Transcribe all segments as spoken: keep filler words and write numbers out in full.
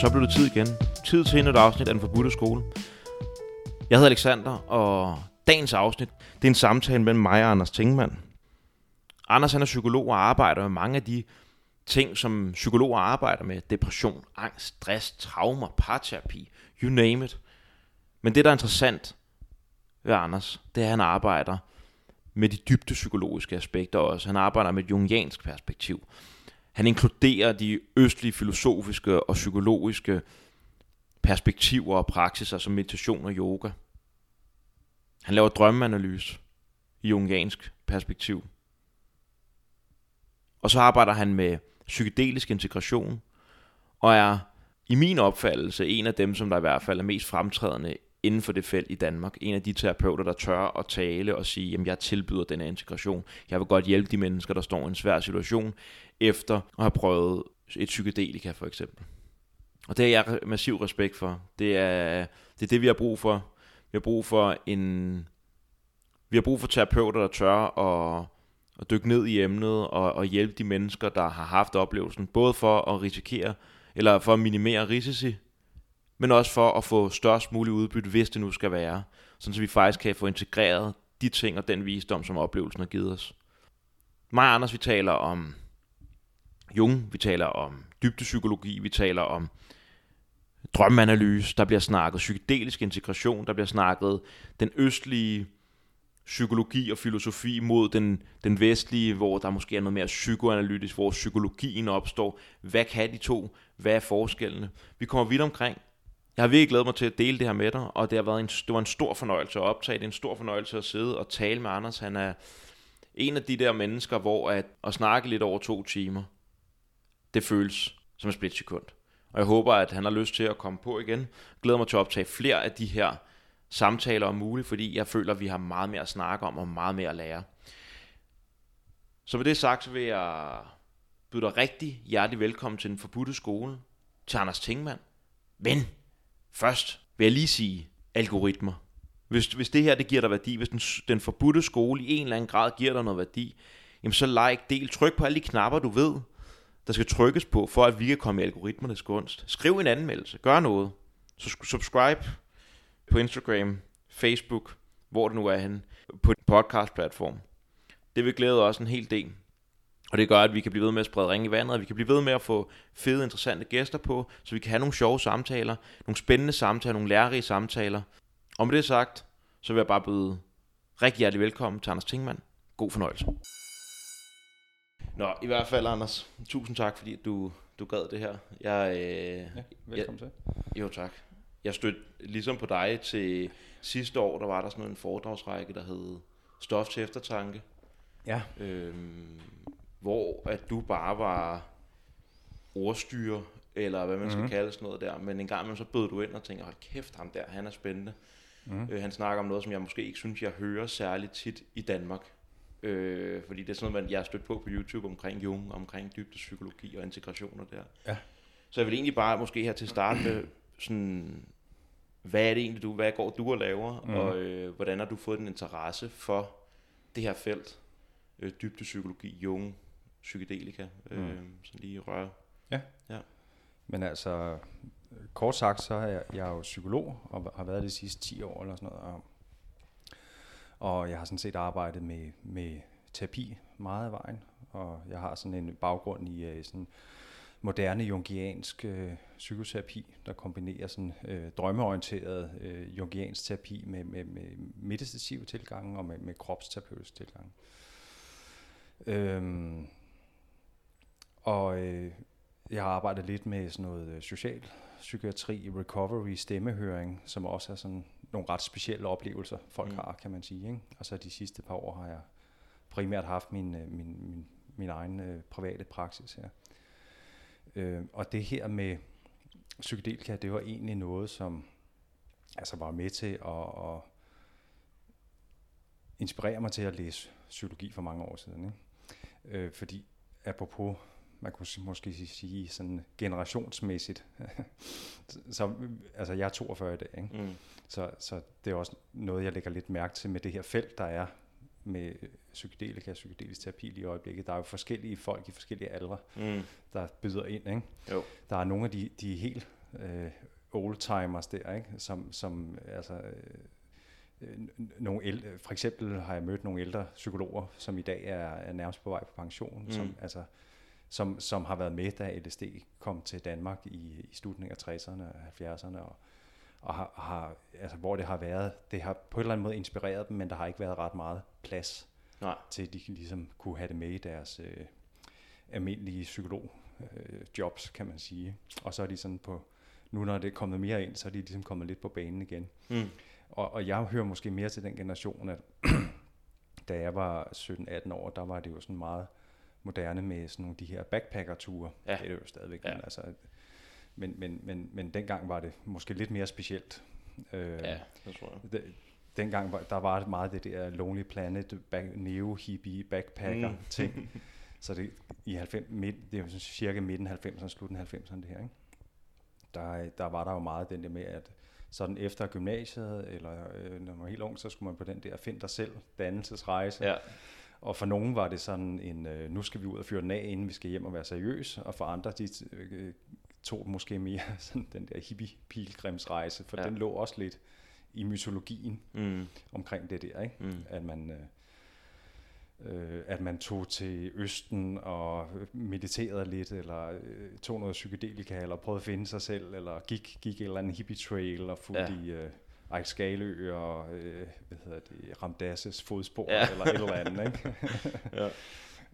Så blev det tid igen. Tid til endnu et afsnit af Den Forbudte Skole. Jeg hedder Alexander, og dagens afsnit, det er en samtale mellem mig og Anders Tingman. Anders han er psykolog og arbejder med mange af de ting, som psykologer arbejder med. Depression, angst, stress, traumer, parterapi, you name it. Men det, der er interessant ved Anders, det er, at han arbejder med de dybde psykologiske aspekter også. Han arbejder med et jungiansk perspektiv. Han inkluderer de østlige filosofiske og psykologiske perspektiver og praksiser som meditation og yoga. Han laver drømmeanalyse i jungiansk perspektiv. Og så arbejder han med psykedelisk integration og er i min opfattelse en af dem, som der i hvert fald er mest fremtrædende inden for det felt i Danmark. En af de terapeuter, der tør at tale og sige, jamen jeg tilbyder den her integration. Jeg vil godt hjælpe de mennesker, der står i en svær situation, efter at have prøvet et psykedelika for eksempel. Og det har jeg massiv respekt for. Det er, det er det, vi har brug for. Vi har brug for en... Vi har brug for terapeuter, der tør at, at dykke ned i emnet og, og hjælpe de mennesker, der har haft oplevelsen. Både for at risikere, eller for at minimere risici, men også for at få størst mulig udbytte, hvis det nu skal være, sådan så vi faktisk kan få integreret de ting og den visdom, som oplevelsen har givet os. Mig og Anders, vi taler om Jung, vi taler om dybdepsykologi, vi taler om drømmeanalyse, der bliver snakket psykedelisk integration, der bliver snakket den østlige psykologi og filosofi mod den, den vestlige, hvor der måske er noget mere psykoanalytisk, hvor psykologien opstår. Hvad kan de to? Hvad er forskellene? Vi kommer vidt omkring. Jeg har virkelig glædet mig til at dele det her med dig, og det har været en, det var en stor fornøjelse at optage. Det er en stor fornøjelse at sidde og tale med Anders. Han er en af de der mennesker, hvor at, at snakke lidt over to timer, det føles som et splitsekund. Og jeg håber, at han har lyst til at komme på igen. Jeg glæder mig til at optage flere af de her samtaler om muligt, fordi jeg føler, at vi har meget mere at snakke om og meget mere at lære. Så med det sagt, så vil jeg byde dig rigtig hjertelig velkommen til Den Forbudte Skole, til Anders Tingman. Men først vil jeg lige sige algoritmer. Hvis, hvis det her det giver dig værdi, hvis den, den forbudte skole i en eller anden grad giver dig noget værdi, jamen så like, del, tryk på alle de knapper, du ved, der skal trykkes på, for at vi kan komme i algoritmernes gunst. Skriv en anmeldelse, gør noget. Så subscribe på Instagram, Facebook, hvor det nu er henne, på din podcastplatform. Det vil glæde os en hel del. Og det gør, at vi kan blive ved med at sprede ringe i vandet, og vi kan blive ved med at få fede, interessante gæster på, så vi kan have nogle sjove samtaler, nogle spændende samtaler, nogle lærerige samtaler. Og med det sagt, så vil jeg bare byde rigtig hjertelig velkommen til Anders Tingman. God fornøjelse. Nå, i hvert fald, Anders, tusind tak, fordi du, du gad det her. Jeg, øh, ja, velkommen jeg, til. Jo, tak. Jeg stødte ligesom på dig til sidste år, der var der sådan en foredragsrække, der hed Stof til Eftertanke. Ja. Øhm, hvor at du bare var ordstyrer, eller hvad man skal mm-hmm. kalde sådan noget der, men en gang man så bød du ind og tænker, hold kæft ham der, han er spændende. Mm-hmm. Øh, han snakker om noget, som jeg måske ikke synes, jeg hører særligt tit i Danmark. Øh, fordi det er sådan noget, jeg har stødt på på YouTube omkring Jung, omkring dybdepsykologi og integrationer der. Ja. Så jeg vil egentlig bare måske her til start med, sådan, hvad er det egentlig, du, hvad går du og laver, mm-hmm. og øh, hvordan har du fået den interesse for det her felt? Øh, dybdepsykologi, Jung, psykedelika, øh, mm. sådan lige røre. Ja. ja, men altså, kort sagt, så er jeg, jeg er jo psykolog, og har været de sidste ti år eller sådan noget, og, og jeg har sådan set arbejdet med, med terapi meget af vejen, og jeg har sådan en baggrund i uh, sådan moderne jungiansk uh, psykoterapi, der kombinerer sådan uh, drømmeorienteret uh, jungiansk terapi med, med, med meditative tilgange og med, med kropsterapeutisk tilgange. Øhm, og øh, jeg har arbejdet lidt med sådan noget social psykiatri, recovery, stemmehøring, som også er sådan nogle ret specielle oplevelser folk mm. har, kan man sige, ikke? Og så de sidste par år har jeg primært haft min, min, min, min egen øh, private praksis her. Øh, og det her med psykedelika, det var egentlig noget, som altså var med til at, at inspirere mig til at læse psykologi for mange år siden, ikke? Øh, fordi apropos, man kunne måske sige sådan generationsmæssigt, så, altså jeg er toogfyrre i dag, ikke? Mm. Så, så det er også noget, jeg lægger lidt mærke til med det her felt, der er med psykedelika og psykedelisk terapi lige i øjeblikket. Der er jo forskellige folk i forskellige aldre, mm. der byder ind, ikke? Jo. Der er nogle af de, de helt øh, oldtimers der, ikke? Som, som altså øh, nogle el- for eksempel har jeg mødt nogle ældre psykologer, som i dag er, er nærmest på vej på pension, mm. som altså som som har været med, da L S D kom til Danmark i, i slutningen af tresserne og halvfjerdserne og og har, har altså hvor det har været, det har på en eller anden måde inspireret dem, men der har ikke været ret meget plads. Nej. Til at de ligesom kunne have det med i deres øh, almindelige psykolog øh, jobs, kan man sige. Og så er de sådan på, nu når det er kommet mere ind, så er de ligesom kommet lidt på banen igen. Mm. Og, og jeg hører måske mere til den generation, at da jeg var sytten atten år, der var det jo sådan meget moderne med sådan nogle de her backpacker-ture. Ja. Det er det jo stadigvæk. Ja. Men, altså, men, men, men, men dengang var det måske lidt mere specielt. Øh, ja, det tror jeg. Det, dengang var, der var meget det der Lonely Planet, back, neo-hippie, backpacker-ting. Mm. Så det, i halvfems, midt, det er jo sådan cirka midten halvfemserne, slutten halvfemserne det her, ikke? Der, der var der jo meget den der med, at sådan efter gymnasiet, eller øh, når man var helt ung, så skulle man på den der find dig selv, dannelsesrejse. Ja. Og for nogen var det sådan en, øh, nu skal vi ud og fyre den af, inden vi skal hjem og være seriøse. Og for andre, de øh, tog måske mere sådan den der hippie-pilgrimsrejse, for ja. Den lå også lidt i mytologien mm. omkring det der, ikke? Mm. At man... Øh, Øh, at man tog til Østen og mediterede lidt, eller øh, tog noget psykedelika, eller prøvede at finde sig selv, eller gik, gik en eller anden hippie-trail og fulgte ja. i øh, Eik Skalø og øh, hvad hedder det, Ram Dasses fodspor, ja. Eller et eller andet. Ikke? ja.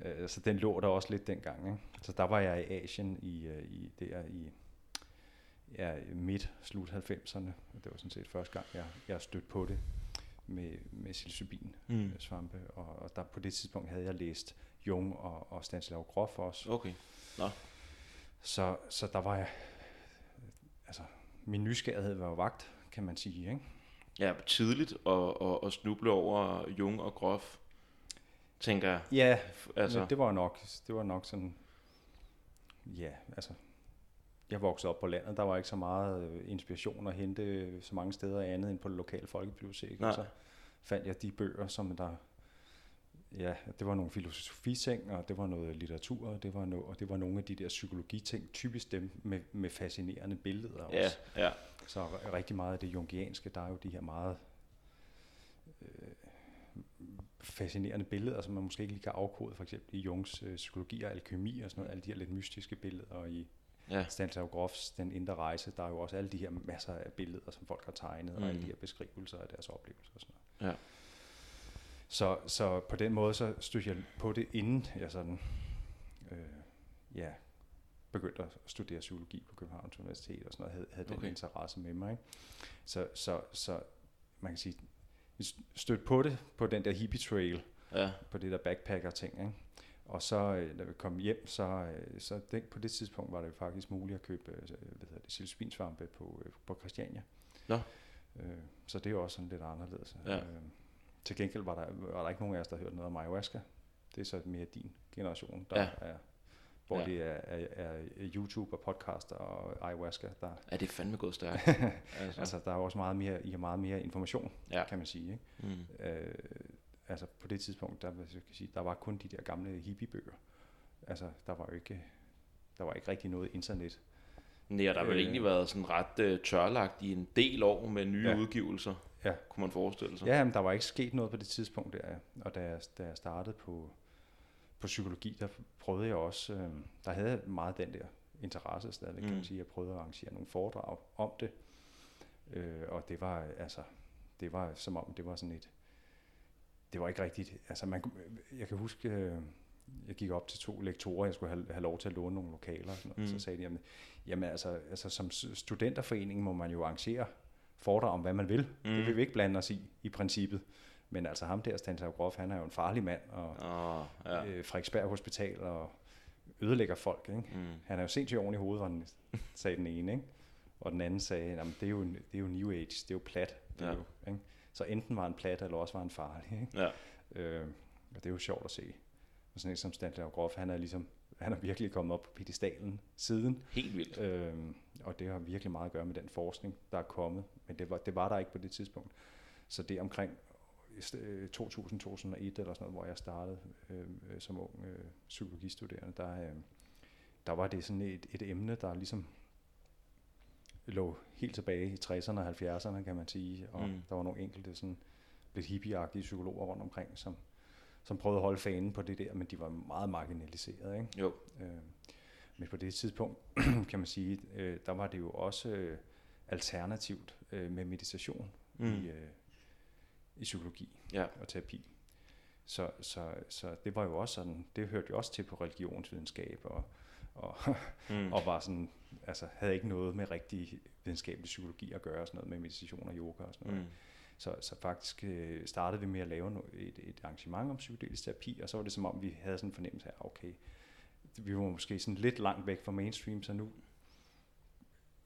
øh, så den lå der også lidt dengang. Ikke? Så der var jeg i Asien i, i, der, i ja, midt-slut halvfemserne, og det var sådan set første gang, jeg, jeg stødte på det. med, med psilocybin mm. svampe, og, og der på det tidspunkt havde jeg læst Jung og, og Stanislav Grof også. Okay. Nå. Så, så der var jeg, altså min nysgerrighed var vakt, kan man sige, ikke? Ja, tidligt og, og, og snuble over Jung og Grof, tænker jeg. Ja, altså. det var nok, det var nok sådan, ja, altså. Jeg voksede op på landet, der var ikke så meget inspiration at hente så mange steder andet end på det lokale folkebibliotek. Og så fandt jeg de bøger, som der... Ja, det var nogle filosofiting, og det var noget litteratur, og det var, no, og det var nogle af de der psykologiting, typisk dem med, med fascinerende billeder også. Yeah, yeah. Så rigtig meget af det jungianske, der er jo de her meget øh, fascinerende billeder, som man måske ikke lige kan afkode, for eksempel i Jungs øh, psykologi og alkemi og sådan noget, alle de her lidt mystiske billeder, og i... Ja. Stanislav Grofs Den indre rejse, der er jo også alle de her masser af billeder, som folk har tegnet, mm. og alle de her beskrivelser af deres oplevelser og sådan noget. Ja. Så, så på den måde, så stødte jeg på det, inden jeg sådan, øh, ja, begyndte at studere psykologi på Københavns Universitet og sådan noget, havde, havde okay. den interesse med mig. Ikke? Så, så, så man kan sige, stødte på det, på den der hippie trail, ja. På det der backpacker ting, ikke? Og så, da vi kom hjem, så, så den, på det tidspunkt var det faktisk muligt at købe psilocybinsvampe på, på Christiania. Nå. Så det er jo også sådan lidt anderledes. Ja. Til gengæld var der, var der ikke nogen af os, der hørte noget om ayahuasca. Det er så mere din generation, der ja. er, hvor ja. det er, er, er YouTube og podcaster og ayahuasca. Der ja, det er fandme gået stærkt. altså. altså, der er også meget mere, I har meget mere information, ja. Kan man sige. Ikke? Mm. Øh, Altså på det tidspunkt, der, jeg kan sige, der var kun de der gamle hippiebøger. Altså der var jo ikke, der var ikke rigtig noget internet. Nej, og der har vel øh, egentlig været sådan ret øh, tørlagt i en del år med nye ja. udgivelser, ja. Kunne man forestille sig. Ja, men der var ikke sket noget på det tidspunkt der. Og da jeg, da jeg startede på, på psykologi, der prøvede jeg også, øh, der havde jeg meget den der interesse stadigvæk, mm. kan man sige. Jeg prøvede at arrangere nogle foredrag om det. Øh, og det var altså, det var som om, det var sådan et, det var ikke rigtigt. Altså man, jeg kan huske, jeg gik op til to lektorer, jeg skulle have, have lov til at låne nogle lokaler, og mm. så sagde de, jamen, jamen altså, altså som studenterforening må man jo arrangere foredrag om, hvad man vil. Mm. Det vil vi ikke blande os i, i princippet. Men altså ham der, Stanislav Grof, han er jo en farlig mand, og oh, ja. øh, Frederiksberg Hospital, og ødelægger folk. Ikke? Mm. Han er jo sindssygt oven i hovedet, var den, sagde den ene, ikke? Og den anden sagde, jamen det er jo, det er jo New Age, det er jo plat, det ja. er jo, ikke? Så enten var han plat, eller også var han farlig. Ikke? Ja. Øh, og det er jo sjovt at se. Og sådan en som Stanislav Grof, han er, ligesom, han er virkelig kommet op på piedestalen siden. Helt vildt. Øh, og det har virkelig meget at gøre med den forskning, der er kommet. Men det var, det var der ikke på det tidspunkt. Så det er omkring to tusind til to tusind og et eller sådan noget, hvor jeg startede øh, som ung øh, psykologistuderende, der, øh, der var det sådan et, et emne, der ligesom lå helt tilbage i tresserne og halvfjerdserne, kan man sige, og mm. der var nogle enkelte sådan lidt hippieagtige psykologer rundt omkring, som, som prøvede at holde fanen på det der, men de var meget marginaliserede, ikke? Jo. Øh, men på det tidspunkt, kan man sige, øh, der var det jo også øh, alternativt øh, med meditation mm. i, øh, i psykologi ja. og terapi. Så, så, så det var jo også sådan, det hørte jo også til på religionsvidenskab og, og, mm. og var sådan, altså havde ikke noget med rigtig videnskabelig psykologi at gøre, sådan noget med meditation og yoga og sådan noget. Mm. Så, så faktisk øh, startede vi med at lave et, et arrangement om psykedelisk terapi, og så var det som om, vi havde sådan en fornemmelse af, okay, vi var måske sådan lidt langt væk fra mainstream, så nu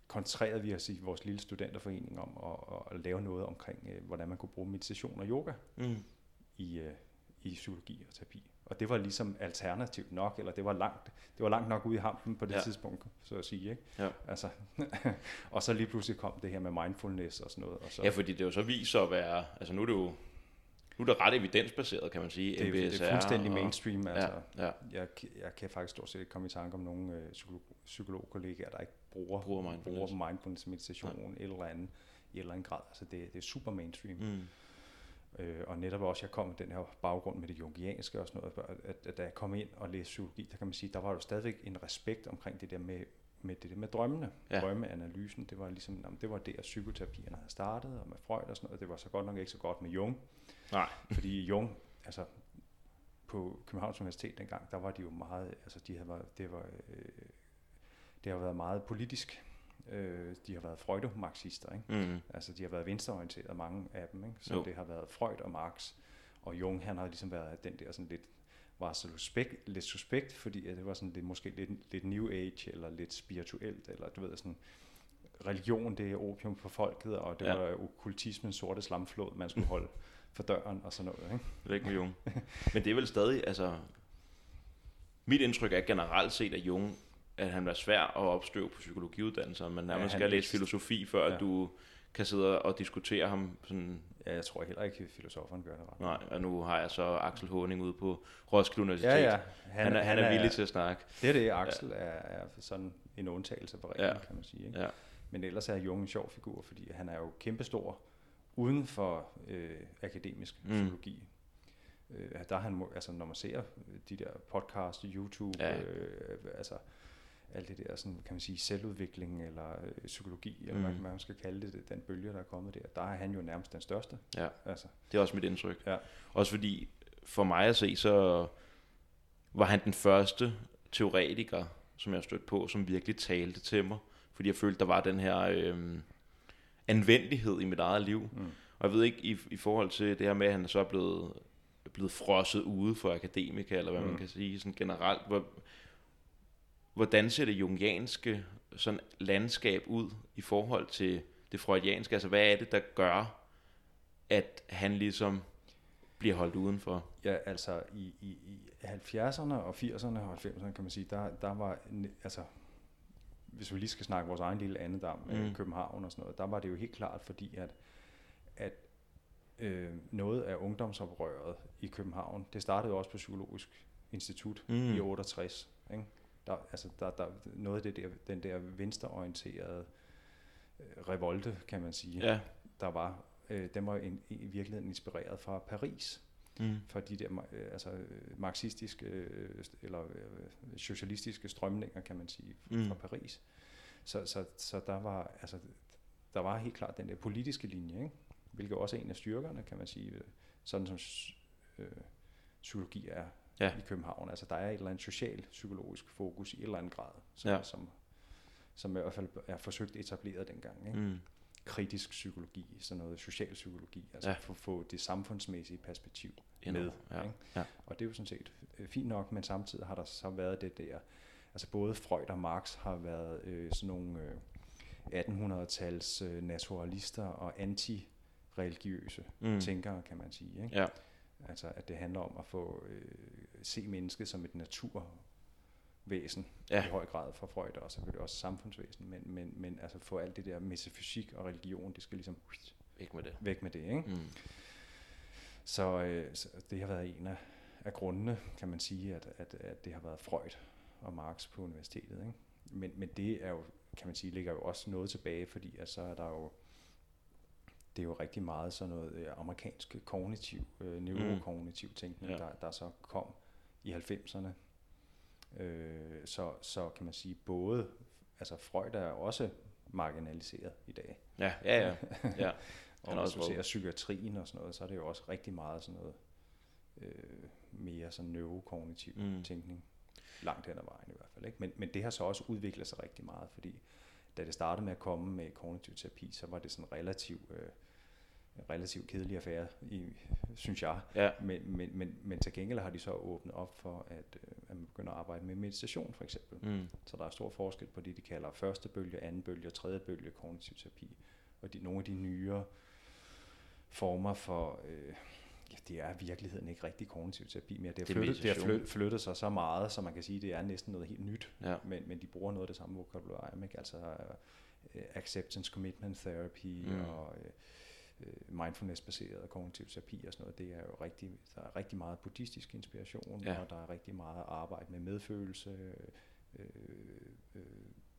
koncentrerede vi os i vores lille studenterforening om at, at lave noget omkring, øh, hvordan man kunne bruge meditation og yoga mm. i øh, i psykologi og terapi. Og det var ligesom alternativt nok, eller det var langt, det var langt nok ude i hampen på det ja. tidspunkt, så at sige, ikke? Ja. Altså, og så lige pludselig kom det her med mindfulness og sådan noget. Og så, ja, fordi det jo så viser at være, altså nu er det jo, nu er det ret evidensbaseret, kan man sige. Det er, det er fuldstændig og, mainstream, altså. Ja, ja. Jeg, jeg kan faktisk stort set komme i tanke om nogle øh, psykolog, psykologkollegaer, der ikke bruger, bruger mindfulness, bruger mindfulness meditation ja. eller andet, i eller anden grad. Altså det, det er super mainstream. Mm. Øh, og netop også, jeg kom med den her baggrund med det jungianske og sådan noget, at, at da jeg kom ind og læste psykologi, der kan man sige, der var jo stadigvæk en respekt omkring det der med, med det der med drømmene, ja. drømmeanalysen, det var ligesom, jamen, det var der psykoterapierne havde startet, og med Freud og sådan noget, det var så godt nok ikke så godt med Jung. Nej. Fordi Jung, altså på Københavns Universitet dengang, der var de jo meget, altså de havde været, det var, øh, det har været meget politisk. Øh, de har været freudomarxister, ikke? Mm-hmm. Altså de har været venstreorienterede, mange af dem, ikke? Så jo. Det har været Freud og Marx, og Jung, han har ligesom været den der sådan lidt, var så suspekt, lidt suspekt, fordi ja, det var sådan lidt, måske lidt, lidt new age, eller lidt spirituelt, eller du ved sådan, religion, det er opium for folket, og det ja. var okkultismens sorte slamflod, man skulle holde for døren, og sådan noget, ikke? Væk med Jung. Men det er vel stadig, altså, mit indtryk er generelt set, at Jung, at han var svær at opstøve på psykologiuddannelser, men nærmest ja, skal læse filosofi, før ja. at du kan sidde og diskutere ham. Sådan. Ja, jeg tror heller ikke, at filosoferen gør det ret. Nej, og nu har jeg så Axel Honneth ude på Roskilde Universitet. Ja, ja. Han, han, er, han er villig er, til at snakke. Det er det, Axel ja. er, er sådan en undtagelse på reglen, ja. kan man sige. Ikke? Ja. Men ellers er Jung en sjov figur, fordi han er jo kæmpestor uden for øh, akademisk mm. psykologi. Øh, der han må, altså, når man ser de der podcasts, YouTube, ja. øh, altså alt det der, sådan, kan man sige, selvudvikling eller øh, psykologi, mm. eller hvad man skal kalde det, den bølge, der er kommet der, der er han jo nærmest den største. Ja, altså. Det er også mit indtryk. Ja. Også fordi, for mig at se, så var han den første teoretiker, som jeg stødte på, som virkelig talte til mig, fordi jeg følte, der var den her øh, anvendelighed i mit eget liv. Mm. Og jeg ved ikke, i, i forhold til det her med, at han er så blevet, blevet frosset ude for akademikere, eller hvad mm. man kan sige, sådan generelt, hvor, hvordan ser det jungianske sådan landskab ud i forhold til det freudianske? Altså hvad er det, der gør, at han ligesom bliver holdt udenfor? Ja, altså i, i, i halvfjerdserne og firserne og halvfemserne, kan man sige, der, der var, altså hvis vi lige skal snakke vores egen lille andedam, mm. København og sådan noget, der var det jo helt klart, fordi at, at øh, noget af ungdomsoprøret i København, det startede også på Psykologisk Institut mm. i otteogtres, ikke? Der, altså der, der noget af det der, den der venstreorienterede øh, revolte, kan man sige, ja. der var, øh, den var en, i virkeligheden inspireret fra Paris, mm. fra de der øh, altså marxistiske øh, eller øh, socialistiske strømninger, kan man sige, fra, mm. fra Paris. Så, så, så der var, altså der var helt klart den der politiske linje, ikke? Hvilket også er en af styrkerne, kan man sige, sådan som øh, psykologi er. Ja. I København. Altså der er et eller andet social-psykologisk fokus i et eller andet grad, som, ja. som, som i hvert fald er forsøgt etableret dengang. Ikke? Mm. Kritisk psykologi, sådan noget socialpsykologi, altså ja. for at få det samfundsmæssige perspektiv Endnu. med. Ja. Ikke? Ja. Og det er jo sådan set øh, fint nok, men samtidig har der så været det der, altså både Freud og Marx har været øh, sådan nogle øh, attenhundredetals øh, naturalister og antireligiøse mm. tænkere, kan man sige. Ikke? Ja. Altså at det handler om at få øh, se mennesket som et naturvæsen ja. i høj grad fra Freud, og selvfølgelig også samfundsvæsen, men, men, men altså få alt det der metafysik og religion, det skal ligesom væk med det, væk med det ikke? Mm. Så, øh, så det har været en af, af grundene, kan man sige, at, at, at det har været Freud og Marx på universitetet, ikke? Men, men det er jo kan man sige, ligger jo også noget tilbage, fordi så altså, er der jo, det er jo rigtig meget sådan noget amerikansk kognitiv, øh, neurokognitiv mm. tænkning, ja. der, der så kom i halvfemserne. Øh, så, så kan man sige, både, altså Freud er også marginaliseret i dag. Ja, ja, ja. ja. Og når du ser psykiatrien og sådan noget, så er det jo også rigtig meget sådan noget øh, mere sådan neurokognitiv mm. tænkning. Langt hen ad vejen i hvert fald. Ikke? Men, men det har så også udviklet sig rigtig meget, fordi da det startede med at komme med kognitiv terapi, så var det sådan en relativ, øh, relativ kedelig affære, i, synes jeg. Ja. Men, men, men, men til gengæld har de så åbnet op for, at, øh, at man begynder at arbejde med meditation for eksempel. Mm. Så der er stor forskel på det, de kalder første bølge, anden bølge, tredje bølge kognitiv terapi. Og de, nogle af de nyere former for... Øh, Ja, det er i virkeligheden ikke rigtig kognitiv terapi mere. Det har flyttet, det flyttet, flyttet sig så meget, så man kan sige, at det er næsten noget helt nyt. Ja. Men, men de bruger noget af det samme vokabularium, ikke? Altså uh, acceptance commitment therapy mm. og uh, mindfulness-baseret kognitiv terapi og sådan noget. Det er jo rigtig, der er rigtig meget buddhistisk inspiration, ja. Og der er rigtig meget arbejde med medfølelse, øh, øh,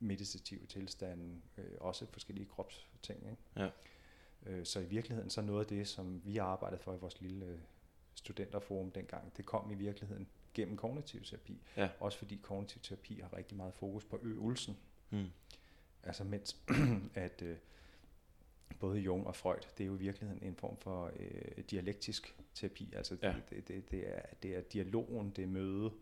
meditative tilstande, øh, også forskellige kropsting, ikke? Ja. Så i virkeligheden, så noget af det, som vi arbejdede for i vores lille studenterforum dengang, det kom i virkeligheden gennem kognitiv terapi. Ja. Også fordi kognitiv terapi har rigtig meget fokus på øvelsen. Mm. Altså mens at øh, både Jung og Freud, det er jo i virkeligheden en form for øh, dialektisk terapi. Altså ja. det, det, det, er, det er dialogen, det er møde,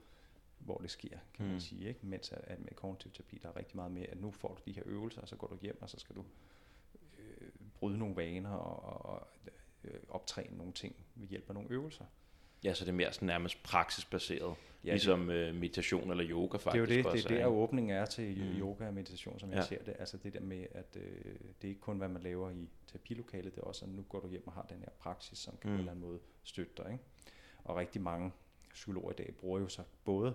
hvor det sker, kan mm. man sige. Ikke? Mens at, at med kognitiv terapi, der er rigtig meget mere, at nu får du de her øvelser, og så går du hjem, og så skal du... bryde nogle vaner og, og, og øh, optræne nogle ting ved hjælp af nogle øvelser. Ja, så det er mere sådan nærmest praksisbaseret, ja, ligesom øh, meditation eller yoga faktisk. Det er jo det, også, det er der åbningen er til mm. yoga og meditation, som jeg ja. ser det. Altså det der med, at øh, det er ikke kun, hvad man laver i terapilokalet, det er også, at nu går du hjem og har den her praksis, som kan mm. på en eller anden måde støtte dig. Ikke? Og rigtig mange psykologer i dag bruger jo så både,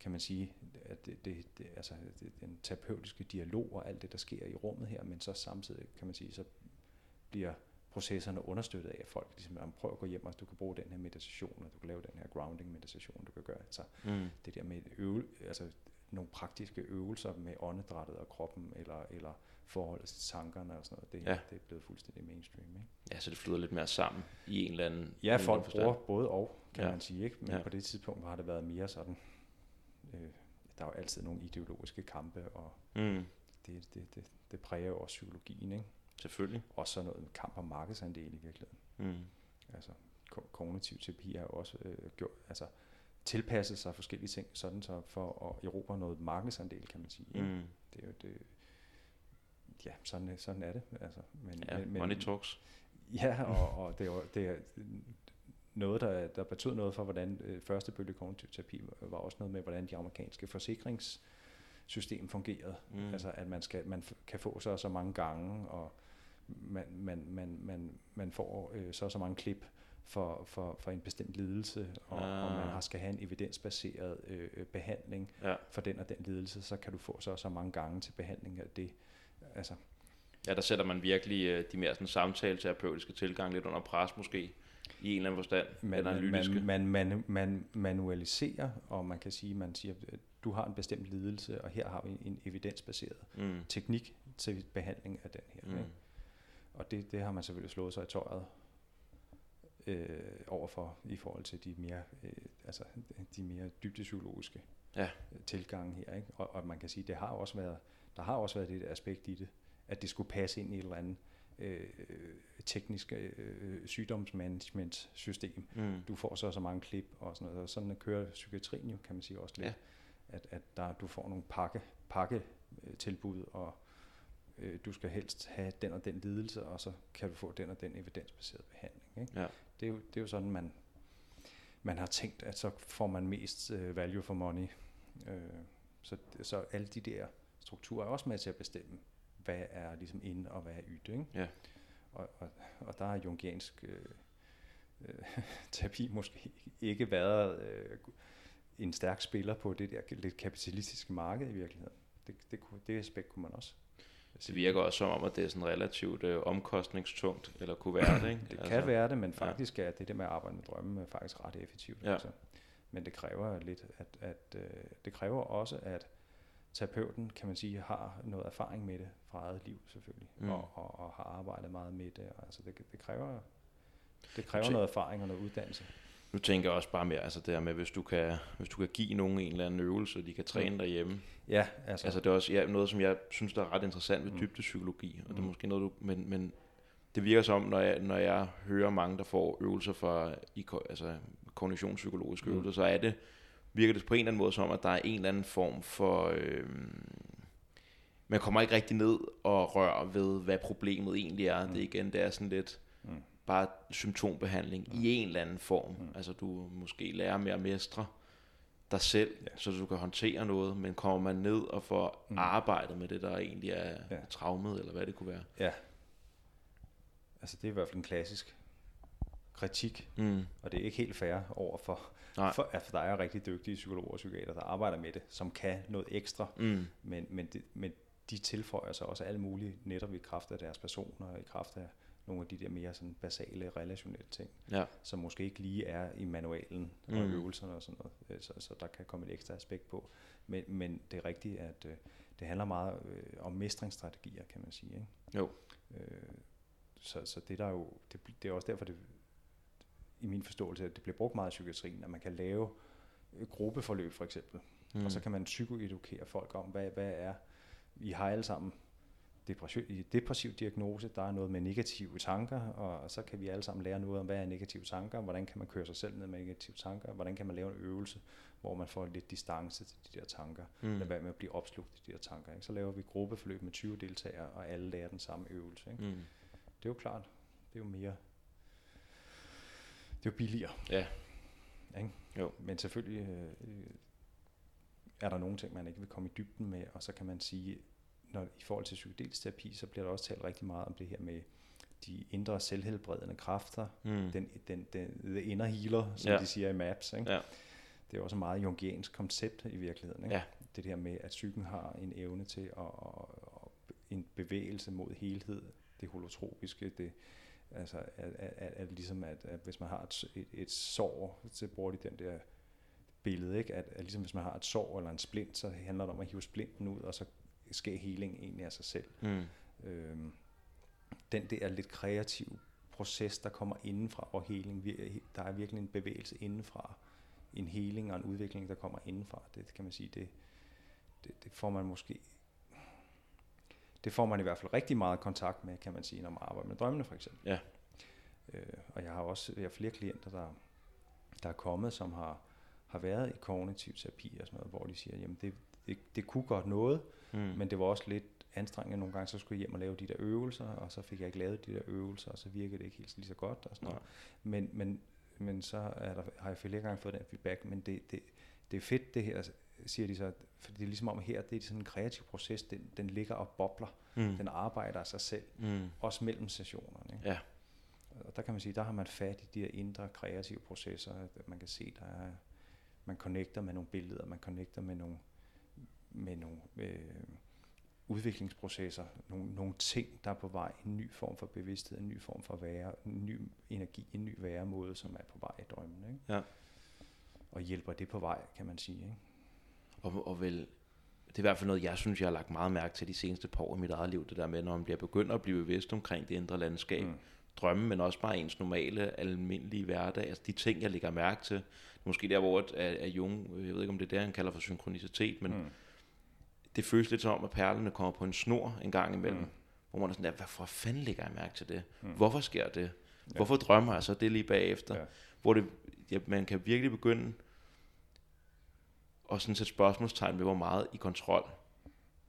kan man sige, at det, det, det, altså det, den terapeutiske dialog og alt det, der sker i rummet her, men så samtidig, kan man sige, så bliver processerne understøttet af folk. Ligesom, prøv at gå hjem, og du kan bruge den her meditation, og du kan lave den her grounding meditation, du kan gøre. Altså mm. det der med øvel, altså nogle praktiske øvelser med åndedrættet og kroppen, eller, eller forholdet til tankerne og sådan noget, det, ja. det er blevet fuldstændig mainstream. Ikke? Ja, så det flyder lidt mere sammen i en eller anden... Ja, folk forstand. Bruger både og, kan ja. man sige, ikke? Men ja. på det tidspunkt har det været mere sådan... Der er jo altid nogle ideologiske kampe, og mm. det, det, det, det præger jo også psykologien, ikke? Selvfølgelig. Også sådan noget kamp om markedsandel i virkeligheden. Mm. Altså, ko- kognitiv terapi har jo også øh, gjort, altså, tilpasset sig forskellige ting, sådan så for at erobre noget markedsandel, kan man sige. Mm. Det er jo det, ja, sådan, sådan er det. Altså, men, ja, men, money talks. Ja, og, og det er jo... Det er, noget, der, der betød noget for, hvordan øh, første bølge kognitiv terapi var også noget med, hvordan de amerikanske forsikringssystem fungerede. Mm. Altså, at man, skal, man f- kan få så så mange gange, og man, man, man, man, man får øh, så så mange klip for, for, for en bestemt lidelse, og, ah. og man har, skal have en evidensbaseret øh, behandling ja. for den og den lidelse, så kan du få så så mange gange til behandling af det. Altså. Ja, der sætter man virkelig øh, de mere sådan, samtale-terapeutiske tilgang lidt under pres måske. I en eller anden forstand, man, analytiske. Man, man, man, man manualiserer, og man kan sige, man siger, at du har en bestemt lidelse, og her har vi en, en evidensbaseret mm. teknik til behandling af den her. Mm. Ikke? Og det, det har man selvfølgelig slået sig i tøjet øh, overfor, i forhold til de mere, øh, altså, de mere dybdepsykologiske ja. tilgange her. Ikke? Og, og man kan sige, det har også været, der har også været det aspekt i det, at det skulle passe ind i et eller andet, Øh, teknisk øh, sygdomsmanagementsystem. Mm. Du får så så mange klip og sådan noget. Og sådan kører psykiatrien jo, kan man sige også lidt. Ja. At, at der, du får nogle pakke, pakke øh, tilbud, og øh, du skal helst have den og den lidelse, og så kan du få den og den evidensbaserede behandling. Ikke? Ja. Det, er jo, det er jo sådan, man, man har tænkt, at så får man mest øh, value for money. Øh, så, så alle de der strukturer er også med til at bestemme, hvad er ligesom ind og hvad er ydt, ikke? Ja. Og, og, og der har jungiansk øh, øh, terapi måske ikke været øh, en stærk spiller på det der lidt kapitalistiske marked i virkeligheden. Det, det, det aspekt kunne man også. Det virker også som om, at det er sådan relativt øh, omkostningstungt, eller kunne være det, ikke? Det altså, kan være det, men faktisk ja. er det der med at arbejde med drømme er faktisk ret effektivt. Ja. Altså. Men det kræver lidt, at, at øh, det kræver også, at terapeuten, kan man sige, har noget erfaring med det fra eget liv selvfølgelig, mm. og, og, og har arbejdet meget med det. Altså det, det kræver, det kræver noget erfaring og noget uddannelse. Nu tænker jeg også bare mere, altså det her med, hvis du kan, hvis du kan give nogen en eller anden øvelse, de kan træne derhjemme. Ja, altså. Altså det er også ja, noget, som jeg synes, der er ret interessant ved mm. dybdepsykologi, og mm. det er måske noget, du, men, men det virker som, når jeg, når jeg hører mange, der får øvelser fra altså, kognitionspsykologiske øvelser, mm. så er det, virker det på en eller anden måde som, at der er en eller anden form for, øh, man kommer ikke rigtig ned og rører ved, hvad problemet egentlig er. Mm. Det er igen, det er sådan lidt, mm. bare symptombehandling mm. i en eller anden form. Mm. Altså du måske lærer med at mestre dig selv, ja. Så du kan håndtere noget, men kommer man ned og får mm. arbejdet med det, der egentlig er ja. Traumet, eller hvad det kunne være. Ja. Altså det er i hvert fald en klassisk kritik, mm. og det er ikke helt fair over for, for, at der er rigtig dygtige psykologer og psykiater, der arbejder med det, som kan noget ekstra, mm. men, men, de, men de tilføjer sig også alle mulige netop i kraft af deres personer, og i kraft af nogle af de der mere sådan basale, relationelle ting, ja. Som måske ikke lige er i manualen og mm. øvelserne og sådan noget, så, så der kan komme et ekstra aspekt på, men, men det er rigtigt, at øh, det handler meget øh, om mestringsstrategier, kan man sige, ikke? Jo. Øh, Så, så det, der jo, det, det er også derfor, det, i min forståelse, at det bliver brugt meget i psykiatrien, at man kan lave gruppeforløb for eksempel, mm. og så kan man psykoedukere folk om, hvad, hvad er, I har alle sammen depressiv, depressiv diagnose, der er noget med negative tanker, og så kan vi alle sammen lære noget om, hvad er negative tanker, hvordan kan man køre sig selv ned med negative tanker, hvordan kan man lave en øvelse, hvor man får lidt distance til de der tanker, mm. eller hvad med at blive opslugt i de der tanker. Ikke? Så laver vi gruppeforløb med tyve deltagere, og alle lærer den samme øvelse, ikke? Mm. Det er jo klart, det er jo mere, det er jo billigere. Ja. Ikke? Jo. Men selvfølgelig øh, er der nogle ting, man ikke vil komme i dybden med, og så kan man sige, når i forhold til psykedelisk terapi, så bliver der også talt rigtig meget om det her med de indre selvhelbredende kræfter, mm. den, den, den, the inner healer, som ja. De siger i Maps. Ikke? Ja. Det er også et meget jungiansk koncept i virkeligheden. Ikke? Ja. Det der med, at psyken har en evne til at, og, og en bevægelse mod helhed, det holotropiske, det, altså at, at, at, at ligesom at, at hvis man har et, et, et sår, så bruger de den der billede, ikke? At, at ligesom hvis man har et sår eller en splint, så handler det om at hive splinten ud, og så sker healing egentlig af sig selv. Mm. Øhm, den der lidt kreative proces, der kommer indenfra, og healing, der er virkelig en bevægelse indenfra, en healing og en udvikling, der kommer indenfra, det kan man sige, det, det, det får man måske... Det får man i hvert fald rigtig meget kontakt med, kan man sige, når man arbejder med drømmene for eksempel. Ja. Øh, og jeg har også jeg har flere klienter, der, der er kommet, som har, har været i kognitiv terapi og sådan noget, hvor de siger, jamen det, det, det kunne godt noget, mm. men det var også lidt anstrengende nogle gange, så skulle jeg hjem og lave de der øvelser, og så fik jeg ikke lavet de der øvelser, og så virkede det ikke helt lige så godt og sådan noget. Men, men, men så er der, har jeg flere gange fået den feedback, men det, det, det er fedt det her, siger de så, for det er ligesom om her, det er sådan en kreativ proces, den, den ligger og bobler, mm. den arbejder af sig selv, mm. også mellem sessionerne. Ikke? Ja. Og der kan man sige, der har man fat i de her indre kreative processer, at man kan se, der er, man connecter med nogle billeder, man connecter med nogle, med nogle øh, udviklingsprocesser, nogle, nogle ting, der er på vej, en ny form for bevidsthed, en ny form for være, en ny energi, en ny væremåde, som er på vej i drømmen. Ikke? Ja. Og hjælper det på vej, kan man sige, ikke? Og, og vel, det er i hvert fald noget, jeg synes, jeg har lagt meget mærke til de seneste par år i mit eget liv, det der med, når man bliver begyndt at blive bevidst omkring det indre landskab, mm. drømme, men også bare ens normale, almindelige hverdag, altså de ting, jeg lægger mærke til, måske der, hvor at Jung, jeg ved ikke, om det er der, han kalder for synkronicitet, men mm. det føles lidt som, at perlerne kommer på en snor en gang imellem, mm. hvor man er sådan der, hvorfor fanden lægger jeg mærke til det? Mm. Hvorfor sker det? Ja. Hvorfor drømmer jeg så det lige bagefter? Ja. Hvor det, ja, man kan virkelig begynde og sådan et spørgsmålstegn ved, hvor meget i kontrol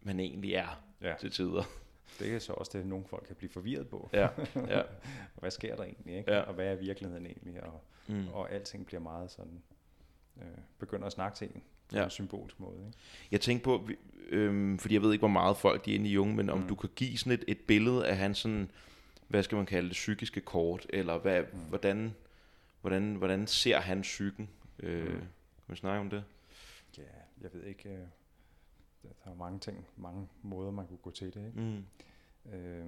man egentlig er ja. Til tider. Det er så også det, at nogle folk kan blive forvirret på. Ja. Ja. Hvad sker der egentlig? Ikke? Ja. Og hvad er virkeligheden egentlig? Og, mm. og alting bliver meget sådan, øh, begynder at snakke til en på ja. En symbolsk måde. Ikke? Jeg tænker på, øh, fordi jeg ved ikke, hvor meget folk de er inde i Jung, men om mm. du kan give sådan et, et billede af hans sådan, hvad skal man kalde det, psykiske kort, eller hvad, mm. hvordan, hvordan, hvordan ser han psyken? Øh, mm. Kan vi snakke om det? Ja, jeg ved ikke, øh, der er mange ting, mange måder, man kunne gå til det, ikke? Mm. Øh,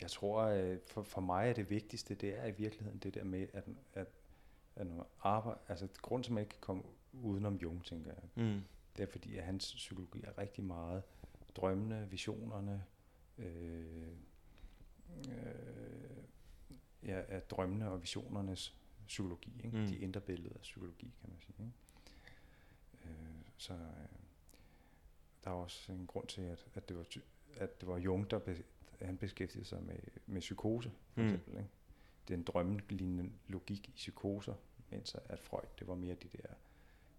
jeg tror, øh, for, for mig er det vigtigste, det er i virkeligheden det der med, at, at, at når man arbejder, altså grund til, at man ikke kan komme udenom Jung, tænker jeg. Mm. Det er fordi, at hans psykologi er rigtig meget drømmene, visionerne, øh, øh, ja, er drømmene og visionernes psykologi, ikke? Mm. De indre billeder af psykologi, kan man sige. Ikke? Øh, så øh, der er også en grund til, at, at, det, var ty- at det var Jung, der be- han beskæftigede sig med, med psykose, for mm. eksempel. Ikke? Det er en drømmelignende logik i psykoser, mens at Freud, det var mere de der,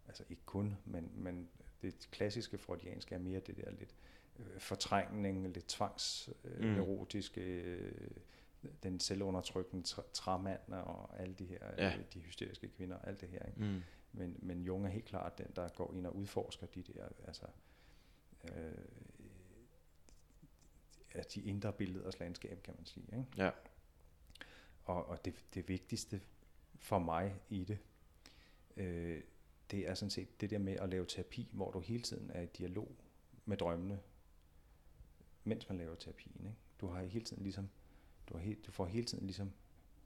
altså ikke kun, men, men det klassiske freudianske er mere det der lidt øh, fortrængning, lidt tvangsneurotiske, øh, mm. øh, den selvundertrykkende tra- træmand og alle de her, ja. øh, de hysteriske kvinder og alt det her. Ikke? Mm. Men, men Jung er helt klart den, der går ind og udforsker de der, altså øh, de indre billeders landskab, kan man sige. Ikke? Ja. Og, og det, det vigtigste for mig i det, øh, det er sådan set det der med at lave terapi, hvor du hele tiden er i dialog med drømmene, mens man laver terapien. Ikke? Du har hele tiden ligesom, du, har he, du får hele tiden ligesom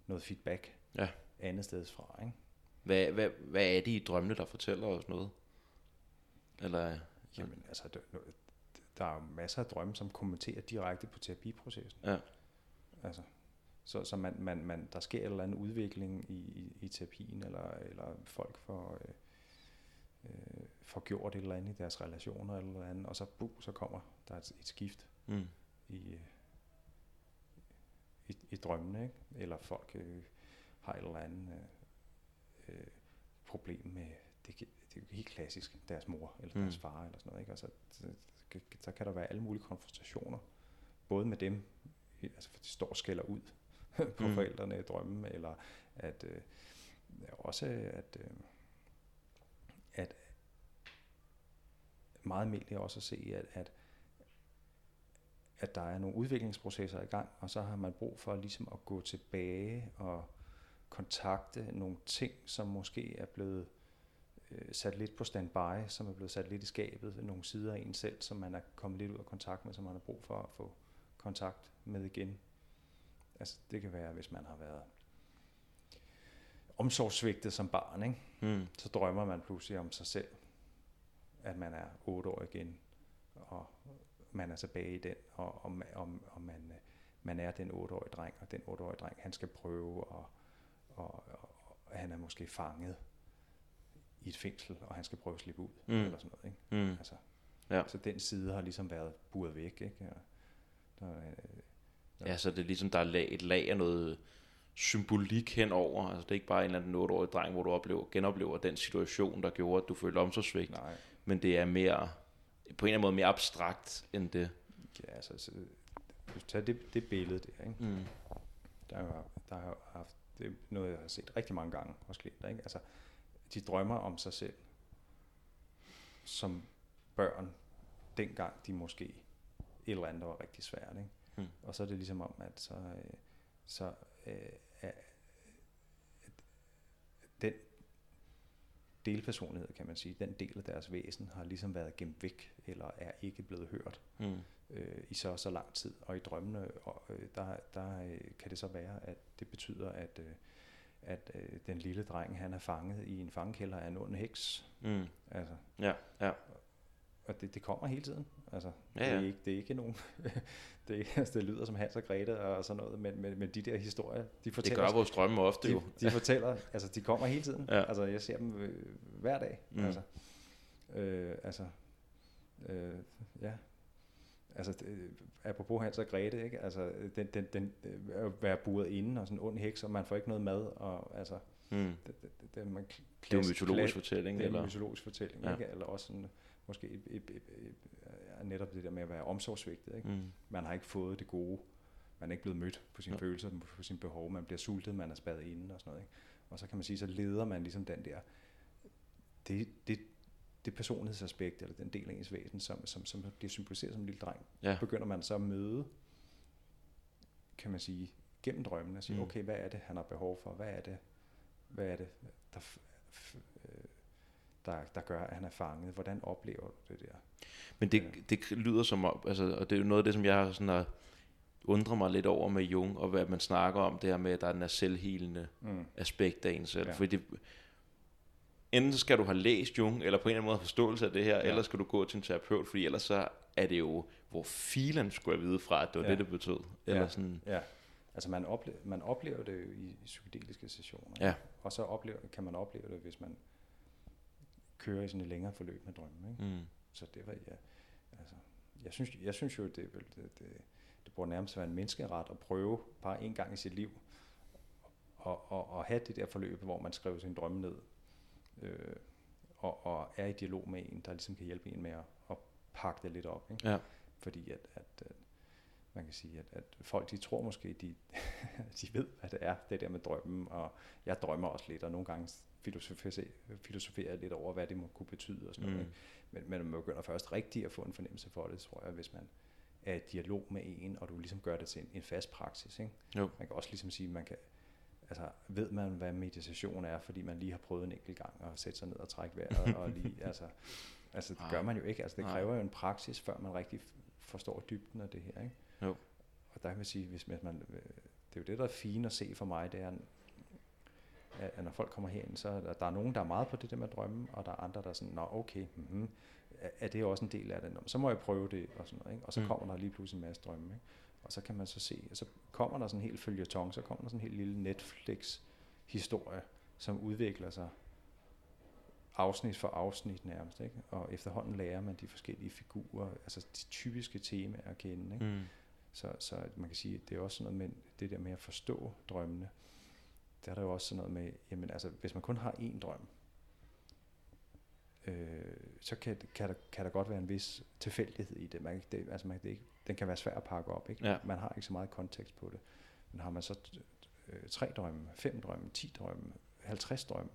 noget feedback ja. andet steds fra. Ikke? Hvad, hvad, hvad er det i drømmene, der fortæller os noget? Eller? Jamen altså, der, der er jo masser af drømme, som kommenterer direkte på terapiprocessen. Ja. Altså. Så, så man, man, man, der sker en eller anden udvikling i, i, i terapien, eller, eller folk får, øh, øh, får gjort et eller andet i deres relationer, eller noget andet, og så, buh, så kommer der et, et skift mm. i, i, i drømmene, ikke? Eller folk øh, har et eller andet øh, øh, problem med, det, det er jo helt klassisk, deres mor eller mm. deres far, eller sådan noget, ikke? Og så, så, så kan der være alle mulige konfrontationer, både med dem, altså for de står og skælder ud, på mm. forældrene i drømmen, eller at øh, også at øh, at meget almindeligt også at se at, at at der er nogle udviklingsprocesser i gang, og så har man brug for ligesom at gå tilbage og kontakte nogle ting, som måske er blevet øh, sat lidt på standby, som er blevet sat lidt i skabet, nogle sider af en selv, som man er kommet lidt ud af kontakt med, som man har brug for at få kontakt med igen. Altså, det kan være, hvis man har været omsorgssvigtet som barn, ikke? Mm. Så drømmer man pludselig om sig selv, at man er otte år igen, og man er tilbage i den, og, og, og, og man, man er den otteårige dreng, og den otteårige dreng, han skal prøve, og, og, og, og han er måske fanget i et fængsel, og han skal prøve at slippe ud, mm. eller sådan noget, ikke? Mm. Altså, ja. Så den side har ligesom været buret væk, ikke? Og, og, ja, så det er ligesom, der er et lag af noget symbolik henover. Altså det er ikke bare en eller anden otteårig dreng, hvor du oplever, genoplever den situation, der gjorde, at du følte omsorgssvigt. Nej. Men det er mere, på en eller anden måde mere abstrakt end det. Ja, altså, så, tag det, det billede der, ikke? Mm. Der har, der har haft, det er noget, jeg har set rigtig mange gange hos klienter, ikke? Altså, de drømmer om sig selv som børn, dengang de måske et eller andet var rigtig svært, ikke? Mm. Og så er det ligesom om, at så, øh, så øh, at den delpersonlighed, kan man sige, den del af deres væsen har ligesom været gemt væk, eller er ikke blevet hørt mm. øh, i så så lang tid. Og i drømmene, og, øh, der, der øh, kan det så være, at det betyder, at, øh, at øh, den lille dreng, han er fanget i en fangekælder af en ond heks. Mm. Altså. Ja, ja. Og det, det kommer hele tiden. Altså, ja, ja. Det, er ikke, det er ikke nogen... det, er ikke, altså, det lyder som Hans og Grete og sådan noget, men, men, men de der historier, de fortæller... Det gør vores drømme ofte de, jo. De fortæller, altså de kommer hele tiden. Ja. Altså jeg ser dem øh, hver dag. Mm. Altså, øh, altså øh, ja. Altså, det, apropos Hans og Grete, ikke? Altså, den, den, den øh, være buret inde og sådan en ond heks, og man får ikke noget mad, og altså... Mm. Det, det, det, man klasse, det er jo en mytologisk fortælling, eller? Det er en mytologisk fortælling, ja. Ikke? Eller også sådan... Måske et, et, et, et, et, netop det der med at være omsorgsvigtet. Ikke? Mm. Man har ikke fået det gode. Man er ikke blevet mødt på sine ja. følelser, på sine behov. Man bliver sultet, man er spadet inde og sådan noget. Ikke? Og så kan man sige, så leder man ligesom den der, det, det, det personlighedsaspekt, eller den del af ens væsen, som, som, som bliver symboliseret som en lille dreng. Ja. Begynder man så at møde, kan man sige, gennem drømmen og sige, mm. okay, hvad er det, han har behov for? Hvad er det, hvad er det der... F- f- Der, der gør, at han er fanget. Hvordan oplever du det der? Men det, det lyder som om, altså, og det er jo noget af det, som jeg sådan har undret mig lidt over med Jung, og hvad man snakker om, det her med, at der er den her selvhelende mm. aspekt af en selv. Ja. Fordi det, enten så skal du have læst Jung, eller på en eller anden måde have forståelse af det her, ja. Eller skal du gå til en terapeut, fordi ellers så er det jo, hvor filen skulle jeg vide fra, at det var ja. det, det betød. Eller ja. Sådan. Ja. Altså man oplever, man oplever det jo i psykedeliske sessioner. Ja. Og så oplever, kan man opleve det, hvis man kører i sådan et længere forløb med drømmen. Ikke? Mm. Så det var, ja, altså, jeg synes, jeg synes jo, det, det, det, det burde nærmest være en menneskeret at prøve bare en gang i sit liv, og, og, og have det der forløb, hvor man skriver sin drømme ned, øh, og, og er i dialog med en, der ligesom kan hjælpe en med at, at pakke det lidt op. Ikke? Ja. Fordi at, at man kan sige, at, at folk, de tror måske, de, de ved, hvad det er, det der med drømmen, og jeg drømmer også lidt, og nogle gange filosoferer, filosoferer lidt over, hvad det må kunne betyde og sådan mm. noget. Men, men man begynder først rigtigt at få en fornemmelse for det, tror jeg, hvis man er i dialog med en, og du ligesom gør det til en, en fast praksis. Ikke? Jo. Man kan også ligesom sige, man kan, altså ved man, hvad meditation er, fordi man lige har prøvet en enkelt gang at sætte sig ned og trække vejret, og lige, altså, altså det gør man jo ikke. Altså det kræver jo en praksis, før man rigtig forstår dybden af det her, ikke? Jo. Og der kan man sige, hvis man, det er jo det, der er fint at se for mig, det er, at når folk kommer herind, så er der, der er nogen, der er meget på det der med drømme, og der er andre, der er sådan, nå okay, mm-hmm, er det også en del af det? Nå, så må jeg prøve det, og sådan noget, ikke? Og så mm. kommer der lige pludselig en masse drømme, ikke? Og så kan man så se, og så kommer der sådan en helt føljeton, så kommer der sådan en helt lille Netflix-historie, som udvikler sig afsnit for afsnit nærmest, ikke? Og efterhånden lærer man de forskellige figurer, altså de typiske temaer at kende, ikke? Mm. Så, så man kan sige, at det er også sådan noget med det der med at forstå drømmene. Der er der jo også sådan noget med, jamen altså, hvis man kun har én drøm, øh, så kan, kan, der, kan der godt være en vis tilfældighed i det. Man, det, altså man, det ikke, den kan være svær at pakke op, ikke? Ja. Man har ikke så meget kontekst på det. Men har man så t- t- tre drømme, fem drømme, ti drømme, halvtreds drømme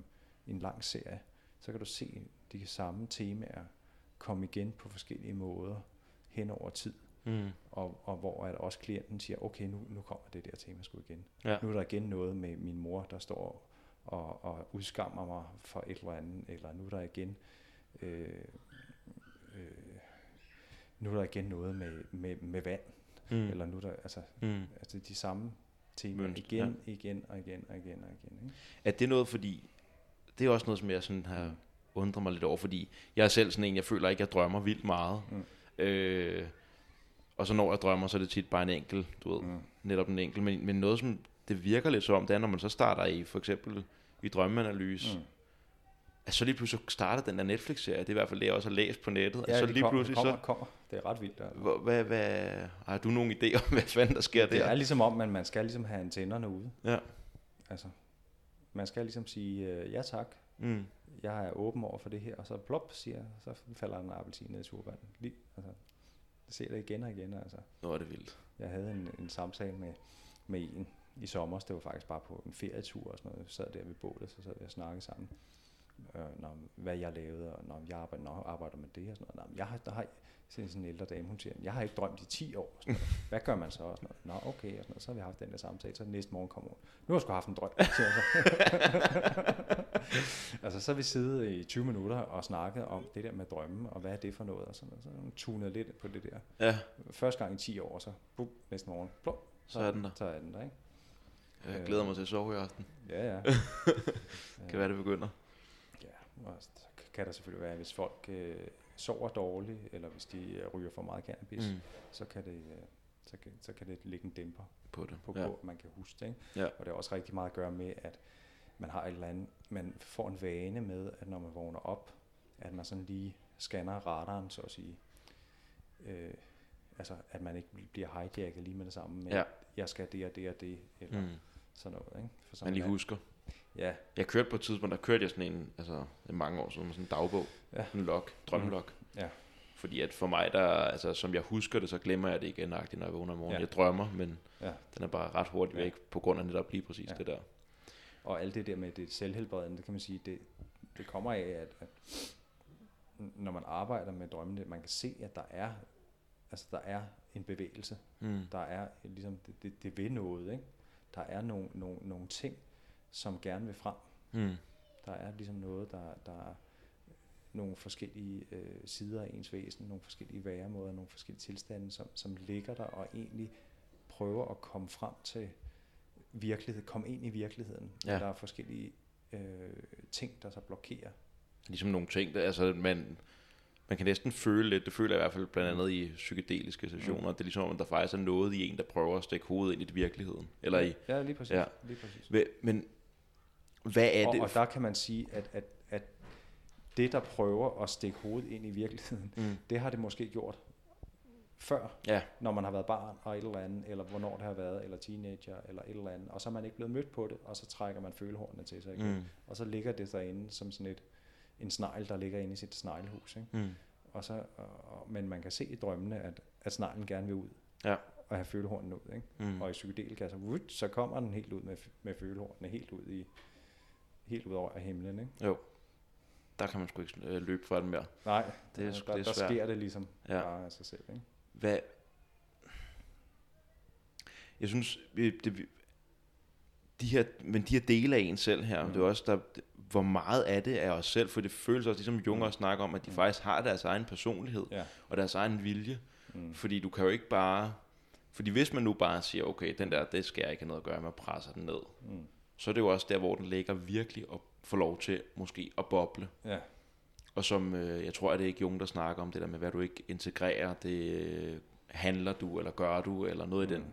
i en lang serie, så kan du se de samme temaer komme igen på forskellige måder hen over tid. Mm. Og, og hvor at også klienten siger, okay, nu, nu kommer det der tema sgu igen. Ja. Nu er der igen noget med min mor, der står og, og udskammer mig for et eller andet, eller nu er der igen, øh, øh, nu er der igen noget med, med, med vand, mm. eller nu er der, altså, mm. altså de samme temaer igen, ja. igen og igen og igen og igen. Ikke? Er det noget, fordi, det er også noget, som jeg sådan har undret mig lidt over, fordi jeg er selv sådan en, jeg føler ikke, jeg drømmer vildt meget. Mm. Øh, Og så når jeg drømmer, så er det tit bare en enkel, du ved, mm. netop en enkel. Men, men noget, som det virker lidt som, det er, når man så starter i, for eksempel i drømmeanalyse, mm. altså så lige pludselig starter den der Netflix-serie, det er i hvert fald det, jeg også har læst på nettet. Ja, altså, det lige kommer, pludselig, det kommer, så, kommer. Det er ret vildt. Altså. Hvad, hvad, har du nogen idé om, hvad fanden der sker ja, det der? Det er ligesom om, at man skal ligesom have antennerne ude. Ja. Altså, man skal ligesom sige, øh, ja tak, mm. jeg er åben over for det her, og så plop, siger så falder den appelsin ned i turbanen. Lige, altså. Jeg ser det igen og igen, altså. Nå, er det vildt. Jeg havde en, en samtale med, med en i sommer, det var faktisk bare på en ferietur og sådan noget. Jeg sad der ved bålet, så sad vi og snakkede sammen. Øh, når, hvad jeg lavede, og når jeg arbejder, når jeg arbejder med det og sådan noget. Nå, jeg har, der har jeg sådan en ældre dame, hun siger, jeg har ikke drømt i ti år. Sådan noget. Hvad gør man så? Og sådan noget. Nå, okay, og sådan noget. Så har vi haft den der samtale, så næste morgen kommer hun. Nu har jeg sgu haft en drøm, siger så. Altså, så vi siddet i tyve minutter og snakket om det der med drømme, og hvad er det for noget, og sådan noget. Så hun tunede lidt på det der. Ja. Første gang i ti år, så bum, næste morgen, blum, så, så er den der. Så er den der, ikke? Jeg glæder øh, mig til at sove i aften. Ja, ja. Kan være, det begynder. Ja, og så kan der selvfølgelig være, hvis folk øh, sover dårligt, eller hvis de øh, ryger for meget cannabis, mm. så kan det... Øh, Så kan, så kan det ligge en dæmper på det, på, ja. På, man kan huske det. Ikke? Ja. Og det har også rigtig meget at gøre med, at man har et eller andet, man får en vane med, at når man vågner op, at man sådan lige scanner radaren, så at sige, øh, altså at man ikke bliver hijacket lige med det samme, men ja. Jeg skal det og det og det, eller mm. sådan noget. Ikke? For sådan man lige at, husker. Ja. Jeg kørte på et tidspunkt, der kørte jeg sådan en, altså mange år siden, sådan en dagbog, ja. En log, drømmelog. Mm. Ja. Fordi at for mig, der, altså, som jeg husker det, så glemmer jeg det ikke enagtigt, når jeg vågner om morgenen. Ja. Jeg drømmer, men ja. Den er bare ret hurtigt væk, ja. På grund af netop lige præcis ja. Det der. Og alt det der med det selvhelbredende, det kan man sige, det, det kommer af, at, at når man arbejder med drømmene, man kan se, at der er, altså, der er en bevægelse. Mm. Der er ligesom, det, det, det vil noget, ikke? Der er nogle, nogle, nogle ting, som gerne vil frem. Mm. Der er ligesom noget, der... der nogle forskellige øh, sider af ens væsen, nogle forskellige væremåder, nogle forskellige tilstande, som, som ligger der og egentlig prøver at komme frem til virkelighed, komme ind i virkeligheden. Ja. Der er forskellige øh, ting, der så blokerer ligesom nogle ting, der, altså man, man kan næsten føle lidt, det føler jeg i hvert fald blandt andet i psykedeliske sessioner, mm. det er ligesom, at der faktisk er noget i en, der prøver at stikke hovedet ind i virkeligheden. Eller i, ja, lige præcis. Ja. Lige præcis. Men hvad er og, det? Og der kan man sige, at, at, at det, der prøver at stikke hovedet ind i virkeligheden, mm. det har det måske gjort før, ja. Når man har været barn og et eller andet, eller hvornår det har været, eller teenager, eller et eller andet, og så er man ikke blevet mødt på det, og så trækker man følehornene til sig igen, mm. og så ligger det derinde som sådan et, en snegl, der ligger inde i sit sneglehus, ikke? Mm. Og så, og, men man kan se i drømmene, at, at sneglen gerne vil ud, ja. Og have følehornene ud, ikke? Mm. Og i psykedelika, så, vut, så kommer den helt ud med, med følehornene, helt ud i, helt ud over himlen, ikke? Jo. Der kan man sgu ikke øh, løbe fra den mere. Nej, det er, der, det er der, der sker det ligesom ja. Bare af sig selv, ikke? Hvad? Jeg synes, det, de her, men de her dele af en selv her, mm. det er også der, hvor meget af det er os selv, for det føles også ligesom Jung også snakker om, at de mm. faktisk har deres egen personlighed ja. Og deres egen vilje, mm. fordi du kan jo ikke bare, fordi hvis man nu bare siger, okay, den der, det skal jeg ikke have noget at gøre med, presser den ned, mm. så er det jo også der, hvor den ligger virkelig og får lov til måske at boble. Ja. Og som, øh, jeg tror, at det er ikke Jung, der snakker om det der med, hvad du ikke integrerer, det øh, handler du, eller gør du, eller noget, mm. i, den,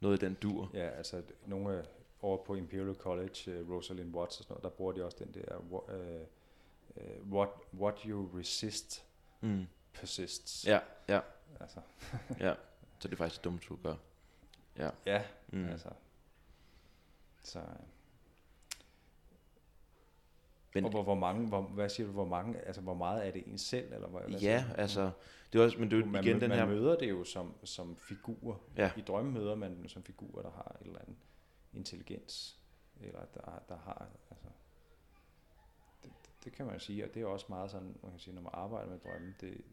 noget i den dur. Ja, altså nogle øh, over på Imperial College, øh, Rosalind Watts og sådan noget, der bruger de også den der, øh, what, what you resist mm. persists. Ja, ja. Altså. ja, så det er faktisk det dumt, du gør. Ja, ja mm. altså. Så... Men, og hvor, hvor mange, hvor, hvad siger du, hvor mange, altså hvor meget er det en selv eller hvad? Ja, siger? Altså det er også, men det er man, igen den man her. Man møder det jo som som figurer. Ja. I drømme møder man som figurer, der har et eller andet intelligens eller der der har altså det, det kan man sige, og det er også meget sådan man kan sige, når man arbejder med drømme, det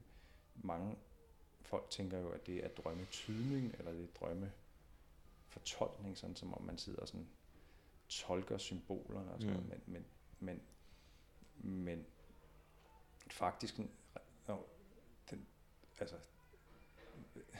mange folk tænker jo at det er drømmetydning eller det er drømmefortolkning, sådan som om man sidder og sådan tolker symbolerne og sådan mm. men men men Men faktisk, den, altså,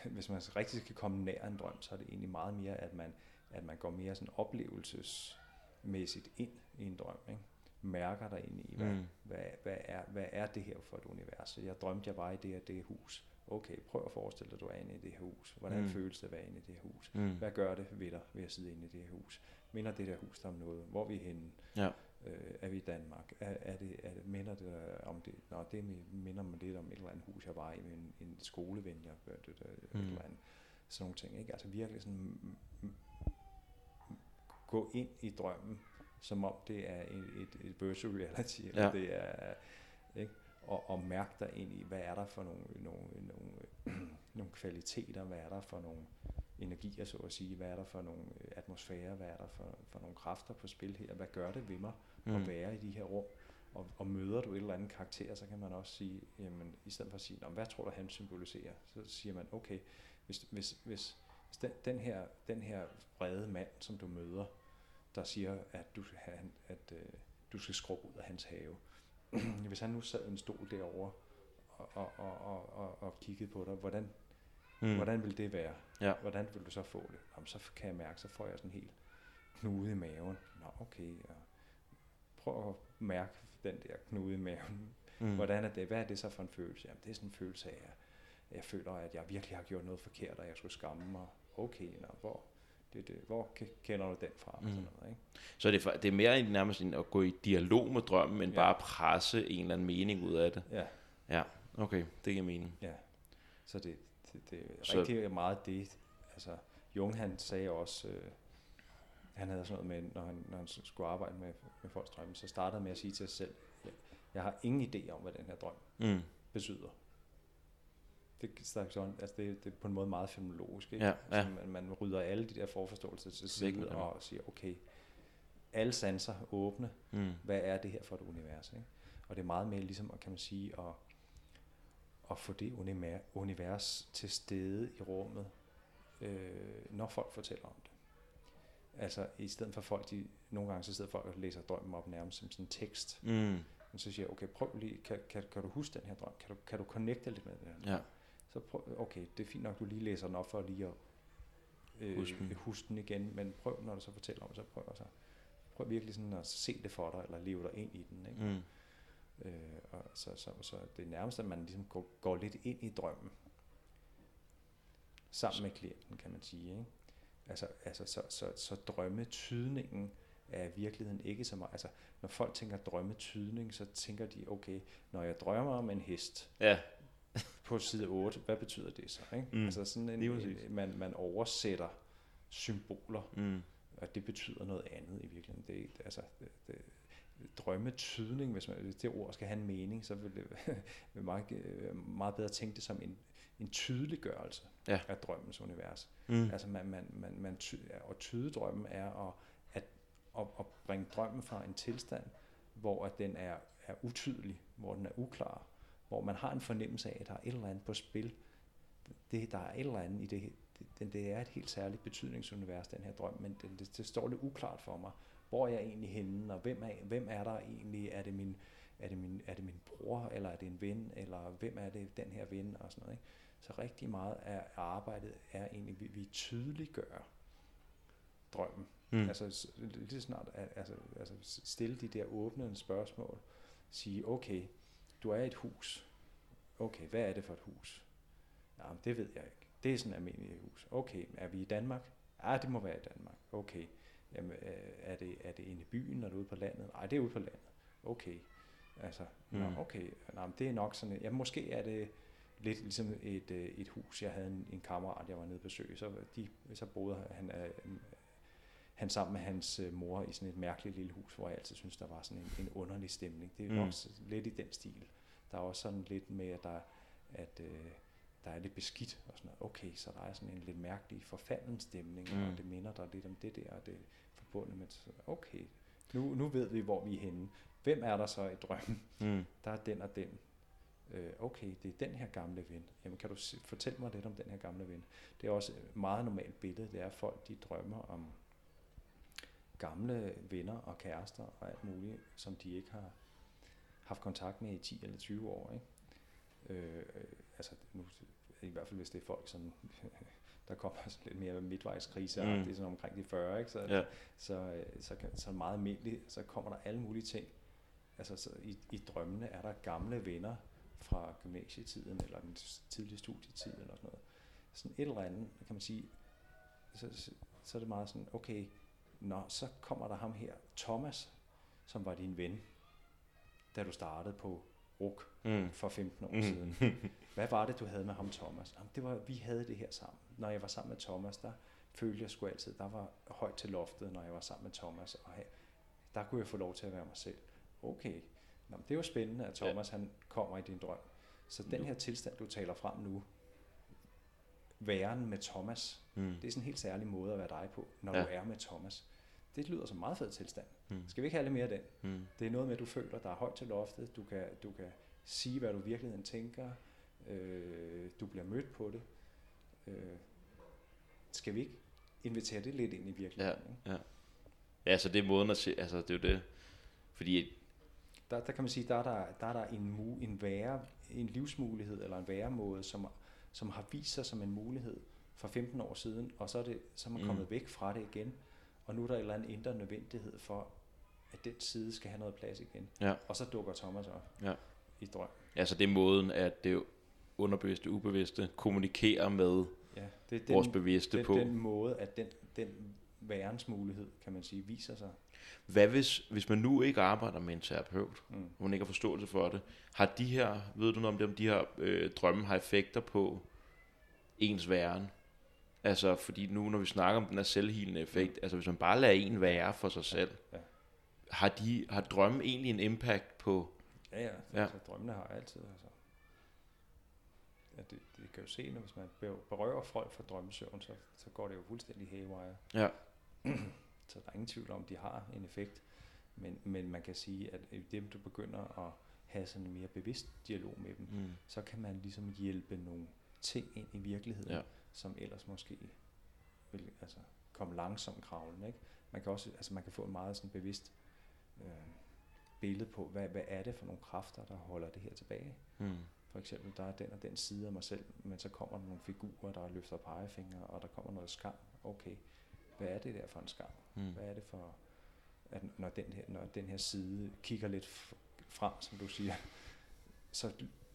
hvis man rigtig skal komme nær en drøm, så er det egentlig meget mere, at man, at man går mere sådan oplevelsesmæssigt ind i en drøm, ikke? Mærker der ind i, hvad, mm. hvad, hvad, er, hvad er det her for et univers? Jeg drømte, jeg var i det her, det her hus. Okay, prøv at forestille dig, du er inde i det her hus. Hvordan mm. føles det at være inde i det her hus? Mm. Hvad gør det ved dig ved at sidde inde i det her hus? Minder det der hus der om noget? Hvor er vi henne? Ja. Øh, er vi i Danmark? Er, er det, er det, minder det om det? Nå, det minder mig lidt om et eller andet hus, jeg var i, en, en skoleven, jeg hørte det, mm. et eller andet. Sådan nogle ting, ikke? Altså virkelig sådan, m- m- gå ind i drømmen, som om det er et, et, et virtual reality, eller ja. Det er, ikke? Og, og mærke dig ind i, hvad er der for nogle, nogle, nogle, nogle kvaliteter, hvad er der for nogle energier, så at sige, hvad er der for nogle atmosfærer, hvad er der for, for nogle kræfter på spil her, hvad gør det ved mig at mm. være i de her rum, og, og møder du et eller andet karakter, så kan man også sige, jamen, i stedet for at sige, hvad tror du han symboliserer, så siger man, okay, hvis, hvis, hvis, hvis den, den, her, den her brede mand, som du møder, der siger, at du, han, at, øh, du skal skrubbe ud af hans have, hvis han nu sad i en stol derovre og, og, og, og, og, og kiggede på dig, hvordan Mm. hvordan vil det være? Ja. Hvordan vil du så få det? Jamen, så kan jeg mærke, så får jeg sådan helt knude i maven. Nå, okay. Og prøv at mærke den der knude i maven. Mm. Hvordan er det? Hvad er det så for en følelse? Jamen, det er sådan en følelse af, at jeg føler, at jeg virkelig har gjort noget forkert, og jeg skulle skamme mig. Okay, nå, hvor, det, det, hvor kender du den fra? Mm. Sådan noget, ikke? Så det er, det er mere nærmest at gå i dialog med drømmen, end ja. Bare at presse en eller anden mening ud af det? Ja. Ja, okay. Det giver mening. Ja. Så det Det, det er så. Rigtig meget det. Altså, Jung han sagde også, øh, han havde sådan noget med, når han, når han skulle arbejde med, med folks drømme, så startede han med at sige til sig selv, jeg, jeg har ingen idé om, hvad den her drøm mm. betyder. Det, sådan, altså det, det er på en måde meget fenomenologisk, ikke? Ja, ja. Altså, man, man rydder alle de der forforståelser til siden og siger, okay, alle sanser åbne, mm. hvad er det her for et univers? Ikke? Og det er meget mere ligesom, kan man sige, at og få det univers til stede i rummet, øh, når folk fortæller om det. Altså i stedet for folk, de, nogle gange så sidder folk og læser drømmen op nærmest som sådan en tekst. Mm. Og så siger jeg, okay, prøv lige, kan, kan, kan du huske den her drøm? Kan du, kan du connecte lidt med den her drøm? Ja. Så prøv, okay, det er fint nok, du lige læser den op for lige at øh, huske den. huske den igen, men prøv, når du så fortæller om det, så prøv, så prøv virkelig sådan at se det for dig, eller leve dig ind i den, ikke? Mm. Øh, og så, så, så det er nærmest, at man ligesom går, går lidt ind i drømmen. Sammen med klienten, kan man sige. Ikke? Altså, altså, så, så, så drømmetydningen er i virkeligheden ikke så meget. Altså, når folk tænker drømmetydning, så tænker de, okay, når jeg drømmer om en hest, ja, på side otte, hvad betyder det så? Ikke? Mm. Altså sådan en, en, man, man oversætter symboler, mm. og det betyder noget andet i virkeligheden. Det, altså, det, det, drømmetydning, hvis, man, hvis det ord skal have en mening, så vil det meget, meget bedre tænke det som en, en tydeliggørelse, ja, af drømmens univers. Mm. Altså man, man, man, man ty, at tyde drømmen er at, at, at, at bringe drømmen fra en tilstand, hvor at den er, er utydelig, hvor den er uklar, hvor man har en fornemmelse af, at der er et eller andet på spil. Det, der er et eller andet i det, det, det er et helt særligt betydningsunivers, den her drøm, men det, det, det står lidt uklart for mig. Hvor er jeg egentlig henne, og hvem er, hvem er der egentlig? Er det, min, er, det min, er det min bror, eller er det en ven, eller hvem er det den her ven, og sådan noget. Ikke? Så rigtig meget af arbejdet er egentlig, vi, vi tydeliggør drømmen. Mm. Altså lige snart altså, altså stille de der åbne spørgsmål, sige, okay, du er i et hus. Okay, hvad er det for et hus? Jamen, det ved jeg ikke. Det er sådan et almindeligt hus. Okay, er vi i Danmark? Ja, det må være i Danmark. Okay. Jamen, er det, er det inde i byen, er det ude på landet? Nej, det er ude på landet. Okay. Altså, mm. nå, okay. Nå, det er nok sådan, ja, måske er det lidt ligesom et, et hus. Jeg havde en, en kammerat, jeg var nede og besøg, så, de, så boede han, han sammen med hans mor i sådan et mærkeligt lille hus, hvor jeg altid synes der var sådan en, en underlig stemning. Det er mm. også lidt i den stil. Der er også sådan lidt med, at der, at, der er lidt beskidt og sådan noget. Okay, så der er sådan en lidt mærkelig forfalden stemning, mm. og det minder dig lidt om det der, og det er forbundet med, okay, nu, nu ved vi, hvor vi er henne. Hvem er der så i drømmen? Mm. Der er den og den. Øh, okay, det er den her gamle ven. Jamen, kan du se, fortælle mig lidt om den her gamle ven? Det er også et meget normalt billede, det er folk, de drømmer om gamle venner og kærester og alt muligt, som de ikke har haft kontakt med i ti eller tyve år, ikke? Øh, altså nu, i hvert fald hvis det er folk som, der kommer lidt mere midtvejskrise, mm. det er sådan omkring de fyrre, ikke? Så, ja. så, så, så meget almindeligt, så kommer der alle mulige ting, altså så i, i drømmene er der gamle venner fra gymnasietiden eller den tidlige studietid eller sådan noget, sådan et eller andet kan man sige, så, så, så er det meget sådan, okay, nå, så kommer der ham her, Thomas, som var din ven, da du startede på Mm. for femten år mm. siden. Hvad var det, du havde med ham, Thomas? Jamen, det var, vi havde det her sammen. Når jeg var sammen med Thomas, der følte jeg sgu altid, der var højt til loftet, når jeg var sammen med Thomas, og der kunne jeg få lov til at være mig selv. Okay, nå, det er jo spændende, at Thomas, ja, han kommer i din drøm. Så den her tilstand, du taler frem nu, væren med Thomas, mm. det er sådan en helt særlig måde at være dig på, når ja. du er med Thomas. Det lyder som en meget fed tilstand. Mm. Skal vi ikke have lidt mere af den? Mm. Det er noget med, at du føler, der er højt til loftet. Du kan, du kan sige, hvad du i virkeligheden tænker. Øh, du bliver mødt på det. Øh, skal vi ikke invitere det lidt ind i virkeligheden? Ja, ja. Ja, så det er måden at se. Altså, det er jo det. Fordi der, der kan man sige, der er der, der, er der en, mu, en, værre, en livsmulighed, eller en væremåde, som, som har vist sig som en mulighed for femten år siden, og så er, det, så er man kommet mm. væk fra det igen. Og nu er der en eller anden indre nødvendighed for, at den side skal have noget plads igen. Ja. Og så dukker Thomas op ja. i drøm. Altså det er måden, at det underbevidste, ubevidste kommunikerer med ja, det er den, vores bevidste den, på. Det er den måde, at den, den værens mulighed, kan man sige, viser sig. Hvad hvis, hvis man nu ikke arbejder med en terapeut, mm. og man ikke har forståelse for det, har de her, ved du noget om det, om de her øh, drømme har effekter på ens væren? Altså, fordi nu, når vi snakker om den her selvhilende effekt, altså hvis man bare lader en være for sig selv, ja, ja. har de har drømme egentlig en impact på... Ja, ja, ja. Altså, drømmene har altid, altså... Ja, det, det kan jo se, når hvis man berører folk fra drømmesøvn, så, så går det jo fuldstændig haywire. Ja. Så der er ingen tvivl om, de har en effekt, men, men man kan sige, at dem, du begynder at have sådan en mere bevidst dialog med dem, mm. så kan man ligesom hjælpe nogle ting ind i virkeligheden, ja. som ellers måske vil altså komme langsomt kravlen, ikke? Man kan også altså man kan få en meget sådan bevidst øh, billede på, hvad hvad er det for nogle kræfter, der holder det her tilbage. Mm. For eksempel der er den og den side af mig selv, men så kommer der nogle figurer, der løfter pegefingre, og der kommer noget skam. Okay, hvad er det der for en skam? Mm. Hvad er det for, at når den her når den her side kigger lidt frem, som du siger, så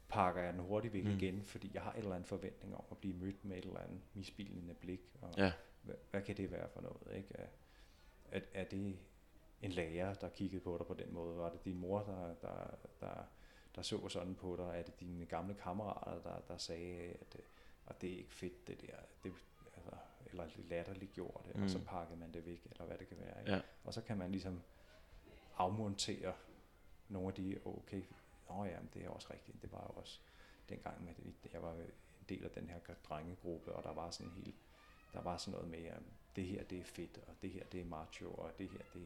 pakker jeg den hurtigt væk mm. igen, fordi jeg har et eller andet forventning om at blive mødt med et eller andet misbilligende blik, og ja. hvad, hvad kan det være for noget, ikke? Er, er det en lærer, der kiggede på dig på den måde? Var det din mor, der, der, der, der så sådan på dig? Er det dine gamle kammerater, der, der sagde, at, at det er ikke fedt, det der, det, altså, eller latterligt gjorde det, mm. og så pakkede man det væk, eller hvad det kan være, ikke? Ja. Og så kan man ligesom afmontere nogle af de, okay, nå ja, men det er også rigtigt, det var også dengang, med det, jeg var en del af den her drengegruppe, og der var sådan helt, der var sådan noget med, at det her, det er fedt, og det her, det er macho, og det her, det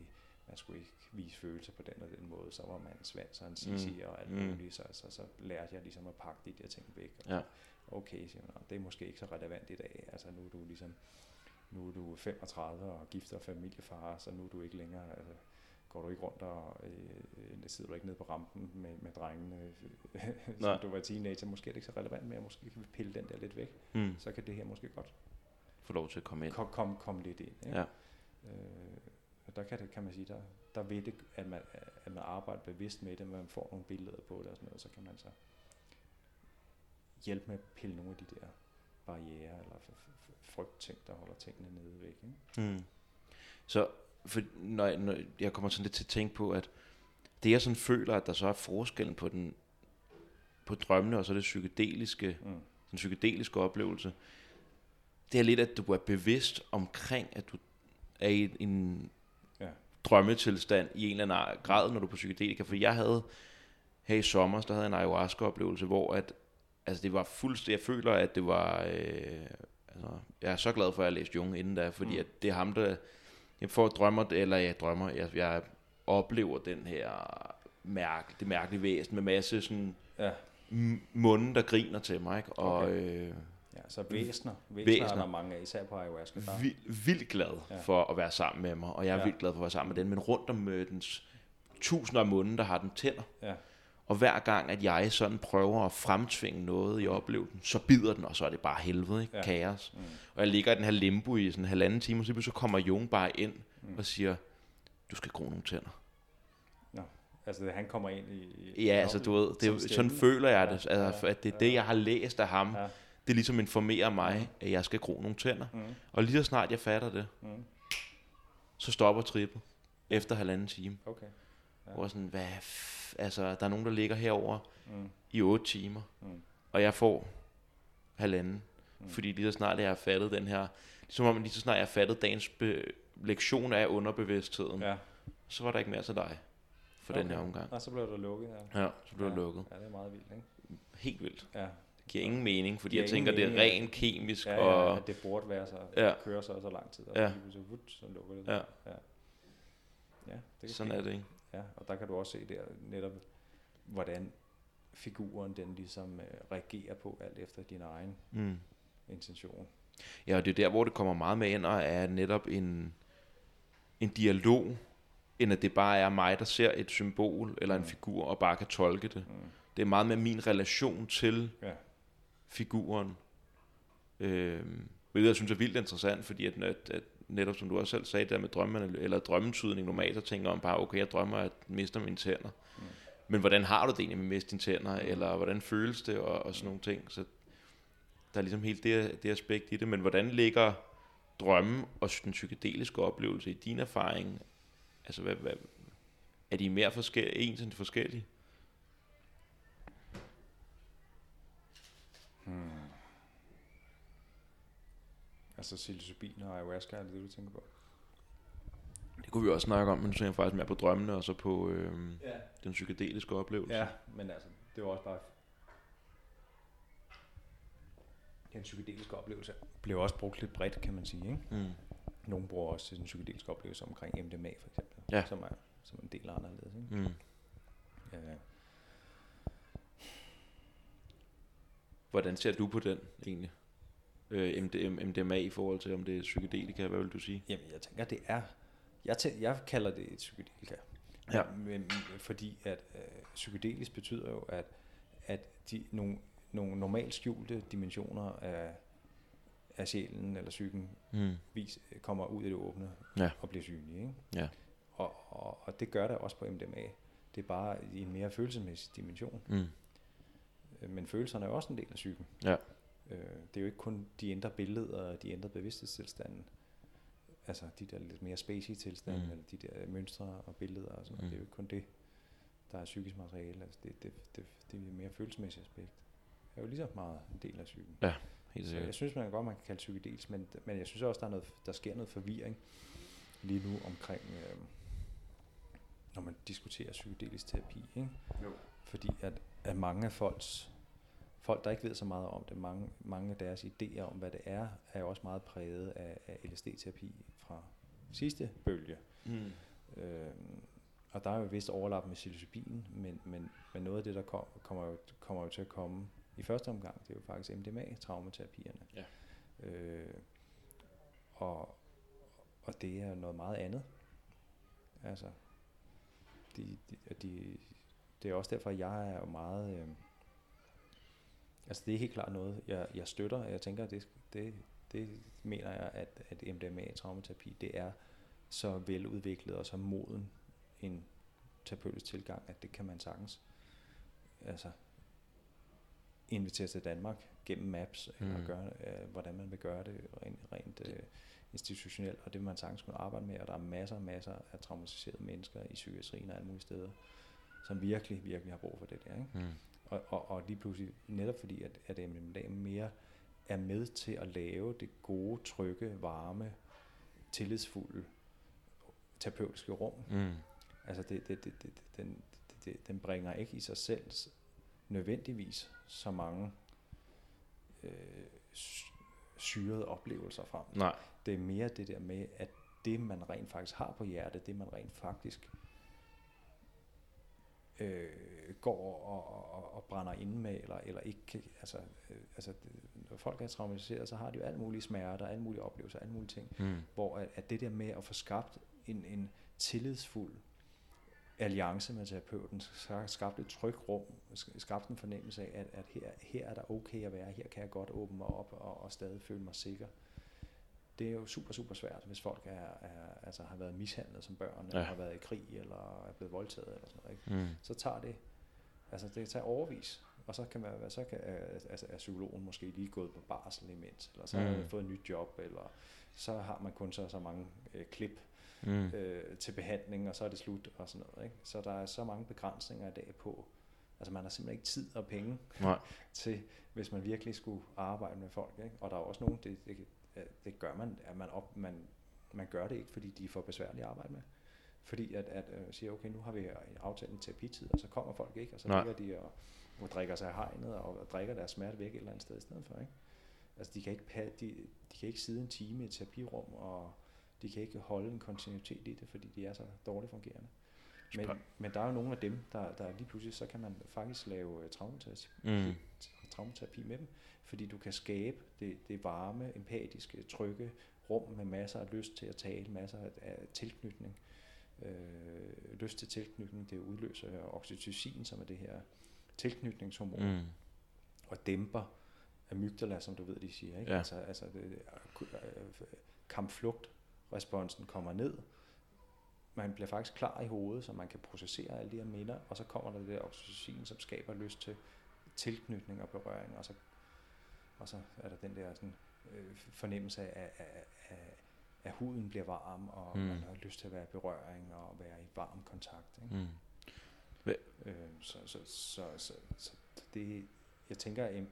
man skulle ikke vise følelser på den og den måde, så var man svans og en sissi mm. og alt muligt, så, så, så lærte jeg ligesom at pakke de der ting væk, og ja. okay, siger man, det er måske ikke så relevant i dag, altså nu er du ligesom, nu er du femogtredive og gift og familiefar, så nu er du ikke længere, altså, går du ikke rundt og øh, sidder du ikke nede på rampen med, med drengene, som du var teenager, måske er det ikke så relevant mere, måske kan vi pille den der lidt væk, mm. så kan det her måske godt få lov til at komme ind. Kom, kom, kom lidt ind, ikke? Ja. Øh, og der kan, det, kan man sige, der, der ved det, at man, at man arbejder bevidst med det, man får nogle billeder på det og sådan noget, så kan man så hjælpe med at pille nogle af de der barrierer eller frygtting, der holder tingene nede væk, ikke? Mm. Så for når jeg, når jeg kommer sådan lidt til at tænke på, at det jeg sådan føler, at der så er forskellen på den på drømmene og så det psykedeliske, mm. den psykedeliske oplevelse, det er lidt, at du er bevidst omkring, at du er i en ja. drømmetilstand i en eller anden grad, når du er på psykedelika. For jeg havde her i sommer, der havde en ayahuasca-oplevelse, hvor at, altså det var fuldstændig, jeg føler, at det var, øh, altså, jeg er så glad for, at jeg læste Jung inden da, fordi mm. at det er ham, der, jeg får drømmer, eller jeg drømmer, jeg, jeg oplever den her, mærke, det mærkelige væsen med masse sådan, ja. munden, der griner til mig, ikke? Og okay. øh, ja, så væsner, væsner, væsner. Er der mange af, især på ayahuasca. Vild, vildt glad ja. for at være sammen med mig, og jeg er ja. vildt glad for at være sammen med den, men rundt om dens tusinder af munden, der har den tænder. Ja. Og hver gang, at jeg sådan prøver at fremtvinge noget i oplevelsen, så bider den, og så er det bare helvede, ikke? Ja. Kaos. Mm. Og jeg ligger i den her limbo i sådan en halvanden time, og så kommer Jung bare ind mm. og siger, du skal gro nogle tænder. Nå, altså han kommer ind i... i ja, altså du ved, det, sådan føler jeg det, ja. altså, at det er ja. det, jeg har læst af ham. Ja. Det ligesom informerer mig, at jeg skal gro nogle tænder. Mm. Og lige så snart jeg fatter det, mm. så stopper trippet efter halvanden time. Okay. Ja. Hvor sådan, hvad f- altså, der er nogen, der ligger herover mm. i otte timer, mm. og jeg får halvanden. Mm. Fordi lige så snart jeg har fattet den her, ligesom om lige så snart jeg har fattet dagens be- lektion af underbevidstheden, ja. så var der ikke mere til dig for okay. den her omgang. Og så blev der lukket her. Ja, så blev ja. der lukket. Ja, det er meget vildt, ikke? Helt vildt. Ja. Det giver ingen mening, fordi jeg tænker, mening, det er rent kemisk. Ja, ja, og at det burde være så, ja. kører så så lang tid, og ja. så, vut, så lukker det. Ja. Ja. Ja, det kan sådan ske. Er det, ikke? Ja, og der kan du også se der netop, hvordan figuren den ligesom øh, reagerer på alt efter din egen mm. intention. Ja, og det er der, hvor det kommer meget med ind, og er netop en, en dialog, end at det bare er mig, der ser et symbol eller en mm. figur, og bare kan tolke det. Mm. Det er meget med min relation til... Ja. Figuren, øh, hvilket jeg synes er vildt interessant, fordi at, at, at netop som du også selv sagde der med drømmerne, eller drømmetydning normalt, så tænker om bare, okay, jeg drømmer, at jeg mister mine tænder, mm. men hvordan har du det egentlig med at miste dine tænder, mm. eller hvordan føles det, og, og sådan nogle ting, så der er ligesom helt det, det aspekt i det, men hvordan ligger drømme og den psykedeliske oplevelse i din erfaring, altså hvad, hvad, er de mere forskellige, ens end forskellige? Hmm. Altså psilocybin og ayahuasca, er det det, du tænker på? Det kunne vi også snakke om, men nu tænker jeg faktisk mere på drømmene og så på øhm, ja. den psykedeliske oplevelse. Ja, men altså, det var også bare... Den psykedeliske oplevelse blev også brugt lidt bredt, kan man sige, ikke? Mm. Nogle bruger også den psykedeliske oplevelse omkring M D M A, for eksempel, ja. som, er, som er en del af anderledes, ikke? Mm. Ja, ja. Hvordan ser du på den egentlig? Øh, M D M A i forhold til, om det er psykedelika, hvad vil du sige? Jamen, jeg tænker, det er... Jeg, tæ- jeg kalder det et psykedelika. Ja. Men, fordi at øh, psykedelisk betyder jo, at, at de, nogle, nogle normalt skjulte dimensioner af, af sjælen eller psyken mm. vis, kommer ud i det åbne ja. og bliver synlige. Ikke? Ja. Og, og, og det gør det også på M D M A. Det er bare i en mere følelsesmæssig dimension. Mm. Men følelserne er også en del af psyken. Ja. Øh, det er jo ikke kun de indre billeder og de indre bevidsthedstilstande. Altså de der lidt mere spacey tilstande, mm. eller de der mønstre og billeder og sådan noget. Mm. Det er jo ikke kun det, der er psykisk materiale. Altså det, det, det, det er mere følelsesmæssigt aspekt. Det er jo lige så meget en del af psyken. Ja, helt sikkert. Så jeg synes man kan godt, man kan kalde psykedels, men, men jeg synes også, der er noget, der sker noget forvirring lige nu omkring... Øh, når man diskuterer psykedelisk terapi, ikke? Jo. Fordi at, at mange af folks, folk, der ikke ved så meget om det, mange, mange af deres idéer om, hvad det er, er jo også meget præget af, af L S D-terapi fra sidste bølge. Mm. Øhm, og der er jo vist overlap med psilocybin, men, men, men noget af det, der kom, kommer, jo, kommer jo til at komme i første omgang, det er jo faktisk M D M A-traumaterapierne. Ja. Øh, og, og det er noget meget andet. Altså... De, de, de, det er også derfor, at jeg er jo meget... Øh, altså, det er helt klart noget, jeg, jeg støtter. Jeg tænker, at det, det, det mener jeg, at, at M D M A-traumaterapi, det er så veludviklet og så moden en terapeutisk tilgang, at det kan man sagtens altså invitere til Danmark gennem Maps, mm. eller gøre, øh, hvordan man vil gøre det rent, rent øh, institutionelt, og det vil man sagtens kunne arbejde med, og der er masser og masser af traumatiserede mennesker i psykiatrien og alle mulige steder, som virkelig, virkelig har brug for det der, ikke? Mm. Og, og, og lige pludselig, netop fordi, at, at M D M A mere er med til at lave det gode, trygge, varme, tillidsfulde, terapeutiske rum. Mm. Altså, det, det, det, det, den, det, den bringer ikke i sig selv nødvendigvis så mange øh, syrede oplevelser frem. Nej. Det er mere det der med, at det man rent faktisk har på hjertet, det man rent faktisk øh, går og, og, og brænder inde med, eller, eller ikke, altså, øh, altså når folk er traumatiseret, så har de jo alle mulige smerter, alle mulige oplevelser, alle mulige ting, mm. hvor at, at det der med at få skabt en, en tillidsfuld alliance med terapeuten, skabt et trygt rum, skabt en fornemmelse af, at, at her, her er der okay at være, her kan jeg godt åbne mig op og, og stadig føle mig sikker. Det er jo super, super svært, hvis folk er, er, altså har været mishandlet som børn, ja. Eller har været i krig, eller er blevet voldtaget, eller sådan noget, ikke? Mm. Så tager det, altså det tager overvis, og så kan man, så kan, altså er psykologen måske lige gået på barsel imens, eller så har mm. man fået et nyt job, eller så har man kun så, så mange øh, klip, Mm. Øh, til behandling, og så er det slut og sådan noget, ikke? Så der er så mange begrænsninger i dag på, altså man har simpelthen ikke tid og penge til, hvis man virkelig skulle arbejde med folk, ikke? Og der er også nogen, det, det, det gør man, at man, op, man, man gør det ikke, fordi de er for besværlige at arbejde med, fordi at, at øh, siger, okay, nu har vi aftalt en terapitid, og så kommer folk ikke, og så ligger de og, og drikker sig af hegnet, og, og drikker deres smerte væk et eller andet sted i stedet for, ikke? Altså de kan ikke, pa- de, de kan ikke sidde en time i et terapirum, og de kan ikke holde en kontinuitet i det, fordi de er så dårligt fungerende. Men, men der er jo nogle af dem, der, der lige pludselig, så kan man faktisk lave traumaterapi, mm. traumaterapi med dem, fordi du kan skabe det, det varme, empatiske, trygge rum med masser af lyst til at tale, masser af tilknytning. Øh, lyst til tilknytning, det udløser oxytocin, som er det her tilknytningshormon, mm. og dæmper amygdala, som du ved, de siger, ikke? Ja. Altså, altså kampflugt, responsen kommer ned, man bliver faktisk klar i hovedet, så man kan processere alle de her minder, og så kommer der det der oxytocin, som skaber lyst til tilknytning og berøring, og så, og så er der den der sådan, øh, fornemmelse af, af, af, af huden bliver varm, og mm. man har lyst til at være i berøring, og være i varm kontakt. Ikke? Mm. Øh, så, så, så, så, så det, jeg tænker, at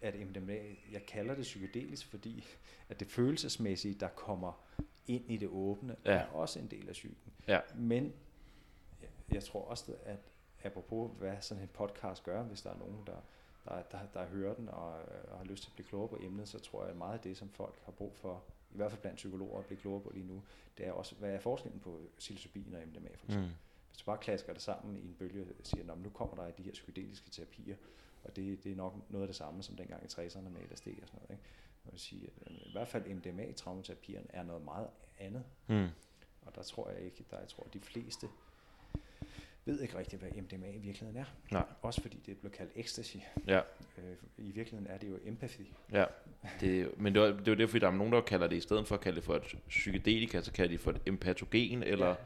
at M D M A, jeg kalder det psykedelisk, fordi at det følelsesmæssige, der kommer ind i det åbne, ja. Er også en del af psyken. Ja. Men jeg tror også, at apropos hvad sådan en podcast gør, hvis der er nogen, der, der, der, der hører den og, og har lyst til at blive klogere på emnet, så tror jeg, at meget af det, som folk har brug for, i hvert fald blandt psykologer at blive klogere på lige nu, det er også, hvad er forskellen på psilocybin og M D M A for eksempel. Mm. Hvis du bare klasker det sammen i en bølge og siger, nu kommer der de her psykedeliske terapier, og det, det er nok noget af det samme som dengang i tresserne med L S D og sådan noget, ikke? Jeg vil sige, at i hvert fald M D M A-traumaterapierne er noget meget andet. Mm. Og der tror jeg ikke, der jeg tror, de fleste ved ikke rigtigt, hvad M D M A i virkeligheden er. Nej. Også fordi det blev kaldt ecstasy. Ja. Øh, I virkeligheden er det jo empathy. Ja. Det, men det er jo derfor, der er nogen, der kalder det, i stedet for at kalde det for et psykedelika, så kalder de for et empatogen, eller... Ja.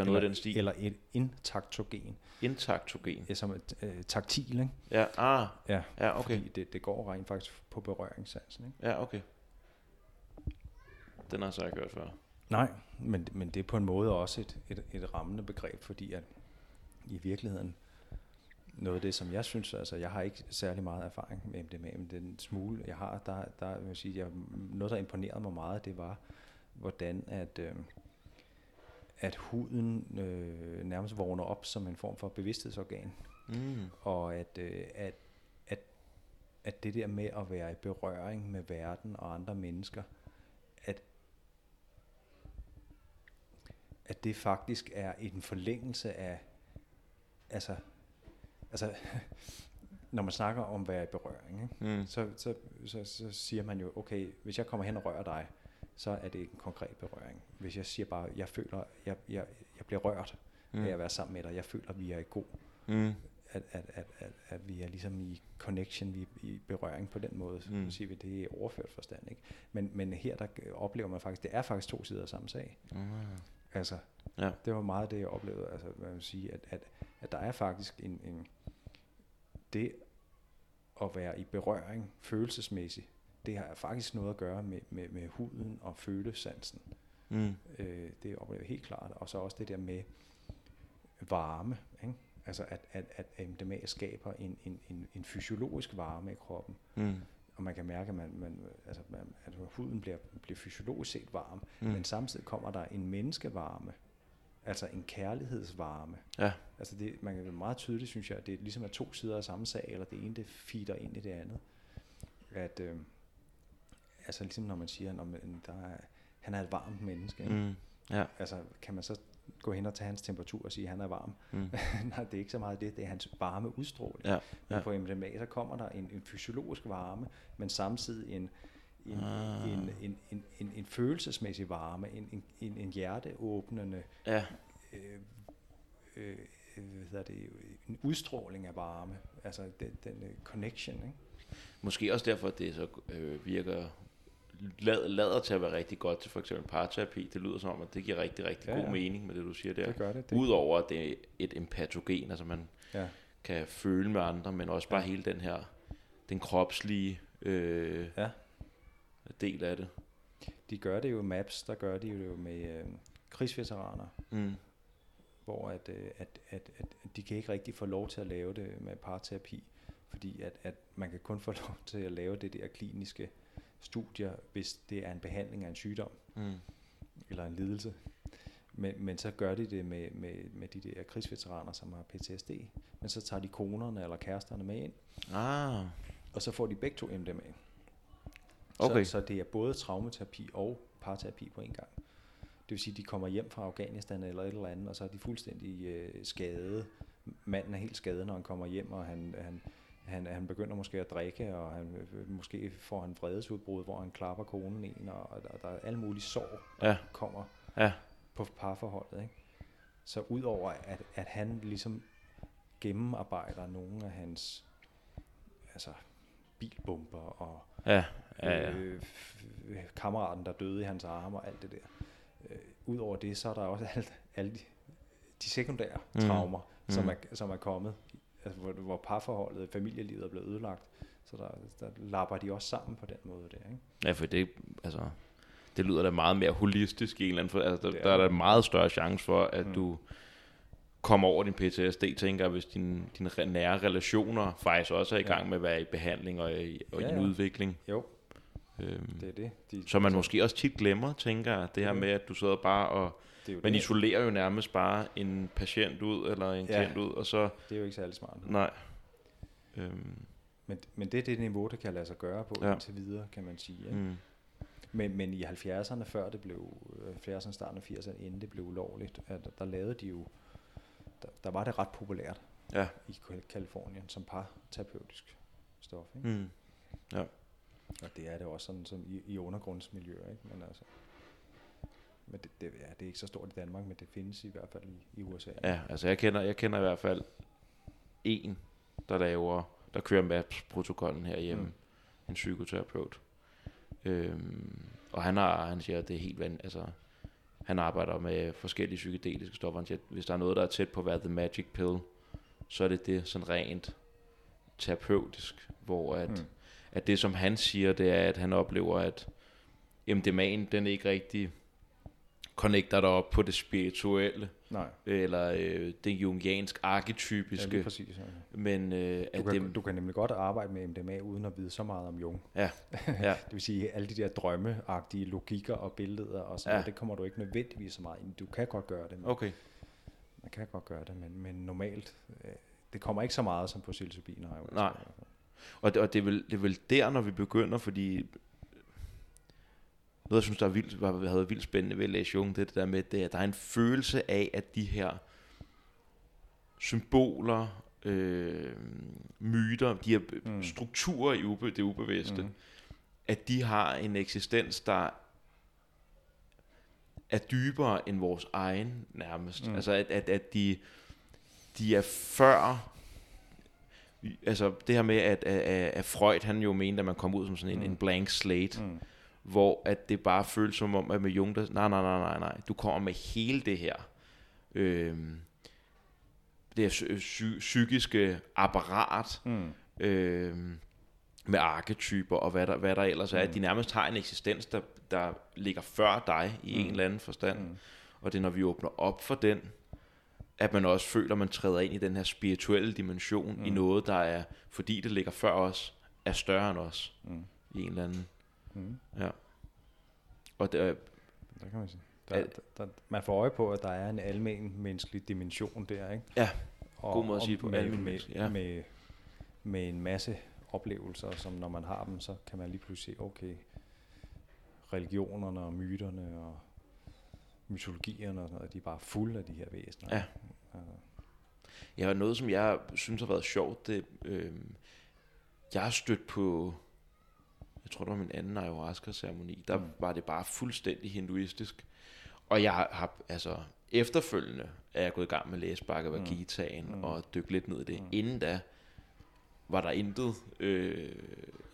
eller noget eller, af den stil. Eller et intaktogen. Intaktogen. Ja, som et øh, taktil, ikke? Ja, ah. Ja, ja okay. Fordi det, det går rent faktisk på berøringssansen, ikke? Ja, okay. Den har jeg så ikke hørt før. Nej, men, men det er på en måde også et, et, et rammende begreb, fordi at i virkeligheden, noget af det, som jeg synes, altså jeg har ikke særlig meget erfaring med M D M A, men den smule, jeg har, der, der vil jeg sige, jeg, noget, der imponerede mig meget, det var, hvordan at, øh, at huden øh, nærmest vågner op som en form for bevidsthedsorgan. Mm. Og at, øh, at, at, at det der med at være i berøring med verden og andre mennesker, at, at det faktisk er en forlængelse af, altså, altså, når man snakker om at være i berøring, ikke? Mm. Så, så, så, så siger man jo, okay, hvis jeg kommer hen og rører dig, så er det en konkret berøring. Hvis jeg siger bare, jeg føler, jeg, jeg, jeg bliver rørt mm. af at være sammen med dig, jeg føler, vi er i god, mm. at, at, at, at, at vi er ligesom i connection, vi er i berøring på den måde, mm. så siger vi, det er overført forstand, ikke? Men, men her, der oplever man faktisk, det er faktisk to sider af samme sag. Mm. Altså, ja. Det var meget det, jeg oplevede, altså, man vil sige, at, at, at der er faktisk en, en, det at være i berøring følelsesmæssigt, det har faktisk noget at gøre med, med, med huden og følesansen. Mm. Øh, det oplever jeg helt klart. Og så også det der med varme, ikke? Altså at, at, at M D M A skaber en, en, en, en fysiologisk varme i kroppen. Mm. Og man kan mærke, at, man, man, altså, man, at huden bliver, bliver fysiologisk set varm, mm. men samtidig kommer der en menneskevarme, altså en kærlighedsvarme. Ja. Altså det, man kan være meget tydeligt, synes jeg, at det ligesom er to sider af samme sag, eller det ene, det feeder ind i det andet. At, øh, altså ligesom når man siger, når man, der er, han er et varmt menneske, mm. ja. Altså kan man så gå hen og tage hans temperatur og sige, at han er varm. Mm. Nej, det er ikke så meget det, det er hans varme udstråling. Ja, ja. Men på M D M A, så kommer der en, en fysiologisk varme, men samtidig en, en, ah. en, en, en, en, en følelsesmæssig varme, en, en, en hjerteåbnende ja. øh, øh, hvad er det, en udstråling af varme, altså den, den connection. Ikke? Måske også derfor, at det så øh, virker... Lad, lader til at være rigtig godt til for eksempel parterapi. Det lyder som om, at det giver rigtig, rigtig ja, god ja. mening med det, du siger der. Det gør det. det. Udover at det er et empatogen, altså man ja. kan føle med andre, men også bare ja. hele den her, den kropslige øh, ja. del af det. De gør det jo i Maps, der gør de jo med øh, krigsveteraner, mm. hvor at, øh, at, at, at de kan ikke rigtig få lov til at lave det med parterapi, fordi at, at man kan kun få lov til at lave det der kliniske studier, hvis det er en behandling af en sygdom, mm. eller en lidelse. Men, men så gør de det med, med, med de der krigsveteraner, som har P T S D, men så tager de konerne eller kæresterne med ind, ah. og så får de begge to M D M A. Okay. Så, så det er både traumaterapi og parterapi på en gang. Det vil sige, at de kommer hjem fra Afghanistan eller et eller andet, og så er de fuldstændig øh, skadede. Manden er helt skadet, når han kommer hjem, og han... han Han, han begynder måske at drikke, og han, måske får han vredesudbrud, hvor han klapper konen ind, og, og der, der er alle mulige sår, der ja. kommer ja. på parforholdet. Ikke? Så udover at, at han ligesom gennemarbejder nogle af hans altså, bilbomber, og ja. Ja, ja. Øh, kammeraten, der døde i hans arme, og alt det der. Øh, udover det, så er der også alle, alle de, de sekundære mm. traumer, mm. Som, er, som er kommet. Altså, hvor, hvor parforholdet, familielivet er blevet ødelagt, så der, der lapper de også sammen på den måde der, ikke? Ja, for det, altså, det lyder da meget mere holistisk i en eller anden, for, altså, der, der er da meget større chance for, at mm. du kommer over din P T S D, tænker, hvis dine din nære relationer faktisk også er i gang ja. med at være i behandling og i, og ja, i en ja. udvikling. Jo, øhm, det er det. De, så man de, måske også tit glemmer, tænker, det her mm. med, at du sidder bare og... Man isolerer jo nærmest bare en patient ud, eller en ja, klient ud, og så... det er jo ikke særlig smart. Nej. Øhm. Men, men det er det niveau, der kan lade sig gøre på ja. indtil videre, kan man sige. Ja? Mm. Men, men i halvfjerdserne, før det blev... halvfjerdserne, starten af firserne, inden det blev lovligt, at der lavede de jo... Der, der var det ret populært ja. i Kalifornien som parterapeutisk stof, ikke? Mm. Ja. Og det er det også sådan som i, i undergrundsmiljøer, ikke? Men altså... Men det, det, ja, det er ikke så stort i Danmark, men det findes i hvert fald i, i U S A. Ja, altså jeg kender, jeg kender i hvert fald en, der laver, der kører M A P S-protokollen herhjemme, mm. en psykoterapeut. Øhm, og han har, han siger, at det er helt vanvittigt, altså Han arbejder med forskellige psykedeliske stoffer. Han siger, hvis der er noget, der er tæt på at være The Magic Pill, så er det det sådan rent terapeutisk, hvor at, mm. at det, som han siger, det er, at han oplever, at M D M'en, den ikke rigtig connecter dig op på det spirituelle. Nej. Eller øh, det jungiansk arketypiske. Ja, præcis, ja. Men øh, at du kan, dem... du kan nemlig godt arbejde med M D M A uden at vide så meget om Jung. Ja. Ja. Det vil sige alle de der drømmeagtige logikker og billeder og sådan, ja. Og det kommer du ikke nødvendigvis så meget ind. Du kan godt gøre det. Men okay. Man kan godt gøre det, men, men normalt øh, det kommer ikke så meget som på psilocybin. Nej. Og det, og det er vel, det er vel der, når vi begynder, fordi noget, jeg synes, der er vildt, var, havde vildt spændende ved at læse Jung, det er det der med, at der er en følelse af, at de her symboler, øh, myter, de her mm. strukturer i ube, det ubevidste, mm. at de har en eksistens, der er dybere end vores egen nærmest. Mm. Altså, at, at, at de, de er før... Altså, det her med, at, at, at Freud, han jo mente, at man kom ud som sådan en, mm. en blank slate, mm. hvor at det bare føles som om, at med Jung, der, nej, nej, nej, nej, nej, du kommer med hele det her, øh, det her psy- psykiske apparat, mm. øh, med arketyper, og hvad der, hvad der ellers er, mm. at de nærmest har en eksistens, der, der ligger før dig, i mm. en eller anden forstand, mm. og det er, når vi åbner op for den, at man også føler, at man træder ind i den her spirituelle dimension, mm. i noget, der er, fordi det ligger før os, er større end os, mm. i en eller anden. Mm. Ja. Og det, øh, der kan man sige. Der, at, der, der, man får øje på, at der er en almen menneskelig dimension der, ikke? Ja. Og, god måde at sige på almen menneskelig. Ja. Med, med en masse oplevelser, som når man har dem, så kan man lige pludselig se, okay, religionerne og myterne og mytologierne og sådan noget, de er bare fulde af de her væsener. Ja. Ja. Ja, og noget, som jeg synes har været sjovt, det øh, jeg har stødt på. Jeg tror, det var min anden ayahuasca-ceremoni. Der mm. var det bare fuldstændig hinduistisk. Og jeg har, altså, efterfølgende er jeg gået i gang med at læse Bhagavad Gitaen, mm. og dykke lidt ned i det. Mm. Inden da var der intet øh,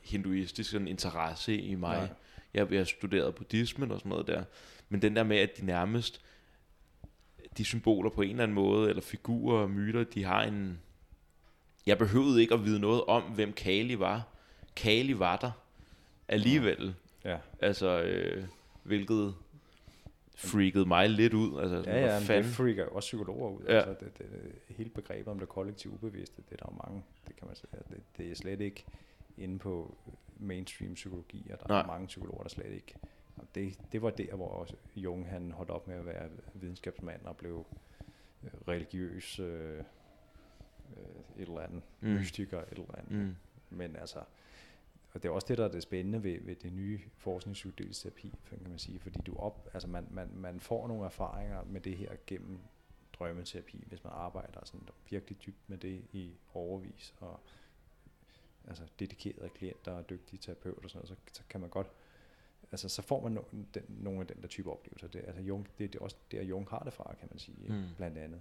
hinduistisk sådan interesse i mig. Ja. Jeg, jeg studerede buddhismen og sådan noget der. Men den der med, at de nærmest, de symboler på en eller anden måde, eller figurer og myter, de har en... Jeg behøvede ikke at vide noget om, hvem Kali var. Kali var der alligevel, ja. Altså, øh, hvilket freakede mig lidt ud. Altså, ja, ja, men det freaker også psykologer ud. Ja. Altså, det, det, hele begrebet om det kollektive ubevidste, det er der jo mange, det kan man sige. Det, det er slet ikke inde på mainstream psykologi, og der Nej. er mange psykologer, der slet ikke. Og det, det var der, hvor også Jung, han holdt op med at være videnskabsmand og blev religiøs, øh, et eller andet, mm. mystiker, et eller andet. Mm. Men altså... Og det er også det, der er det spændende ved, ved det nye forskningspsykodelsterapi, kan man sige, fordi du op, altså man, man, man får nogle erfaringer med det her gennem drømmeterapi, hvis man arbejder sådan virkelig dybt med det i overvis, og altså dedikerede klienter og dygtige terapeuter og sådan noget, så, så kan man godt, altså så får man no, den, nogle af den der type oplevelser. Det, altså Jung, det, det er også der, Jung har det fra, kan man sige, mm. blandt andet.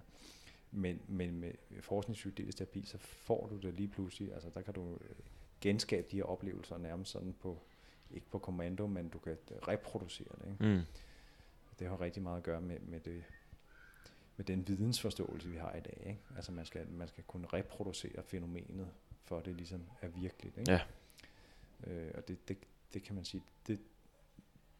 Men, men med forskningspsykodelsterapi, så får du det lige pludselig, altså der kan du... genskabe de her oplevelser nærmest sådan på, ikke på kommando, men du kan reproducere det, ikke? Mm. Det har rigtig meget at gøre med, med, det, med den vidensforståelse, vi har i dag, ikke? Altså man skal, man skal kunne reproducere fænomenet, for det ligesom er virkeligt, ikke? Ja. Øh, og det, det, det kan man sige, det,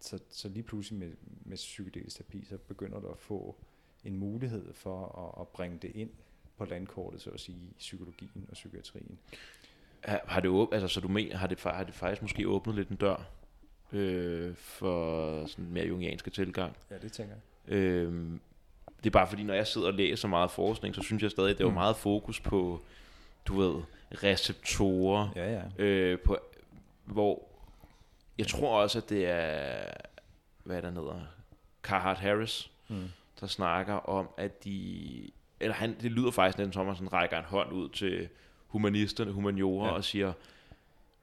så, så lige pludselig med, med psykedelisk terapi, så begynder du at få en mulighed for at, at bringe det ind på landkortet, så at sige, i psykologien og psykiatrien. Har det, åb- altså, så du mener, har, det, har det faktisk måske åbnet lidt en dør øh, for sådan mere jungianske tilgang? Ja, det tænker jeg. Øh, det er bare fordi, når jeg sidder og læser meget forskning, så synes jeg stadig, at det er mm. meget fokus på, du ved, receptorer. Ja, ja. Øh, på, hvor jeg tror også, at det er, hvad der hedder, Carhart-Harris, mm. der snakker om, at de, eller han, det lyder faktisk lidt som, at han rækker en hånd ud til humanisterne, humaniorer, ja. Og siger,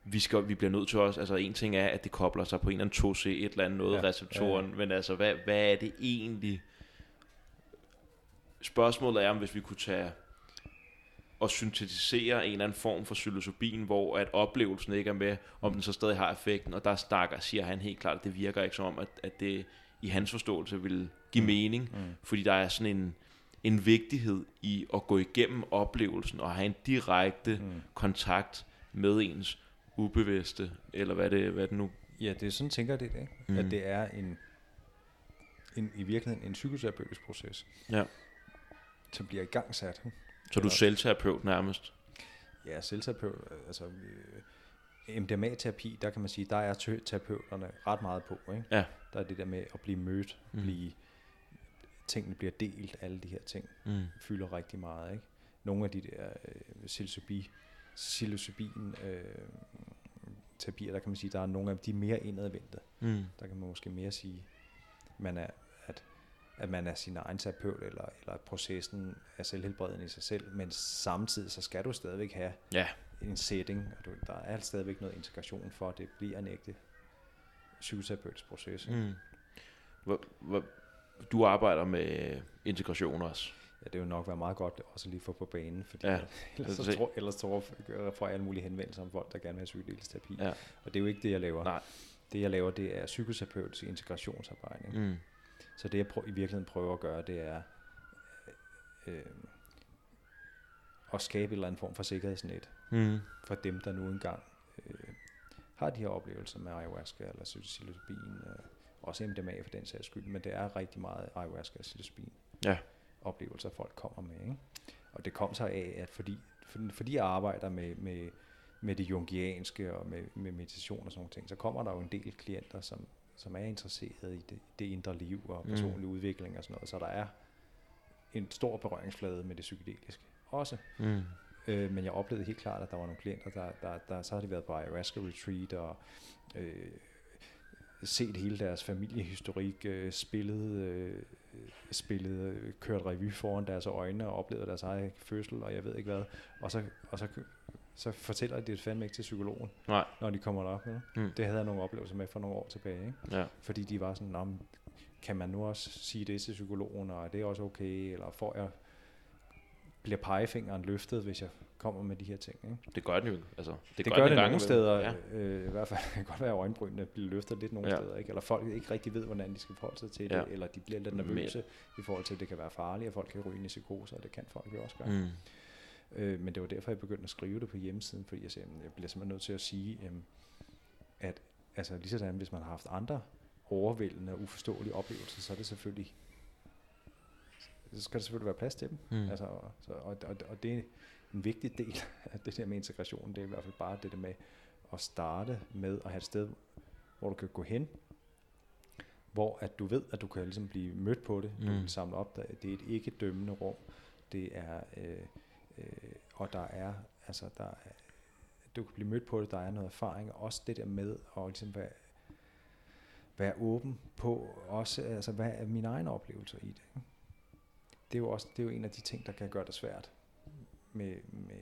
vi, skal, vi bliver nødt til os, altså en ting er, at det kobler sig på en eller anden to C, et eller andet noget, ja, receptoren, ja, ja. Men altså, hvad, hvad er det egentlig? Spørgsmålet er, om hvis vi kunne tage og syntetisere en eller anden form for psilocybin, hvor at oplevelsen ikke er med, om den så stadig har effekten, og der snakker, siger han helt klart, at det virker ikke som om, at, at det i hans forståelse ville give mening, mm. fordi der er sådan en, en vigtighed i at gå igennem oplevelsen og have en direkte mm. kontakt med ens ubevidste, eller hvad det, hvad det nu... Ja, det er sådan, tænker det, ikke? Mm. At det er en, en i virkeligheden en psykoterapeutisk proces, ja. Som bliver igangsat. Så du er selvterapeut nærmest? Ja, selvterapeut, altså... Øh, M D M A-terapi, der kan man sige, der er terapeuterne ret meget på, ikke? Ja. Der er det der med at blive mødt, mm. blive, tingene bliver delt, alle de her ting mm. fylder rigtig meget, ikke? Nogle af de der øh, psilocybi, psilocybin øh, terapier, der kan man sige, der er nogle af de mere indadvendte. Mm. Der kan man måske mere sige, man er, at, at man er sin egen terapeut, eller, eller processen er selvhelbredende i sig selv, men samtidig så skal du stadigvæk have... Ja. En setting, og der er stadigvæk noget integration for, at det bliver en ægte psykoterapeutisk proces. Mm. Hvor, hvor, du arbejder med integration også? Ja, det vil nok være meget godt også lige få på banen, fordi ja, ellers, så tror, ellers tror jeg, får jeg alle mulige henvendelser om folk, der gerne vil have psykodelsterapi. Ja. Og det er jo ikke det, jeg laver. Nej. Det, jeg laver, det er psykoterapeutisk integrationsarbejde. Mm. Så det, jeg prøver, i virkeligheden prøver at gøre, det er øh, at skabe en eller anden form for sikkerhedsnet. Mm. For dem, der nu engang øh, har de her oplevelser med ayahuasca eller psilocybin, øh, også M D M A for den sags skyld, men det er rigtig meget ayahuasca og psilocybin ja. Oplevelser, folk kommer med, ikke? Og det kom sig af, at fordi, fordi jeg arbejder med, med, med det jungianske og med, med meditation og sådan nogle ting, så kommer der jo en del klienter, som, som er interesseret i det, det indre liv og personlig mm. udvikling og sådan noget, så der er en stor berøringsflade med det psykedeliske også. Mm. Men jeg oplevede helt klart, at der var nogle klienter, der, der, der så har de været på ayahuasca retreat og øh, set hele deres familiehistorik, øh, spillet, øh, spillet, kørt revy foran deres øjne og oplevet deres egen fødsel, og jeg ved ikke hvad. Og så, og så, så fortæller de det fandme ikke til psykologen, nej. Når de kommer derop. Mm. Det havde jeg nogle oplevelser med for nogle år tilbage. Ikke? Ja. Fordi de var sådan, nå, kan man nu også sige det til psykologen, og er det også okay, eller får jeg... bliver pegefingeren løftet, hvis jeg kommer med de her ting, ikke? Det gør den jo. Altså, det, det gør, gør det nogle steder, ja. øh, i hvert fald kan godt være, at øjenbrynene bliver løftet lidt nogle ja. Steder, ikke? Eller folk ikke rigtig ved, hvordan de skal forholde sig til det, ja. Eller de bliver lidt nervøse i forhold til, at det kan være farligt, og folk kan ryge ind i psykoser, og det kan folk jo også gøre. Mm. Øh, men det var derfor, jeg begyndte at skrive det på hjemmesiden, fordi jeg, sagde, jeg bliver simpelthen nødt til at sige, øhm, at altså, lige sådan, hvis man har haft andre overvældende og uforståelige oplevelser, så er det selvfølgelig så skal der selvfølgelig være plads til dem. Mm. Altså, og, og, og, og det er en vigtig del af det der med integrationen, det er i hvert fald bare det der med at starte med at have et sted, hvor du kan gå hen, hvor at du ved, at du kan ligesom blive mødt på det, mm. du kan samle op, der, det er et ikke dømmende rum, det er, øh, øh, og der er, altså der er, du kan blive mødt på det, der er noget erfaring, og også det der med at ligesom være, være åben på, også, altså hvad er mine egne oplevelser i det, det er jo også det er jo en af de ting, der kan gøre det svært, med, med,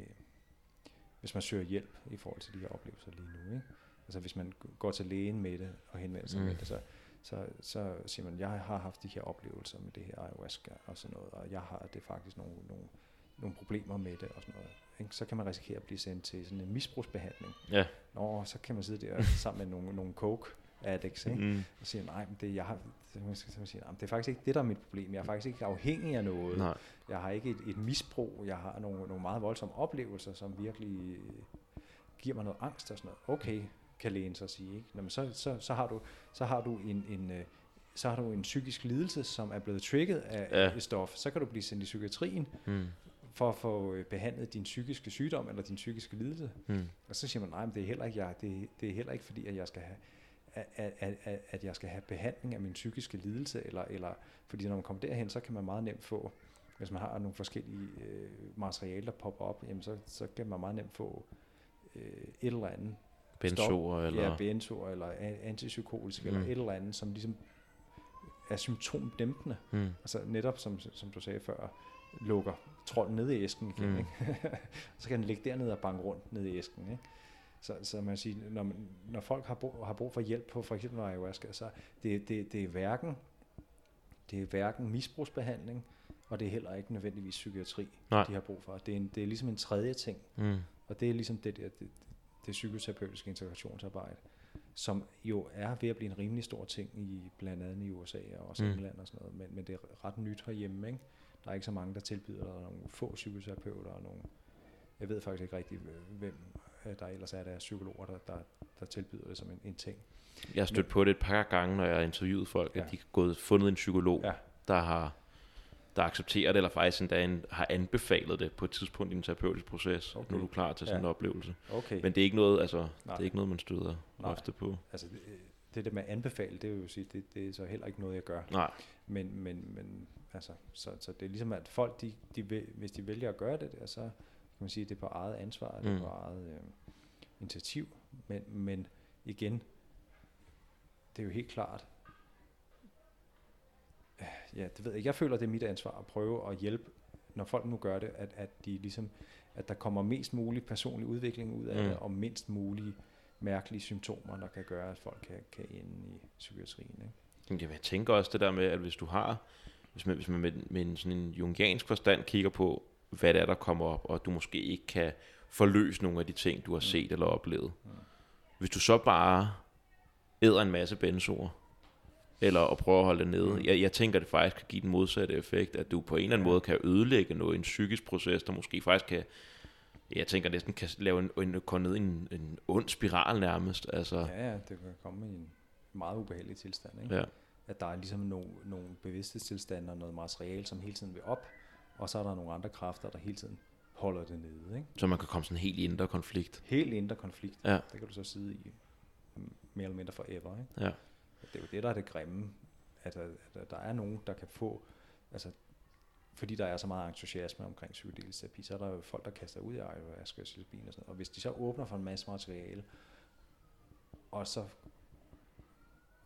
hvis man søger hjælp i forhold til de her oplevelser lige nu. Ikke? Altså hvis man går til lægen med det og henvender sig mm. med det, så, så, så siger man, jeg har haft de her oplevelser med det her ayahuasca og sådan noget, og jeg har det faktisk nogle, nogle, nogle problemer med det og sådan noget. Ikke? Så kan man risikere at blive sendt til sådan en misbrugsbehandling. Yeah. Nå, så kan man sidde der sammen med nogle, nogle coke. Addicts, ikke? Mm. Og siger, nej, men det, jeg har, siger, nej, det er faktisk ikke det, der er mit problem. Jeg er faktisk ikke afhængig af noget. Nej. Jeg har ikke et, et misbrug. Jeg har nogle, nogle meget voldsomme oplevelser, som virkelig giver mig noget angst og sådan noget. Okay, kan lægen så sige, ikke? Nå, men så, så, så, har du, så har du en, en, så har du en psykisk lidelse, som er blevet trigget af ja. Et stof. Så kan du blive sendt i psykiatrien mm. for at få behandlet din psykiske sygdom eller din psykiske lidelse. Mm. Og så siger man, nej, men det er heller ikke jeg. Det, det er heller ikke fordi, at jeg skal have At, at, at, at jeg skal have behandling af min psykiske lidelse, eller, eller fordi når man kommer derhen, så kan man meget nemt få, hvis man har nogle forskellige øh, materialer, der popper op, jamen så, så kan man meget nemt få øh, et eller andet. Benzoer, eller? Ja, benzoer, eller antipsykotisk, mm. eller et eller andet, som ligesom er symptomdæmpende. Mm. Altså netop, som, som du sagde før, lukker trolden ned i æsken igen, mm. ikke? Så kan den ligge dernede og banke rundt ned i æsken, ikke? Så, så man siger, når, man, når folk har brug, har brug for hjælp på for eksempel ayahuasca, så det, det, det er hverken det er hverken misbrugsbehandling, og det er heller ikke nødvendigvis psykiatri, nej. De har brug for. Det er, en, det er ligesom en tredje ting, mm. og det er ligesom det, der, det, det psykoterapeutiske integrationsarbejde, som jo er ved at blive en rimelig stor ting i blandt andet i U S A og også mm. England og sådan noget, men, men det er ret nyt herhjemme, ikke? Der er ikke så mange, der tilbyder, der er nogle få psykoterapeuter og nogle, jeg ved faktisk ikke rigtigt, hvem der ellers er, der er psykologer, der, der, der tilbyder det som en, en ting. Jeg har stødt men, på det et par gange, når jeg har interviewet folk, ja. At de har gået fundet en psykolog, ja. der har der accepterer det, eller faktisk endda en, har anbefalet det på et tidspunkt i en terapeutisk proces, okay. Når du er klar til sådan ja. en oplevelse. Okay. Men det er ikke noget, altså, det er ikke noget man støder Nej. ofte på. Altså, det, det der med at anbefale, det vil jo sige, det, det er så heller ikke noget, jeg gør. Nej. Men, men, men altså, så, så det er ligesom, at folk, de, de, hvis de vælger at gøre det der, så kan man sige, at det er på eget ansvar, mm. det er på eget øh, initiativ. Men, men igen, det er jo helt klart, ja, det ved jeg. Jeg føler, det er mit ansvar at prøve at hjælpe, når folk nu gør det, at, at, de ligesom, at der kommer mest mulig personlig udvikling ud af mm. det, og mindst mulige mærkelige symptomer, der kan gøre, at folk kan, kan ende i psykiatrien. Ikke? Jamen, jeg tænker også det der med, at hvis du har, hvis man, hvis man med, med en, sådan en jungiansk forstand kigger på, hvad det er, der kommer op, og du måske ikke kan forløse nogle af de ting, du har set mm. eller oplevet. Mm. Hvis du så bare æder en masse benzoer, eller at prøve at holde det nede. Jeg, jeg tænker, det faktisk kan give den modsatte effekt, at du på en eller anden måde kan ødelægge noget, en psykisk proces, der måske faktisk kan, jeg tænker næsten kan lave en, en, gå ned i en, en ond spiral nærmest. Altså. Ja, ja, det kan komme i en meget ubehagelig tilstand. Ikke? Ja. At der er ligesom nogle, nogle bevidsthedstilstande og noget materiale, som hele tiden vil op, og så er der nogle andre kræfter, der hele tiden holder det nede. Ikke? Så man kan komme sådan helt i indre konflikt. Helt indre konflikt. Ja. Det kan du så sidde i mere eller mindre forever. Ikke? Ja. Det er jo det, der er det grimme, at, at, at der er nogen, der kan få, altså fordi der er så meget entusiasme omkring psykedelisk terapi, så er der jo folk, der kaster ud i ayahuasca og psilocybin og sådan noget. Og hvis de så åbner for en masse materiale, og så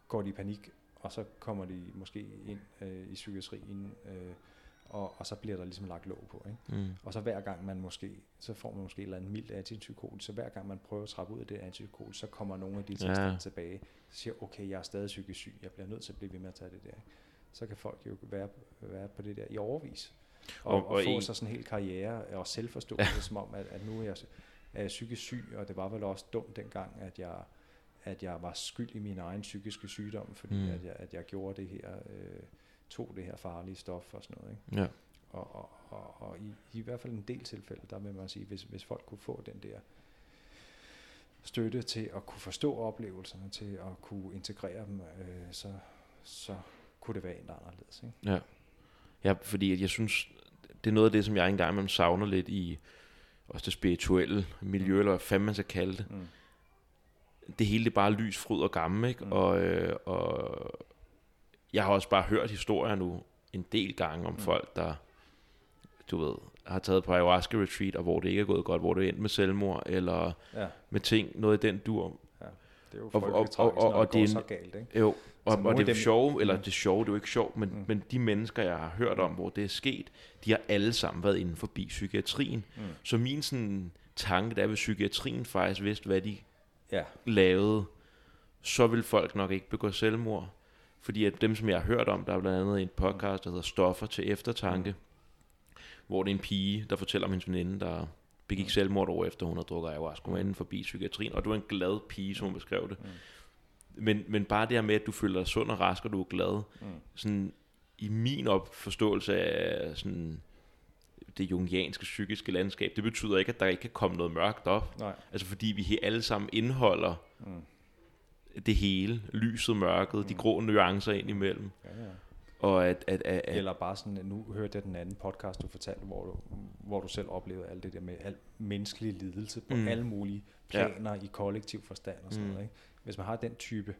går de i panik, og så kommer de måske ind øh, i psykiatrien, øh, og, og så bliver der ligesom lagt låg på. Ikke? Mm. Og så hver gang man måske, så får man måske et eller andet mildt antipsykotisk, så hver gang man prøver at trappe ud af det antipsykotisk, så kommer nogle af de tilstande ja. tilbage, så siger, okay, jeg er stadig psykisk syg, jeg bliver nødt til at blive ved med at tage det der. Så kan folk jo være, være på det der i overvis, og, og, og, og få en... så sådan en hel karriere og selvforståelse, ja. som om, at, at nu er jeg, er jeg psykisk syg, og det var vel også dumt dengang, at jeg, at jeg var skyld i min egen psykiske sygdom, fordi mm. at, jeg, at jeg gjorde det her... Øh, tog det her farlige stof og sådan noget. Ikke? Ja. Og, og, og, og i, i hvert fald en del tilfælde, der vil man sige, hvis, hvis folk kunne få den der støtte til at kunne forstå oplevelserne, til at kunne integrere dem, øh, så, så kunne det være endda anderledes. Ikke? Ja. Ja, fordi jeg synes, det er noget af det, som jeg engang imellem savner lidt i også det spirituelle miljø, mm. eller hvad fanden man skal kalde det. Mm. Det hele det er bare lys, fryd og gammel, ikke? Mm. Og, øh, og jeg har også bare hørt historier nu en del gange om mm. folk, der du ved, har taget på ayahuasca retreat, og hvor det ikke er gået godt, hvor det er endt med selvmord, eller ja. med ting, noget i den dur. Ja, det er jo frygteligt tragisk, når det går så galt, ikke? Jo, og, og, og det er dem... sjovt, eller mm. det sjove, det er jo ikke sjovt, men, mm. men de mennesker, jeg har hørt om, hvor det er sket, de har alle sammen været inden forbi psykiatrien. Mm. Så min sådan, tanke, der er ved psykiatrien faktisk vidste, hvad de ja. lavede, så vil folk nok ikke begå selvmord. Fordi at dem, som jeg har hørt om, der er blandt andet en podcast, der hedder Stoffer til eftertanke, mm. hvor det er en pige, der fortæller om hendes veninde, der begik mm. selvmord over efter, hun har drukket ayahuasca, inden forbi psykiatrien, og du er en glad pige, som hun beskrev det. Mm. Men, men bare det her med, at du føler dig sund og rask, og du er glad, mm. sådan, i min opforståelse af sådan, det jungianske psykiske landskab, det betyder ikke, at der ikke kan komme noget mørkt op. Nej. Altså fordi vi alle sammen indeholder... Mm. det hele, lyset, mørket, mm. de grå nuancer ind imellem. Ja, ja. Og at, at, at, at eller bare sådan, nu hørte jeg den anden podcast, du fortalte, hvor du, hvor du selv oplevede alt det der med al menneskelig lidelse på mm. alle mulige planer ja. i kollektiv forstand og sådan mm. noget. Ikke? Hvis man har den type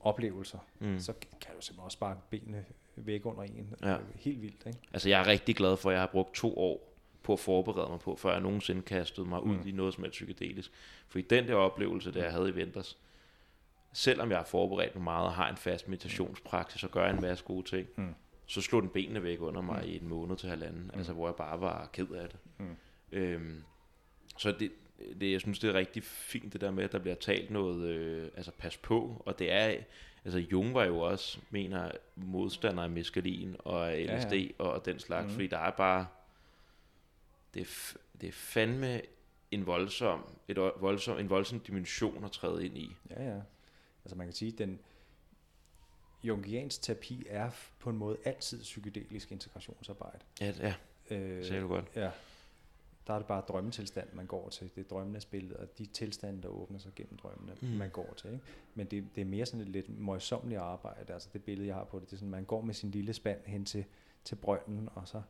oplevelser, mm. så kan du simpelthen også sparke benene væk under en. Ja. Helt vildt. Ikke? Altså jeg er rigtig glad for, at jeg har brugt to år på at forberede mig på, før jeg nogensinde kastede mig ud mm. i noget som er psykedelisk. For i den der oplevelse, der jeg havde i Venters, selvom jeg har forberedt mig meget og har en fast meditationspraksis og gør en masse gode ting, mm. så slog den benene væk under mig mm. i en måned til halvanden, mm. altså hvor jeg bare var ked af det. Mm. Øhm, så det, det, jeg synes, det er rigtig fint det der med, at der bliver talt noget, øh, altså pas på, og det er, altså Jung var jo også, mener, modstander af meskalin og L S D ja, ja. Og, og den slags, mm. fordi der er bare, det er, f- det er fandme en voldsom, et voldsom, en voldsom dimension at træde ind i. Ja, ja. Altså man kan sige, at den jungiansk terapi er på en måde altid psykedelisk integrationsarbejde. Ja, ja. Øh, Siger du godt. Ja. Der er det bare drømmetilstand, man går til. Det er drømmenes billede, og de tilstande, der åbner sig gennem drømmene, mm. man går til. Ikke? Men det, det er mere sådan et lidt møjsommeligt arbejde. Altså det billede, jeg har på det, det er sådan, man går med sin lille spand hen til, til brønden, og så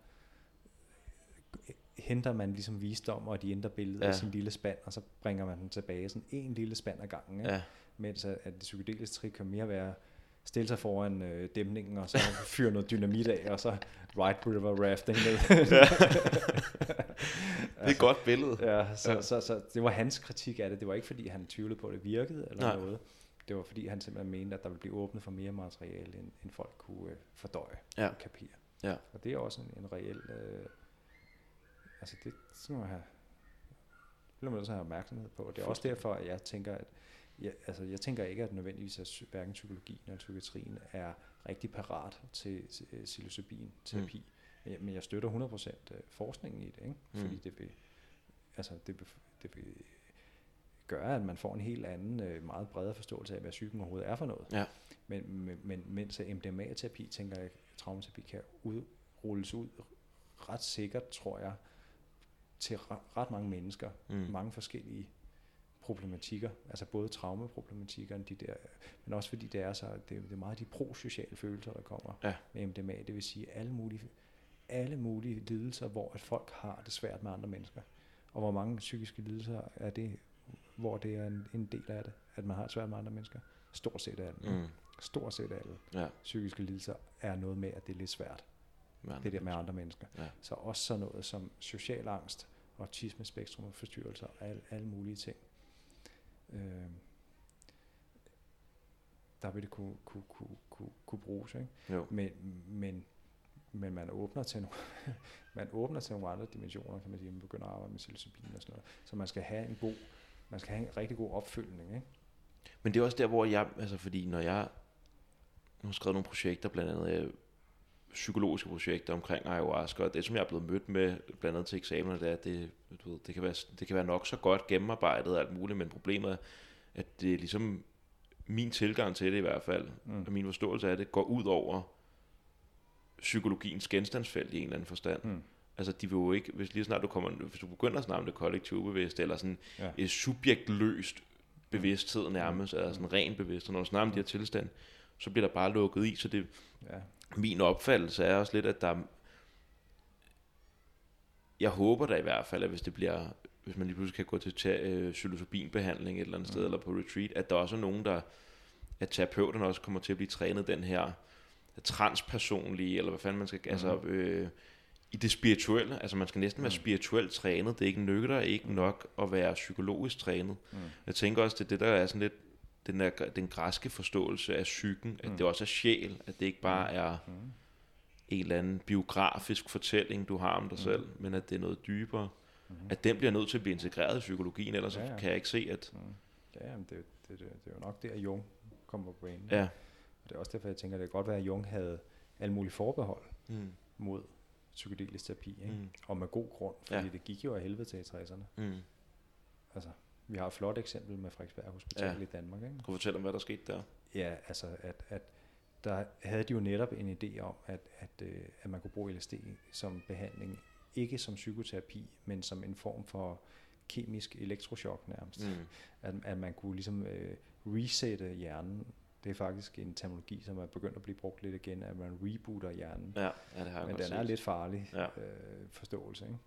henter man ligesom visdom og de indre billeder ja. af sin lille spand, og så bringer man den tilbage sådan en lille spand ad gangen. Ikke? Ja. Mens at, at det psykedeliske trick kan mere være stille sig foran øh, dæmningen, og så fyre noget dynamit af, og så right river rafting ned. Det er et godt billede. Ja, så, ja. Så, så, så det var hans kritik af det. Det var ikke fordi, han tvivlede på, at det virkede eller Nej. noget. Det var fordi, han simpelthen mente, at der ville blive åbnet for mere materiale, end, end folk kunne øh, fordøje ja. og kapere. Ja. Og det er også en, en reel... Øh, altså det skal man have, det man også have opmærksomhed på. Det er også derfor, at jeg tænker, at jeg, altså jeg tænker ikke, at nødvendigvis at hverken psykologien eller psykiatrien er rigtig parat til, til uh, psilocybin-terapi. Mm. Men, jeg, men jeg støtter hundrede procent forskningen i det, ikke? Fordi mm. det, vil, altså det, vil, det vil gøre, at man får en helt anden, meget bredere forståelse af, hvad psyken overhovedet er for noget. Ja. Men, men, men mens M D M A-terapi, tænker jeg, traumaterapi kan udrulles ud ret sikkert, tror jeg, til ret mange mennesker, mm. mange forskellige problematikker, altså både traumeproblematikkerne, de der, men også fordi det er så, det, det er meget de prosociale følelser, der kommer ja. med M D M A, det vil sige alle mulige, alle mulige lidelser, hvor at folk har det svært med andre mennesker, og hvor mange psykiske lidelser er det, hvor det er en, en del af det, at man har det svært med andre mennesker, stort set alle, mm. stort set alle ja. psykiske lidelser er noget med, at det er lidt svært, det der med andre mennesker, ja. så også sådan noget som social angst, autisme, spektrum, forstyrrelser, al, alle mulige ting. Øh, der vil det kunne, kunne, kunne, kunne, kunne bruges, ikke? Men, men, men man åbner til nogle, man åbner til nogle andre dimensioner, kan man sige, man begynder at arbejde med psilocybin og sådan noget, så man skal have en god, man skal have en rigtig god opfølgning, ikke? Men det er også der, hvor jeg, altså fordi når jeg nu har skrevet nogle projekter, blandt andet psykologiske projekter omkring ayahuasca, og det som jeg er blevet mødt med blandt andet til eksamener, det er, at det, du ved, det, kan være, det kan være nok så godt gennemarbejdet og alt muligt, men problemet er, at det er ligesom min tilgang til det i hvert fald, mm. og min forståelse af det, går ud over psykologiens genstandsfelt i en eller anden forstand. Mm. Altså de vil jo ikke, hvis lige snart du kommer, hvis du begynder at snakke om det kollektive bevidst, eller sådan ja. et subjektløst bevidsthed nærmest, mm. eller sådan ren bevidsthed, når du snakker om mm. de her tilstand, så bliver der bare lukket i, så det... Ja. Min opfattelse er også lidt, at der... Jeg håber da i hvert fald, at hvis det bliver... Hvis man lige pludselig kan gå til te- psilocybinbehandling et eller andet mm. sted, eller på retreat, at der også er nogen, der... At terapeuterne også kommer til at blive trænet den her transpersonlige, eller hvad fanden man skal... Mm. Altså, øh, i det spirituelle. Altså, man skal næsten være spirituelt trænet. Det er ikke nytter, ikke nok at være psykologisk trænet. Mm. Jeg tænker også, det er det, der er sådan lidt... Den, der, den græske forståelse af psyken, at mm. det også er sjæl, at det ikke bare er mm. en eller anden biografisk fortælling, du har om dig mm. selv, men at det er noget dybere, mm. at den bliver nødt til at blive integreret i psykologien, ellers ja, ja. kan jeg ikke se, at... Mm. Ja, men det, det, det, det er jo nok der, Jung kommer på banen. Ja. Og det er også derfor, jeg tænker, at det kan godt være, at Jung havde alle mulige forbehold mm. mod psykedelisk terapi, ikke? Mm. og med god grund, fordi ja. det gik jo af helvede til i tresserne. Mm. Altså... Vi har et flot eksempel med Frederiksberg Hospital ja. i Danmark. Ikke? Kan du fortælle om, hvad der skete der? Ja, altså, at, at der havde de jo netop en idé om, at, at, at man kunne bruge L S D som behandling. Ikke som psykoterapi, men som en form for kemisk elektroschok nærmest. Mm. At, at man kunne ligesom øh, resette hjernen. Det er faktisk en terminologi, som er begyndt at blive brugt lidt igen, at man rebooter hjernen. Ja, ja, det har jeg men den set. Er lidt farlig ja. øh, forståelse, ikke?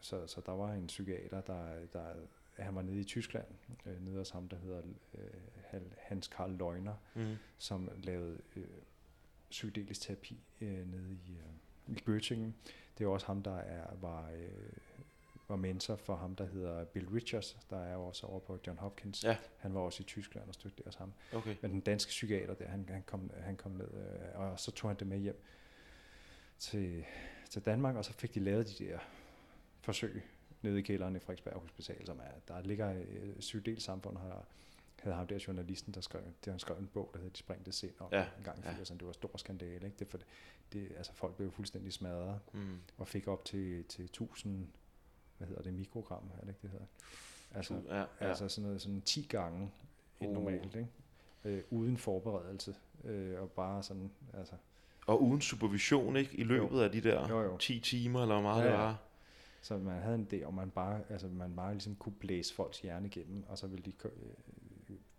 Så, så der var en psykiater, der, der han var nede i Tyskland, øh, nede hos ham, der hedder øh, Hans Karl Leuner, mm. som lavede øh, psykedelisk terapi øh, nede i, øh, i Göttingen. Det er også ham, der er, var, øh, var mentor for ham, der hedder Bill Richards, der er også over på Johns Hopkins. Ja. Han var også i Tyskland og støttede også ham. Okay. Men den danske psykiater der, han, han, kom, han kom ned, øh, og så tog han det med hjem til... til Danmark, og så fik de lavet de der forsøg nede i kælderen i Frederiksberg Hospital, som er, der ligger øh, sygdelt samfund, har, havde ham der journalisten, der skrev, der skrev en bog, der hedder De Sprængte Sind, om ja, en gang i firserne, ja. det var en stor skandale, ikke? Det, for det, det, altså folk blev fuldstændig smadret, mm. og fik op til, til tusind hvad hedder det, mikrogram, er det ikke det hedder? Altså, ja, ja. altså sådan noget, sådan ti gange uh. et normalt, ikke? Øh, uden forberedelse, øh, og bare sådan, altså. Og uden supervision, ikke? I løbet jo. af de der jo, jo. ti timer, eller hvor meget ja, det var. Ja. Så man havde en idé, og man bare, altså man bare ligesom kunne blæse folks hjerne igennem, og så ville de, øh,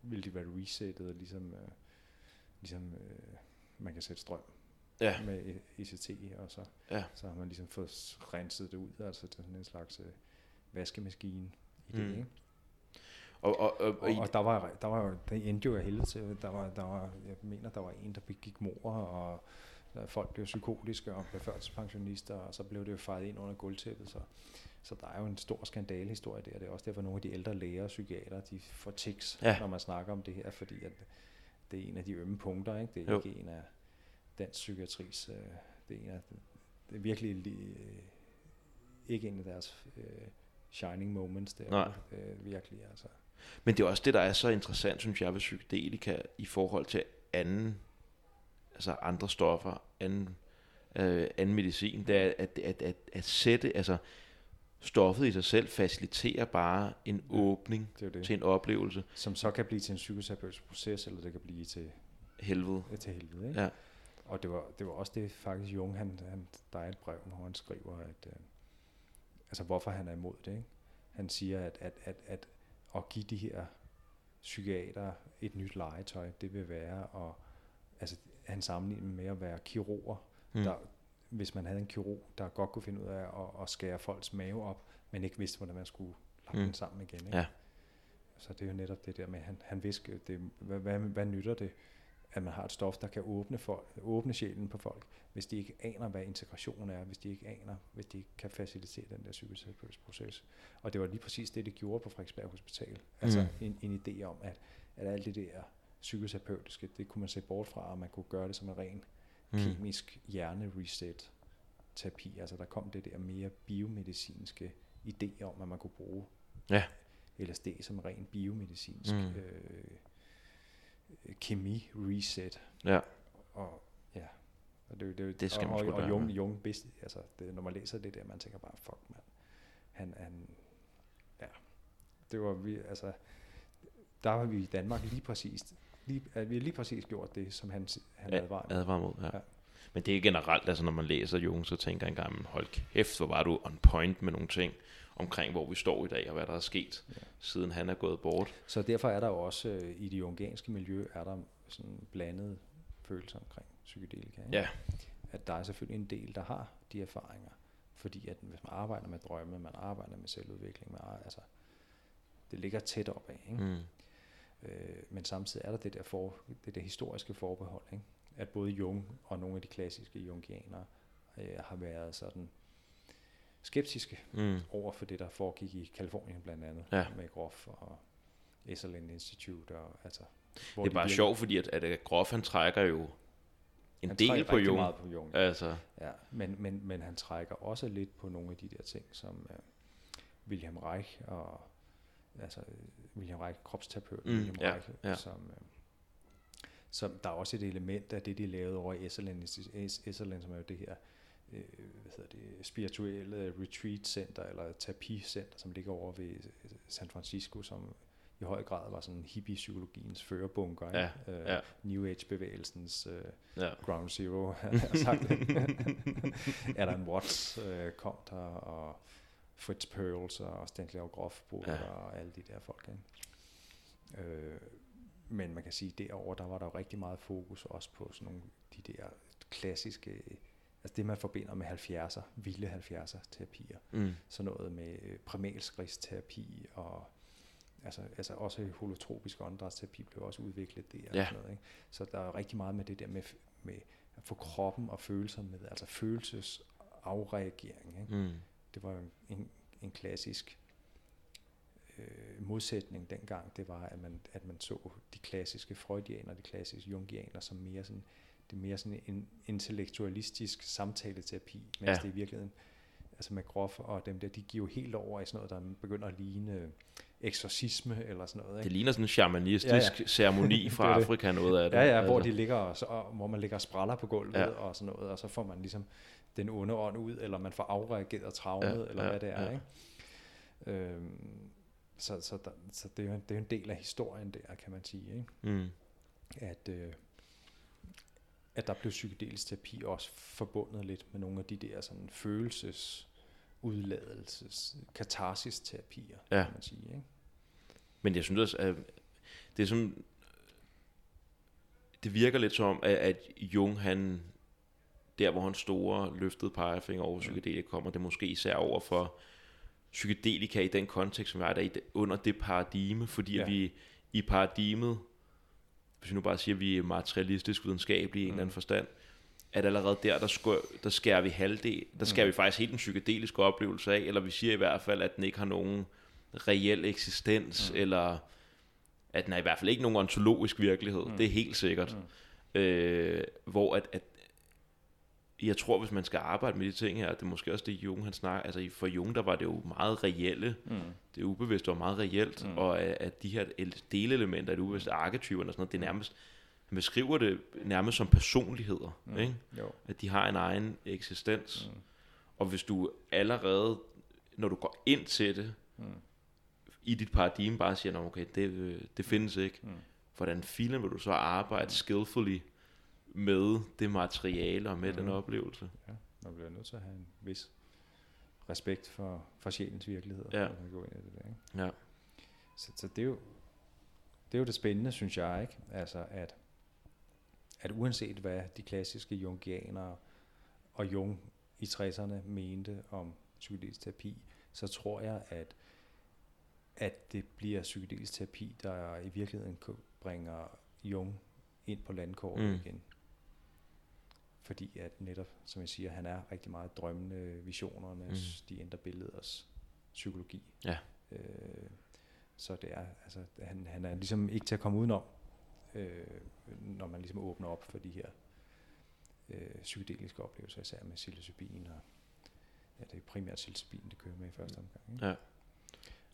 ville de være resettet, ligesom, øh, ligesom øh, man kan sætte strøm. Ja. Med E C T, og så, ja. så har man ligesom fået renset det ud, altså det er sådan en slags øh, vaskemaskine i det, mm. ikke? Og, og, og, og, og der var, der var, det endte jo af helvede til, der var, der var, jeg mener, der var en, der begik mord, og folk blev psykotiske, og blev førtidspensionister, og så blev det jo fejet ind under gulvtæppet, så, så der er jo en stor skandalehistorie der, det er også derfor, nogle af de ældre læger og psykiater, de får tics, ja. når man snakker om det her, fordi at det er en af de ømme punkter, ikke? Det er jo. ikke en af dansk psykiatris, øh, det er en af, det er virkelig øh, ikke en af deres øh, shining moments der, øh, virkelig altså. Men det er også det, der er så interessant, synes jeg, ved psykedelika i forhold til anden, altså andre stoffer, anden, øh, anden medicin, det er at, at, at, at sætte, altså stoffet i sig selv faciliterer bare en ja, åbning det er det. til en oplevelse. Som så kan blive til en psykoterapeutisk proces, eller det kan blive til helvede. Til helvede, ikke? Ja. Og det var, det var også det, faktisk Jung, han, han, der er et brev, hvor han skriver, at, øh, altså hvorfor han er imod det, ikke? Han siger, at, at, at, at at give de her psykiater et nyt legetøj, det vil være, og altså han sammenligner med at være kirurger, mm. der, hvis man havde en kirurg, der godt kunne finde ud af at, at skære folks mave op, men ikke vidste, hvordan man skulle lage mm. den sammen igen. Ikke? Ja. Så det er jo netop det der med, han, han vidste, det, hvad, hvad, hvad nytter det, at man har et stof, der kan åbne, folk, åbne sjælen på folk, hvis de ikke aner, hvad integration er, hvis de ikke aner, hvis de ikke kan facilitere den der psykoterapeutiske proces. Og det var lige præcis det, det gjorde på Frederiksberg Hospital. Altså mm. en, en idé om, at, at alt det der psykoterapeutiske, det kunne man se bort fra, og man kunne gøre det som en ren mm. kemisk hjerne-reset-terapi. Altså der kom det der mere biomedicinske idé om, at man kunne bruge ja. L S D som en ren biomedicinsk mm. øh, kemi reset. Ja. Og ja. Og det, det, det skal og, man og, og Jung, Jung bedst, altså det, når man læser det der, man tænker bare fuck mand. Han han ja. Det var vi altså der var vi i Danmark lige præcis. Lige, at vi lige præcis gjort det, som han han advarede. Advarede mod. Ja. Ja. Men det er generelt altså når man læser Jung, så tænker jeg engang, men hold kæft, hvor var du on point med nogle ting omkring, hvor vi står i dag, og hvad der er sket, ja. siden han er gået bort. Så derfor er der jo også, øh, i det jungianske miljø, er der sådan blandede følelser omkring psykedelika. Ja. At der er selvfølgelig en del, der har de erfaringer, fordi at hvis man arbejder med drømme, man arbejder med selvudvikling, man arbejder, altså, det ligger tæt op af, ikke? Mm. Øh, men samtidig er der det der, for, det der historiske forbehold, ikke? At både Jung og nogle af de klassiske jungianere øh, har været sådan skeptiske mm. over for det, der foregik i Kalifornien blandt andet, ja. med Grof og Esalen Institute. Og, altså, hvor det er de bare bliver... sjovt, fordi at, at Grof, han trækker jo en han del på Jung. Meget på Jung. Altså. Ja, men, men, men han trækker også lidt på nogle af de der ting, som uh, Wilhelm Reich, og altså Wilhelm Reich, kropsterapeut, mm, Wilhelm ja, Reich, ja. som... Uh, som der er også et element af det, de lavede over i Esalen, Esalen som er jo det her, hvad hedder det, spirituelle retreat center eller terapicenter, som ligger over ved San Francisco, som i høj grad var sådan hippie-psykologiens førerbunker, ja, øh, ja. New Age-bevægelsens øh, ja. ground zero, Alan Watts øh, kom der, og Fritz Perls og Stanislav Grof brugte ja. og alle de der folk. Øh, men man kan sige, derover der var der jo rigtig meget fokus også på sådan nogle de der klassiske, altså det man forbinder med halvfjerdser, vilde halvfjerdser terapier, mm. sådan noget med øh, primalskrigsterapi, og altså, altså også holotropisk åndedrætsterapi blev også udviklet der, yeah. og sådan noget, ikke? Så der er rigtig meget med det der med, med at få kroppen og følelser med, altså følelsesafreagering, ikke? Mm. Det var en, en klassisk øh, modsætning dengang, det var at man, at man så de klassiske freudianer, de klassiske jungianer som mere sådan, det er mere sådan en intellektualistisk samtaleterapi, mens ja. det i virkeligheden, altså med Grof og dem der, de giver jo helt over i sådan noget, der begynder at ligne eksorcisme eller sådan noget. Ikke? Det ligner sådan en shamanistisk ja, ja. ceremoni fra Afrika, noget af det. Ja, ja, altså. hvor, de ligger og så, og, hvor man ligger og spraller på gulvet ja. og sådan noget, og så får man ligesom den onde ånd ud, eller man får afreageret traumet, ja, eller ja, hvad det er. Ja. Ikke? Øhm, så så, der, så det, er jo en, det er jo en del af historien der, kan man sige, ikke? Mm. At, øh, at der blev psykedelisk terapi også forbundet lidt med nogle af de der sådan følelses, udladelses, katarsis-terapier, ja, kan man sige, ikke? Men jeg synes også, at det er som, det virker lidt som, at Jung, han, der hvor han store løftede pegefinger over psykedelik, kommer det måske især over for psykedelika i den kontekst, som er der under det paradigme, fordi ja, vi i paradigmet, hvis vi nu bare siger, at vi er materialistisk videnskabelige i en mm. eller anden forstand, at allerede der, der, skør, der skærer vi halvdel, der skærer mm. vi faktisk helt en psykedelisk oplevelse af, eller vi siger i hvert fald, at den ikke har nogen reel eksistens, mm. eller at den har i hvert fald ikke nogen ontologisk virkelighed, mm. det er helt sikkert. Mm. Øh, hvor at, at, jeg tror, hvis man skal arbejde med de ting her, det er måske også det, Jung han snakker, altså for Jung, der var det jo meget reelle, mm. det ubevidste var meget reelt, mm. og at, at de her delelementer af det ubevidste, arketyperne og sådan noget, det er nærmest, han beskriver det nærmest som personligheder, mm. ikke? Jo. At de har en egen eksistens, mm. og hvis du allerede, når du går ind til det, mm. i dit paradigme bare siger, nå, okay, det, det findes ikke, mm. hvordan filen vil du så arbejde mm. skillfully med det materiale og med mm. den oplevelse? Ja, man bliver nødt til at have en vis respekt for, for sjælens virkelighed, ja, når man går ind i det der, ikke? Ja. Så, så det, er jo, det er jo det spændende, synes jeg, ikke? Altså at at uanset hvad de klassiske jungianere og Jung i tresserne mente om psykedelisk terapi, så tror jeg, at, at det bliver psykedelisk terapi, der i virkeligheden bringer Jung ind på landkortet mm. igen. Fordi at netop, som jeg siger, han er rigtig meget drømmende, visionerne, mm. de ændrer billeders psykologi. Ja. Øh, så det er, altså, han, han er ligesom ikke til at komme udenom, Øh, når man ligesom åbner op for de her øh, psykedeliske oplevelser, især med psilocybin, og ja, det er primært psilocybin, det kører med i første omgang, ikke? Ja.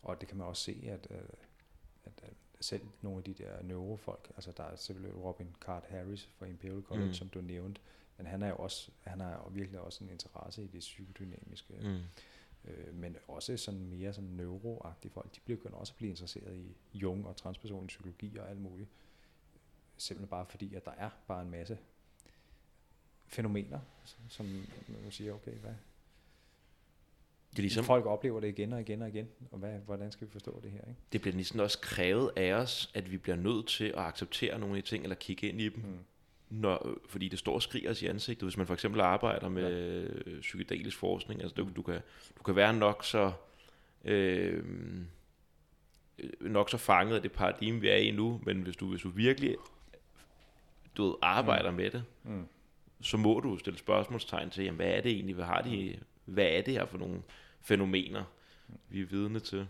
Og det kan man også se, at, øh, at, at selv nogle af de der neurofolk, altså der er selvfølgelig Robin Carhart-Harris fra Imperial College, mm. som du nævnte, men han er jo også, han har jo virkelig også en interesse i det psykodynamiske, mm. øh, men også sådan mere sådan neuroagtige folk, de bliver jo også blive interesseret i Jung og transpersonlig psykologi og alt muligt, simpelthen bare fordi, at der er bare en masse fænomener, som man siger, okay, hvad? Det er ligesom, folk oplever det igen og igen og igen, og hvad, hvordan skal vi forstå det her, ikke? Det bliver ligesom også krævet af os, at vi bliver nødt til at acceptere nogle af de ting, eller kigge ind i dem, mm. når, fordi det står og skriger os i ansigtet. Hvis man for eksempel arbejder med ja. psykedelisk forskning, altså du, du, kan, du kan være nok så... Øh, nok så fanget af det paradigme, vi er i nu, men hvis du, hvis du virkelig du ved, arbejder mm. med det, mm. så må du stille spørgsmålstegn til, jamen, hvad er det egentlig, hvad, har de, hvad er det her for nogle fænomener, vi er vidne til?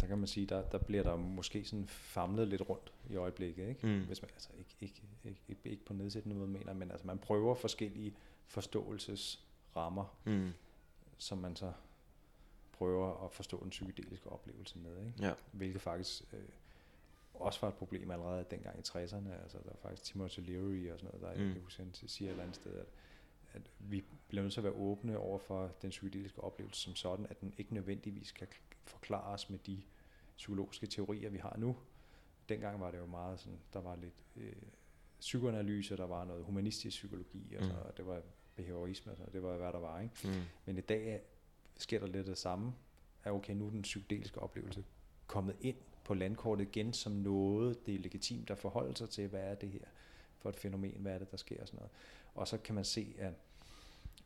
Der kan man sige, der, der bliver der måske sådan famlet lidt rundt i øjeblikket, ikke? Mm. Hvis man, altså ikke, ikke, ikke, ikke, ikke på nedsættende måde mener, men altså man prøver forskellige forståelsesrammer, mm. som man så prøver at forstå den psykedeliske oplevelse med, ikke? Ja. Hvilket faktisk øh, også var et problem allerede dengang i tresserne. Altså der er faktisk Timothy Leary og sådan noget, der mm. jeg kan huske, siger et eller andet sted, at, at vi bliver nødt til at være åbne over for den psykedeliske oplevelse som sådan, at den ikke nødvendigvis kan forklares med de psykologiske teorier, vi har nu. Dengang var det jo meget sådan, der var lidt øh, psykoanalyse, der var noget humanistisk psykologi, og, mm. sådan, og det var behaviorisme, og sådan, det var hvad der var, ikke? Mm. Men i dag sker der lidt det samme, at okay, nu er den psykedeliske oplevelse kommet ind på landkortet igen som noget, det er legitimt at forholde sig til, hvad er det her for et fænomen, hvad er det, der sker og sådan noget. Og så kan man se, at,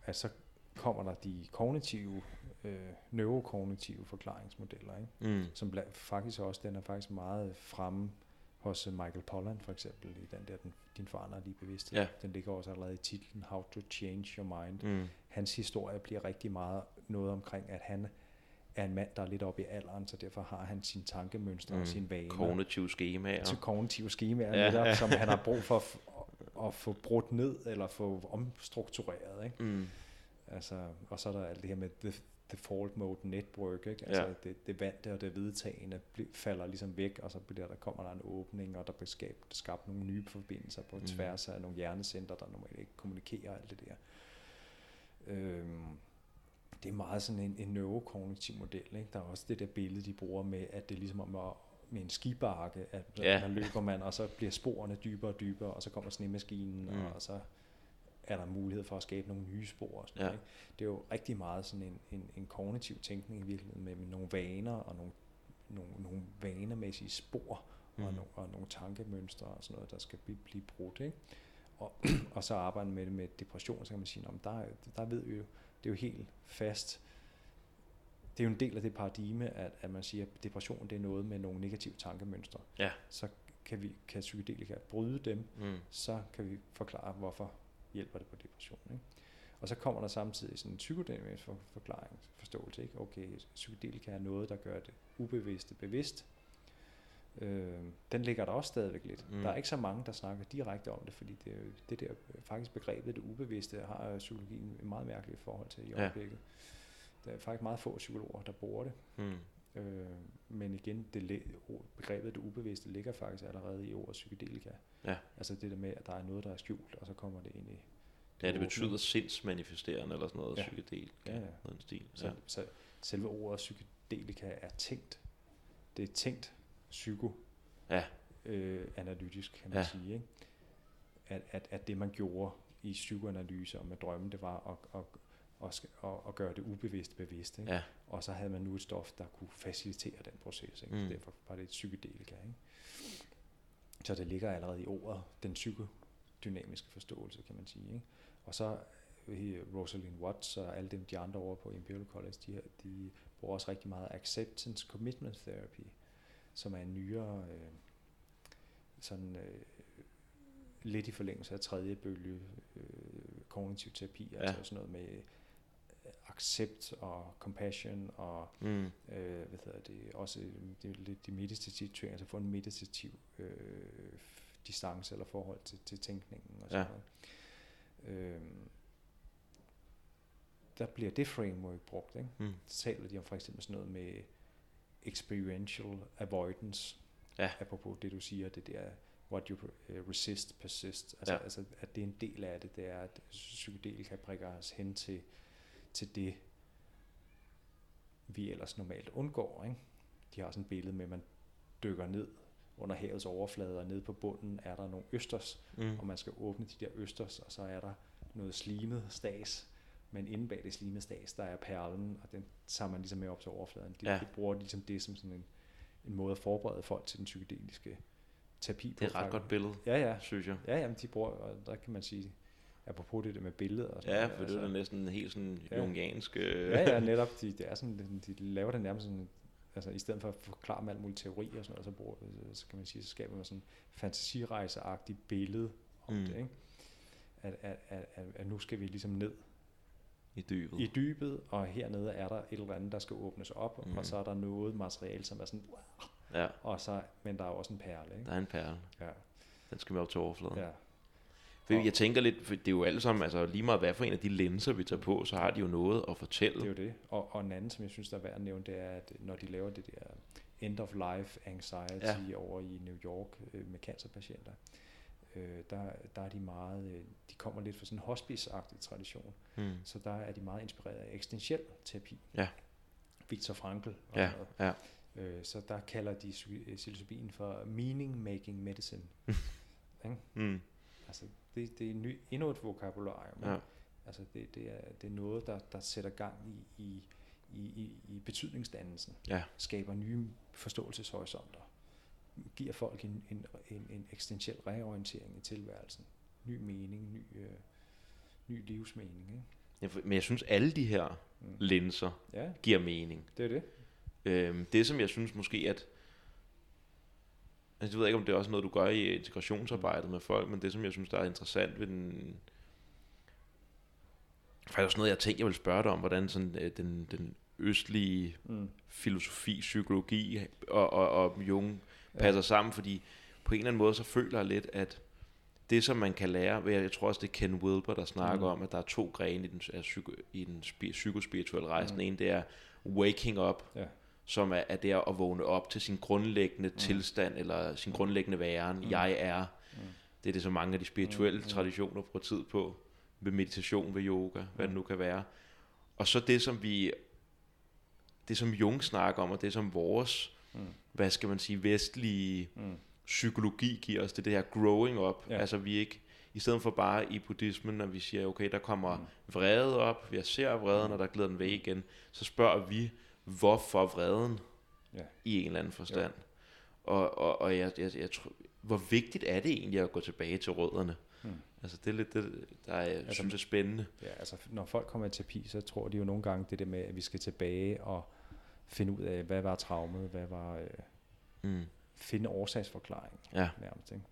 at så kommer der de kognitive, øh, neurokognitive forklaringsmodeller, ikke? Mm. som bl- faktisk også, den er faktisk meget fremme hos Michael Pollan for eksempel, i den der, den, din forandrerlige bevidsthed. Ja. Den ligger også allerede i titlen, How to Change Your Mind. Mm. Hans historie bliver rigtig meget noget omkring, at han er en mand, der er lidt oppe i alderen, så derfor har han sine tankemønstre mm. og sine vaner. Kognitive skemaer. Til kognitive skemaer, ja, netop, ja. som han har brug for at, f- at få brudt ned, eller få omstruktureret, ikke? Mm. Altså, og så er der alt det her med the default mode network, ikke? Altså ja. det, det vante og det vedtagende falder ligesom væk, og så bliver der, kommer der en åbning, og der bliver skabt, skabt nogle nye forbindelser på mm. tværs af nogle hjernecenter, der normalt ikke kommunikerer alt det der. Øhm, det det er meget sådan en, en neurokognitiv model, ikke? Der er også det der billede, de bruger med, at det er ligesom om at, med en skibakke, at ja. Der løber man, og så bliver sporene dybere og dybere, og så kommer snemaskinen, mm. og så er der mulighed for at skabe nogle nye spor. Og sådan, ja. Ikke? Det er jo rigtig meget sådan en, en, en kognitiv tænkning i virkeligheden, med, med nogle vaner og nogle, nogle, nogle vanemæssige spor, mm. og, no, og nogle tankemønstre og sådan noget, der skal blive, blive brudt, ikke? Og, og så arbejder med det med depression, så kan man sige, om der, der ved vi jo, det er jo helt fast. Det er jo en del af det paradigme, at, at man siger, at depression det er noget med nogle negative tankemønstre. Ja. Så kan vi kan psykedelika bryde dem, mm. så kan vi forklare, hvorfor hjælper det på depression. Ikke? Og så kommer der samtidig sådan en psykodynamisk for, forklaring, forståelse. Ikke? Okay, psykedelika er noget, der gør det ubevidste bevidst. Øh, den ligger der også stadigvæk lidt. Mm. Der er ikke så mange, der snakker direkte om det, fordi det, det der faktisk begrebet, det ubevidste, har psykologien et meget mærkeligt forhold til i øjeblikket. Ja. Der er faktisk meget få psykologer, der bruger det. Hmm. Øh, men igen, det, begrebet det ubevidste ligger faktisk allerede i ordet psykedelika. Ja. Altså det der med, at der er noget, der er skjult, og så kommer det ind i... Det ja, det betyder åbne. Sindsmanifesterende eller sådan noget, ja. Psykedelika. Ja, ja. Noget stil. Så, ja. Så selve ordet psykedelika er tænkt. Det er tænkt psykoanalytisk, ja. øh, kan man ja. sige. Ikke? At, at, at det, man gjorde i psykoanalyse og med drømmen, det var at... at Og, og, og gøre det ubevidst bevidst. Ikke? Ja. Og så havde man nu et stof, der kunne facilitere den proces. Ikke? Mm. Så derfor var det et psykedelika. Ikke? Så det ligger allerede i ordet, den psykodynamiske forståelse, kan man sige. Ikke? Og så Rosalind Watts og alle dem, de andre over på Imperial College, de, her, de bruger også rigtig meget acceptance commitment therapy, som er en nyere øh, sådan... Øh, lidt i forlængelse af tredje bølge øh, kognitiv terapi, ja. Altså sådan noget med accept og compassion og mm. øh, hvad hedder det, også lidt de meditative ting, altså få en meditativ øh, distance eller forhold til, til tænkningen og sådan ja. noget. Øh, der bliver det framework brugt, ikke? Mm. Så taler de om for eksempel sådan noget med experiential avoidance, ja. Apropos det du siger, det der what you resist, persist. Altså, ja. altså, at det er en del af det, det er, at psykedelika bringer os hen til, til det, vi ellers normalt undgår. Ikke? De har sådan et billede med, at man dykker ned under havets overflade, og nede på bunden er der nogle østers, mm. og man skal åbne de der østers, og så er der noget slimet stads, men inde bag det slimede stads, der er perlen, og den tager man ligesom med op til overfladen. De, ja. de bruger ligesom det som sådan en, en måde at forberede folk til den psykedeliske terapi. Det er et ret godt billede, ja, ja. synes jeg. Ja, jamen de bruger, og der kan man sige, apropos det der med billeder. Og sådan ja, for der, det altså. er næsten helt sådan ja. jungiansk. Øh. Ja, ja, netop. De, det er sådan, de laver det nærmest sådan, altså i stedet for at forklare med alt muligt teori og sådan noget, så, bruger, så kan man sige, så skaber man sådan en fantasirejseagtig billede om mm. det, ikke? At, at, at, at, at nu skal vi ligesom ned i dybet. I dybet, og hernede er der et eller andet, der skal åbnes op, mm. og så er der noget materiale, som er sådan... Ja. Og så, men der er også en perle, ikke? Der er en perle. Ja. Den skal med op til overfladen. Ja. For jeg tænker lidt, for det er jo alle sammen, altså lige meget hvad for en af de linser, vi tager på, så har de jo noget at fortælle. Det er jo det. Og, og en anden, som jeg synes, der er værd at nævne, det er, at når de laver det der end of life anxiety ja. over i New York øh, med cancerpatienter, øh, der, der er de meget, øh, de kommer lidt fra sådan en hospice-agtig tradition. Hmm. Så der er de meget inspireret af eksistentiel terapi. Ja. Victor Frankl og ja. noget. Ja. Så der kalder de psilocybin for meaning-making medicine. mm. Altså, det, det er en ny, endnu et vokabularium. Ja. Altså, det, det, er, det er noget, der, der sætter gang i, i, i, i betydningsdannelsen. Ja. Skaber nye forståelseshorisonter. Giver folk en, en, en, en eksistentiel reorientering i tilværelsen. Ny mening, ny, øh, ny livsmening. Ikke? Ja, for, men jeg synes, alle de her mm. linser ja. giver mening. Det er det. Øhm, det som jeg synes måske at altså jeg ved ikke om det er også noget du gør i integrationsarbejdet med folk, men det som jeg synes der er interessant ved den faktisk også noget jeg tænkte jeg ville spørge dig om, hvordan sådan øh, den, den østlige mm. filosofi, psykologi og, og, og Jung passer ja. sammen, fordi på en eller anden måde så føler jeg lidt at det som man kan lære, jeg tror også det er Ken Wilber der snakker mm. om at der er to grene i den, psyko, i den spi, psykospirituelle rejse. Den mm. ene det er waking up ja. som er, er det at vågne op til sin grundlæggende mm. tilstand, eller sin grundlæggende væren, mm. jeg er. Mm. Det er det, så mange af de spirituelle mm. traditioner bruger tid på, ved meditation, ved yoga, mm. hvad det nu kan være. Og så det, som vi, det som Jung snakker om, og det som vores, mm. hvad skal man sige, vestlige mm. psykologi giver os, det, det her growing up. Ja. Altså vi ikke, i stedet for bare i buddhismen, når vi siger, okay, der kommer mm. vrede op, jeg ser vreden, og der glider den væk igen, så spørger vi, hvorfor vreden ja. i en eller anden forstand. Ja. Og, og, og jeg, jeg, jeg tror, hvor vigtigt er det egentlig at gå tilbage til rødderne? Hmm. Altså det er lidt det, der er, altså, synes jeg, er spændende. Ja, altså når folk kommer i terapi, så tror de jo nogle gange det der med, at vi skal tilbage og finde ud af, hvad var traumet, hvad var øh, mm. finde årsagsforklaringen ja. nærmest, ikke?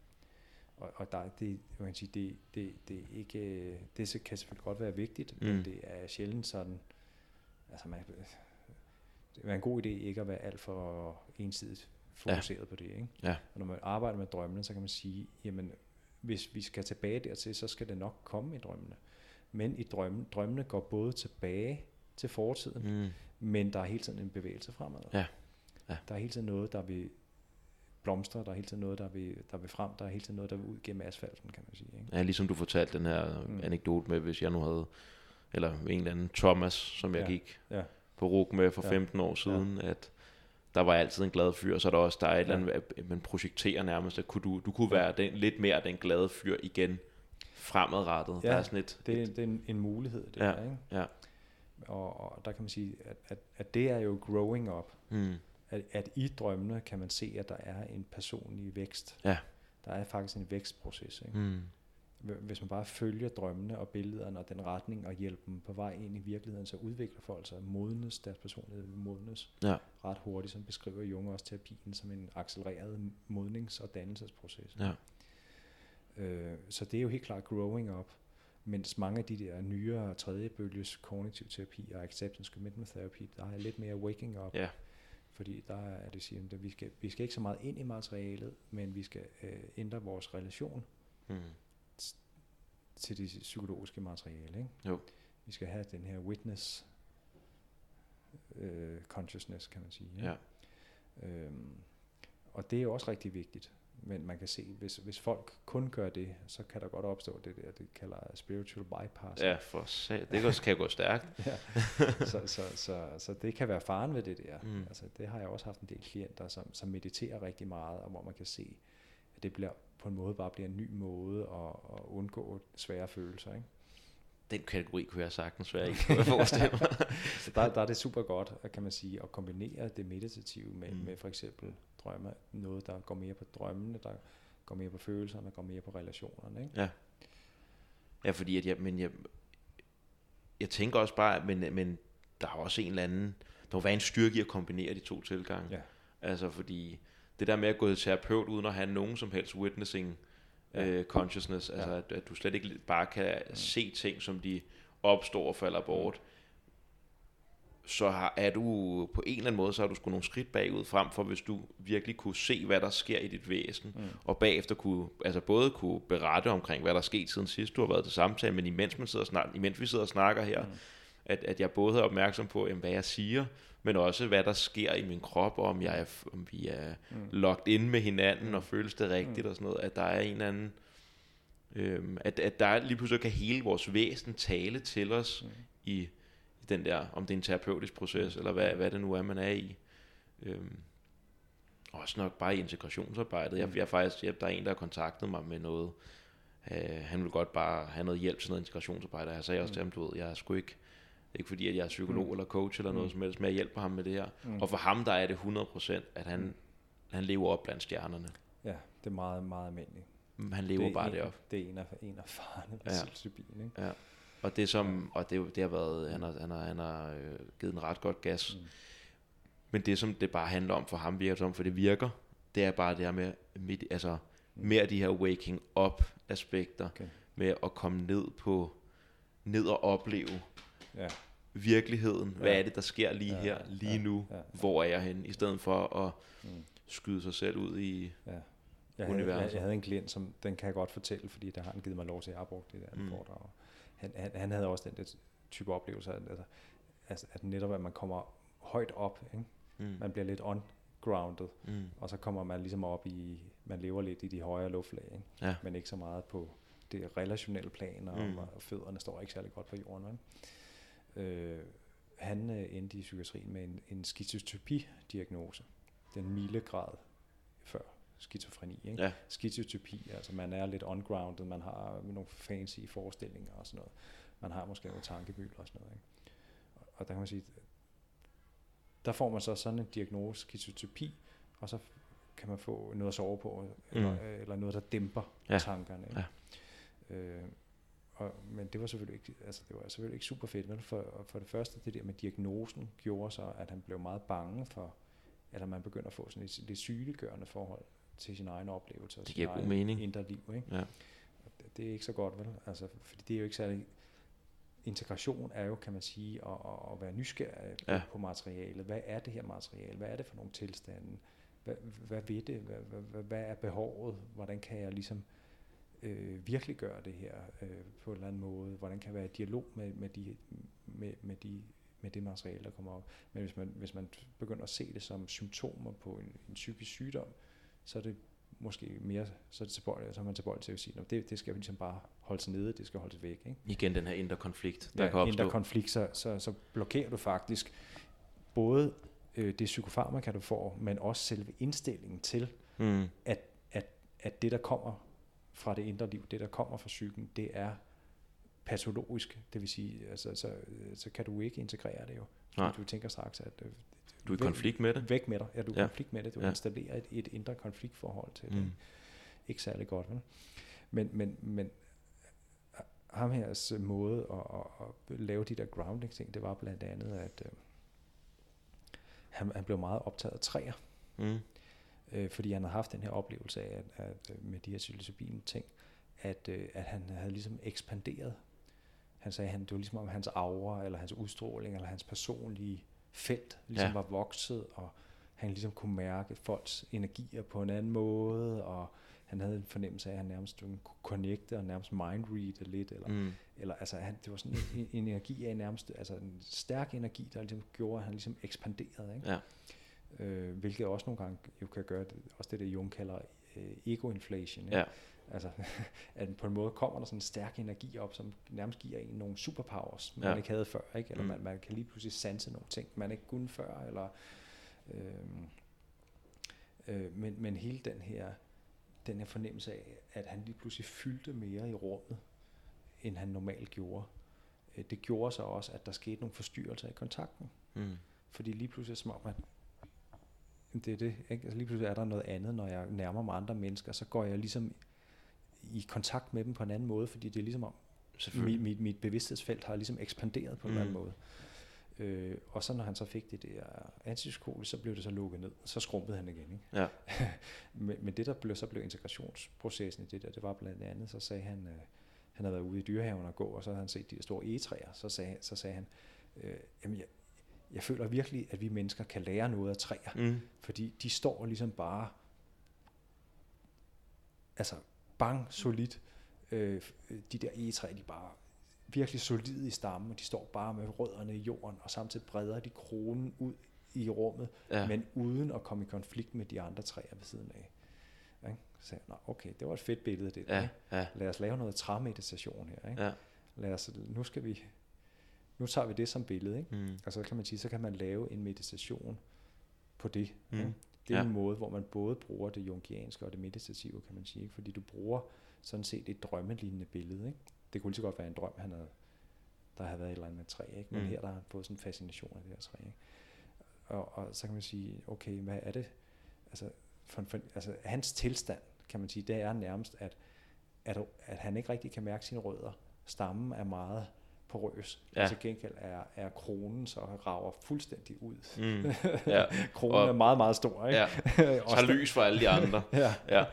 Og, og der, det, man kan sige, det, det, det ikke, det kan selvfølgelig godt være vigtigt, mm. men det er sjældent sådan, altså man, det er en god idé ikke at være alt for ensidigt fokuseret ja. på det, ikke? Ja. Og når man arbejder med drømmene, så kan man sige, jamen hvis vi skal tilbage dertil, så skal det nok komme i drømmene. Men i drømmen, drømmene går både tilbage til fortiden, mm. men der er hele tiden en bevægelse fremad. Ja. Ja. Der er hele tiden noget, der vil blomstre, der er hele tiden noget, der vil, der vil frem, der er hele tiden noget, der vil ud gennem asfalten, kan man sige, ikke? Ja, ligesom du fortalte den her mm. anekdote med, hvis jeg nu havde, eller en eller anden Thomas, som jeg ja. gik ja. på rug med for ja. femten år siden, ja. at der var altid en glad fyr, og så er der også der er et eller andet, man projekterer nærmest, at kunne du, du kunne være den, lidt mere den glade fyr igen fremadrettet. Ja, der er sådan et, det, et, det er en, en mulighed, det ja, der, ikke? Ja. Og, og der kan man sige, at, at, at det er jo growing up. Mm. At, at i drømmene kan man se, at der er en personlig vækst. Ja. Der er faktisk en vækstproces, ikke? Mm. Hvis man bare følger drømmene og billederne og den retning og hjælper dem på vej ind i virkeligheden, så udvikler folk sig, modnes, deres personlighed modnes ja. ret hurtigt, som beskriver Jung også terapien som en accelereret modnings- og dannelsesproces. Ja. Øh, så det er jo helt klart growing up, mens mange af de der nyere tredjebølges kognitiv terapi og acceptance commitment therapy, der er lidt mere waking up. Ja. Fordi der er det siger, at vi skal, vi skal ikke så meget ind i materialet, men vi skal øh, ændre vores relation. Hmm. til det psykologiske materiale, ikke? Jo. Vi skal have den her witness øh, consciousness, kan man sige. Ja. Øhm, og det er jo også rigtig vigtigt, men man kan se, hvis, hvis folk kun gør det, så kan der godt opstå det der, det kalder spiritual bypass. Ja, for sat. Det kan, også, kan gå stærkt. ja. så, så, så, så det kan være faren ved det der. Mm. Altså, det har jeg også haft en del klienter, som, som mediterer rigtig meget, og hvor man kan se, at det bliver på en måde bare bliver en ny måde at, at undgå svære følelser, ikke? Den kategori kunne jeg sagtens være i, kan jeg forestille mig. Så der, der er det super godt, kan man sige, at kombinere det meditative med, mm. med for eksempel drømme, noget der går mere på drømmene, der går mere på følelserne, der går mere på relationerne, ikke? Ja. Ja, fordi at jeg, men jeg, jeg tænker også bare, men, men der er også en eller anden, der må være en styrke i at kombinere de to tilgange. Ja. Altså fordi det der med at gå til terapeut uden at have nogen som helst witnessing ja. øh, consciousness, altså ja. at, at du slet ikke bare kan mm. se ting, som de opstår og falder bort, så har, er du på en eller anden måde, så har du sgu nogle skridt bagud frem for, hvis du virkelig kunne se, hvad der sker i dit væsen, mm. og bagefter kunne, altså både kunne berette omkring, hvad der er sket siden sidst, du har været til samtale, men imens, man sidder snak, imens vi sidder og snakker her, mm. At, at jeg både er opmærksom på, jamen, hvad jeg siger, men også hvad der sker i min krop, og om, jeg er, om vi er mm. locked in med hinanden, og føles det rigtigt mm. og sådan noget, at der er en eller anden, øhm, at, at der lige pludselig kan hele vores væsen tale til os mm. i, i den der, om det er en terapeutisk proces, eller hvad, hvad det nu er, man er i. Øhm, også nok bare i integrationsarbejdet. Jeg, jeg faktisk, jeg, der er en, der har kontaktet mig med noget, øh, han ville godt bare have noget hjælp til noget integrationsarbejde, og jeg sagde også mm. til ham, du ved, jeg er sgu ikke, ikke fordi, at jeg er psykolog mm. eller coach eller noget mm. som helst, men jeg hjælper ham med det her. Mm. Og for ham, der er det hundrede procent, at han, han lever op blandt stjernerne. Ja, det er meget, meget almindeligt. Han lever det bare en, det op. Det er en af, en af farerne ved ja. psilocybin, ikke? Ja, og det, som, og det, det har været, han har, han har, han har øh, givet en ret godt gas. Mm. Men det, som det bare handler om for ham, virker som, for det virker, det er bare det her med, med altså, mm. mere de her waking up aspekter, okay. med at komme ned på, ned og opleve, ja. virkeligheden, hvad ja. er det der sker lige ja, her, lige ja, nu ja, ja, hvor er jeg henne, i stedet for at mm. skyde sig selv ud i ja. jeg universet havde, jeg, jeg havde en klient, som den kan jeg godt fortælle, fordi der har han givet mig lov til at jeg har brugt det der mm. foredrag. Han, han, han havde også den der type oplevelse, altså, altså at netop at man kommer højt op, ikke? Mm. Man bliver lidt on grounded mm. og så kommer man ligesom op i, man lever lidt i de højere luftlag, ikke? Ja. Men ikke så meget på det relationelle plan, og mm. fødderne står ikke særlig godt på jorden, ikke? Øh, han øh, endte i psykiatrien med en, en skizotypi-diagnose. Den milde grad før skizofreni. Ikke? Ja. Skizotypi, altså man er lidt ungrounded, man har nogle fancy forestillinger og sådan noget. Man har måske nogle tankebylder og sådan noget. Ikke? Og, og der kan man sige, der får man så sådan en diagnose, skizotypi, og så kan man få noget at sove på, eller, mm. eller noget, der dæmper ja. tankerne. Ikke? Ja. Øh, og, men det var selvfølgelig ikke, altså det var selvfølgelig ikke super fedt, men for, for det første, det der med diagnosen gjorde så, at han blev meget bange for, eller man begynder at få sådan et lidt sygeliggørende forhold til sin egen oplevelse og sin egen indre liv. Ikke? Ja. Det, det er ikke så godt, vel? Altså, fordi det er jo ikke særlig... Integration er jo, kan man sige, at, at være nysgerrig ja. på materialet. Hvad er det her materiale? Hvad er det for nogle tilstande? Hvad, hvad ved det? Hvad, hvad, hvad er behovet? Hvordan kan jeg ligesom øh, virkelig gøre det her øh, på en eller anden måde? Hvordan kan jeg være i dialog med, med, de, med, med, de, med det materiale, der kommer op? Men hvis man, hvis man begynder at se det som symptomer på en, en psykisk sygdom, så er det måske mere, så er, tilbøjelig, så er man tilbøjelig til at sige, at det, det skal ligesom bare holde sig nede, det skal holde sig væk. Ikke? Igen den her indre konflikt, der ja, kan opstå. Ja, indre konflikt, så, så, så blokerer du faktisk både øh, det psykofarmaka, du får, men også selve indstillingen til, mm. at, at, at det, der kommer fra det indre liv, det, der kommer fra psyken, det er patologisk. Det vil sige, altså, så, så kan du ikke integrere det jo. Nej. Du tænker straks, at... Øh, Du er i væk, konflikt med det? Væk med dig. Ja, du er i ja. konflikt med det. Du ja. installerer et, et indre konfliktforhold til det. Mm. Ikke særlig godt, vel? Men, men, men ham hers måde at, at, at lave de der grounding ting, det var blandt andet, at øh, han, han blev meget optaget af træer. Mm. Øh, fordi han havde haft den her oplevelse af, at, at med de her psilocybin ting, at, øh, at han havde ligesom ekspanderet. Han sagde, at det var ligesom om hans aura, eller hans udstråling, eller hans personlige felt, ligesom ja. var vokset, og han ligesom kunne mærke folks energier på en anden måde, og han havde en fornemmelse af, at han nærmest kunne connecte og nærmest mindreade lidt, eller, mm. eller altså, han, det var sådan en, en energi af nærmest, altså en stærk energi, der ligesom gjorde, at han ligesom ekspanderede, ikke? Ja. Øh, hvilket også nogle gange jo kan gøre, det, også det der Jung kalder øh, ego-inflation, ikke? Ja. Altså, at på en måde kommer der sådan en stærk energi op, som nærmest giver en nogle superpowers, man ja. ikke havde før, ikke? Eller mm. man, man kan lige pludselig sanse nogle ting, man ikke kunne før, eller, øh, øh, men, men hele den her, den her fornemmelse af, at han lige pludselig fyldte mere i rummet, end han normalt gjorde, øh, det gjorde så også, at der skete nogle forstyrrelser i kontakten. Mm. Fordi lige pludselig så små man, det er det, ikke? Altså lige pludselig er der noget andet, når jeg nærmer mig andre mennesker, så går jeg ligesom i kontakt med dem på en anden måde, fordi det er ligesom om mit, mit, mit bevidsthedsfelt har ligesom ekspanderet på en mm. anden måde. Øh, og så når han så fik det der antipsykotisk, så blev det så lukket ned, så skrumpede han igen. Ikke? Ja. men, men det der blev, så blev integrationsprocessen i det der, det var blandt andet, så sagde han, øh, han havde været ude i dyrehaven og gå, og så havde han set de store egetræer, så sagde, så sagde han, øh, jamen jeg, jeg føler virkelig, at vi mennesker kan lære noget af træer, mm. fordi de står ligesom bare, altså bang, solidt. Øh, de der egetræer, de er bare virkelig solide i stammen, og de står bare med rødderne i jorden, og samtidig breder de kronen ud i rummet, ja. men uden at komme i konflikt med de andre træer ved siden af. Ja, så jeg, nå, okay, det var et fedt billede, det der. Ja, ja. Lad os lave noget træmeditation her. Ikke? Ja. Lad os, nu, skal vi, nu tager vi det som billede, ikke? Mm. Og så kan man sige, så kan man lave en meditation på det. Mm. Ikke? Det er ja. en måde, hvor man både bruger det jungianske og det meditative, kan man sige. Ikke? Fordi du bruger sådan set et drømmelignende billede. Ikke? Det kunne lige så godt være en drøm, han havde, der havde været et eller andet træ. Ikke? Men mm. her der har han fået sådan en fascination af det her træ. Ikke? Og, og så kan man sige, okay, hvad er det? Altså, for, for, altså hans tilstand, kan man sige, det er nærmest, at, at, at han ikke rigtig kan mærke sine rødder. Stammen er meget porøs, ja. og til gengæld er, er kronen så rager fuldstændig ud. Mm. Ja. Kronen og er meget, meget stor, ikke? Ja. Tager lys for alle de andre. ja. Ja.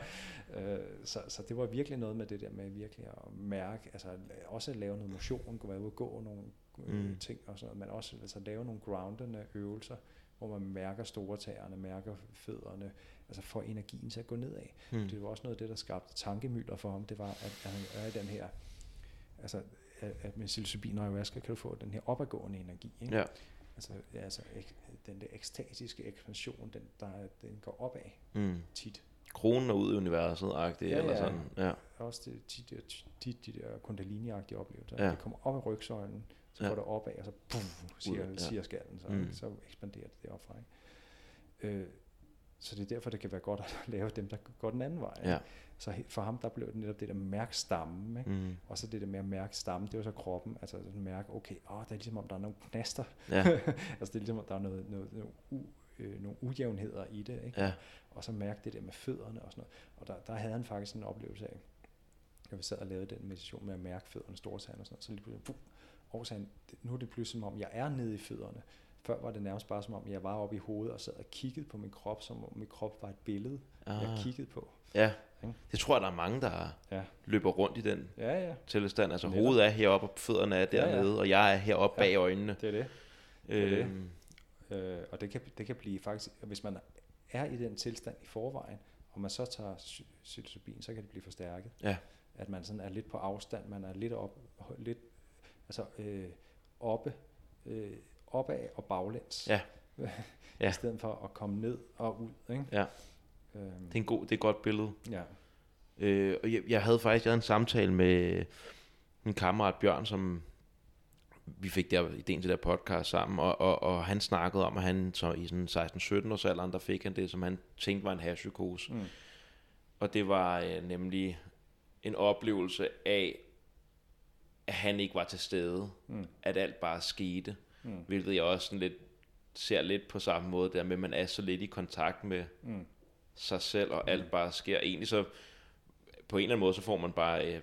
Øh, så, så det var virkelig noget med det der med virkelig at mærke, altså også at lave noget motion, gå ud og gå nogle øh, mm. ting og sådan noget, men også altså, lave nogle groundende øvelser, hvor man mærker storetæerne, mærker fødderne, altså får energien til at gå nedad. Mm. Det var også noget af det, der skabte tankemylder for ham, det var, at, at han er i den her, altså at med psilocybin og ayahuasca kan du få den her opadgående energi, ikke? Ja. Altså, altså ek, den der ekstatiske ekspansion, den, der, den går opad mm. tit. Kronen er ud i universet-agtig, ja, eller ja. sådan. Ja, også det, tit de, de, de der kundalini-agtige oplevelser. Ja. Det kommer op i rygsøjlen, Så går ja. det opad, og så puff, siger, ja. siger skallen, så, mm. så ekspanderer det deroppe fra. Øh, så det er derfor, det kan være godt at lave dem, der går den anden vej. Ja. Så for ham, der blev det netop det der mærke stammen, ikke? Mm. Og så det der med at mærke stammen, det er jo så kroppen, altså at mærke, okay, åh, det er ligesom om, der er nogle knaster. Ja. Altså det er ligesom om, der er noget, noget, noget u, øh, nogle ujævnheder i det, ikke? Ja. Og så mærke det der med fødderne og sådan noget. Og der, der havde han faktisk en oplevelse af, når vi sad og lavede den meditation med at mærke fødderne, stortæren og sådan noget, så lige pludselig, puff, og sagde, nu er det pludselig som om, jeg er nede i fødderne. Før var det nærmest bare som om, jeg var oppe i hovedet og sad og kiggede på min krop, som om min krop var et billede, ah. jeg kiggede på. Ja, det tror jeg, der er mange, der ja. løber rundt i den ja, ja. tilstand. Altså netop. Hovedet er heroppe, og fødderne er dernede, ja, ja. og jeg er heroppe ja. bag øjnene. Det er det. det, er øhm. det. Øh, og det kan, det kan blive faktisk, hvis man er i den tilstand i forvejen, og man så tager psilocybin, så kan det blive forstærket. Ja. At man sådan er lidt på afstand, man er lidt op, lidt altså øh, oppe, øh, opad og baglæns, ja. i stedet for at komme ned og ud. Ikke? Ja. Øhm. Det er en god, det er et godt billede. Ja. Øh, og jeg, jeg havde faktisk jeg havde en samtale med min kammerat Bjørn, som vi fik der ideen til der podcast sammen, og, og, og han snakkede om, at han så i sådan seksten sytten års alderen, der fik han det, som han tænkte var en hashpsykose. Mm. Og det var øh, nemlig en oplevelse af, at han ikke var til stede, mm. at alt bare skete, mm. hvilket jeg også sådan lidt, ser lidt på samme måde der med, at man er så lidt i kontakt med mm. sig selv, og alt mm. bare sker. Egentlig så, på en eller anden måde, så får man bare, øh,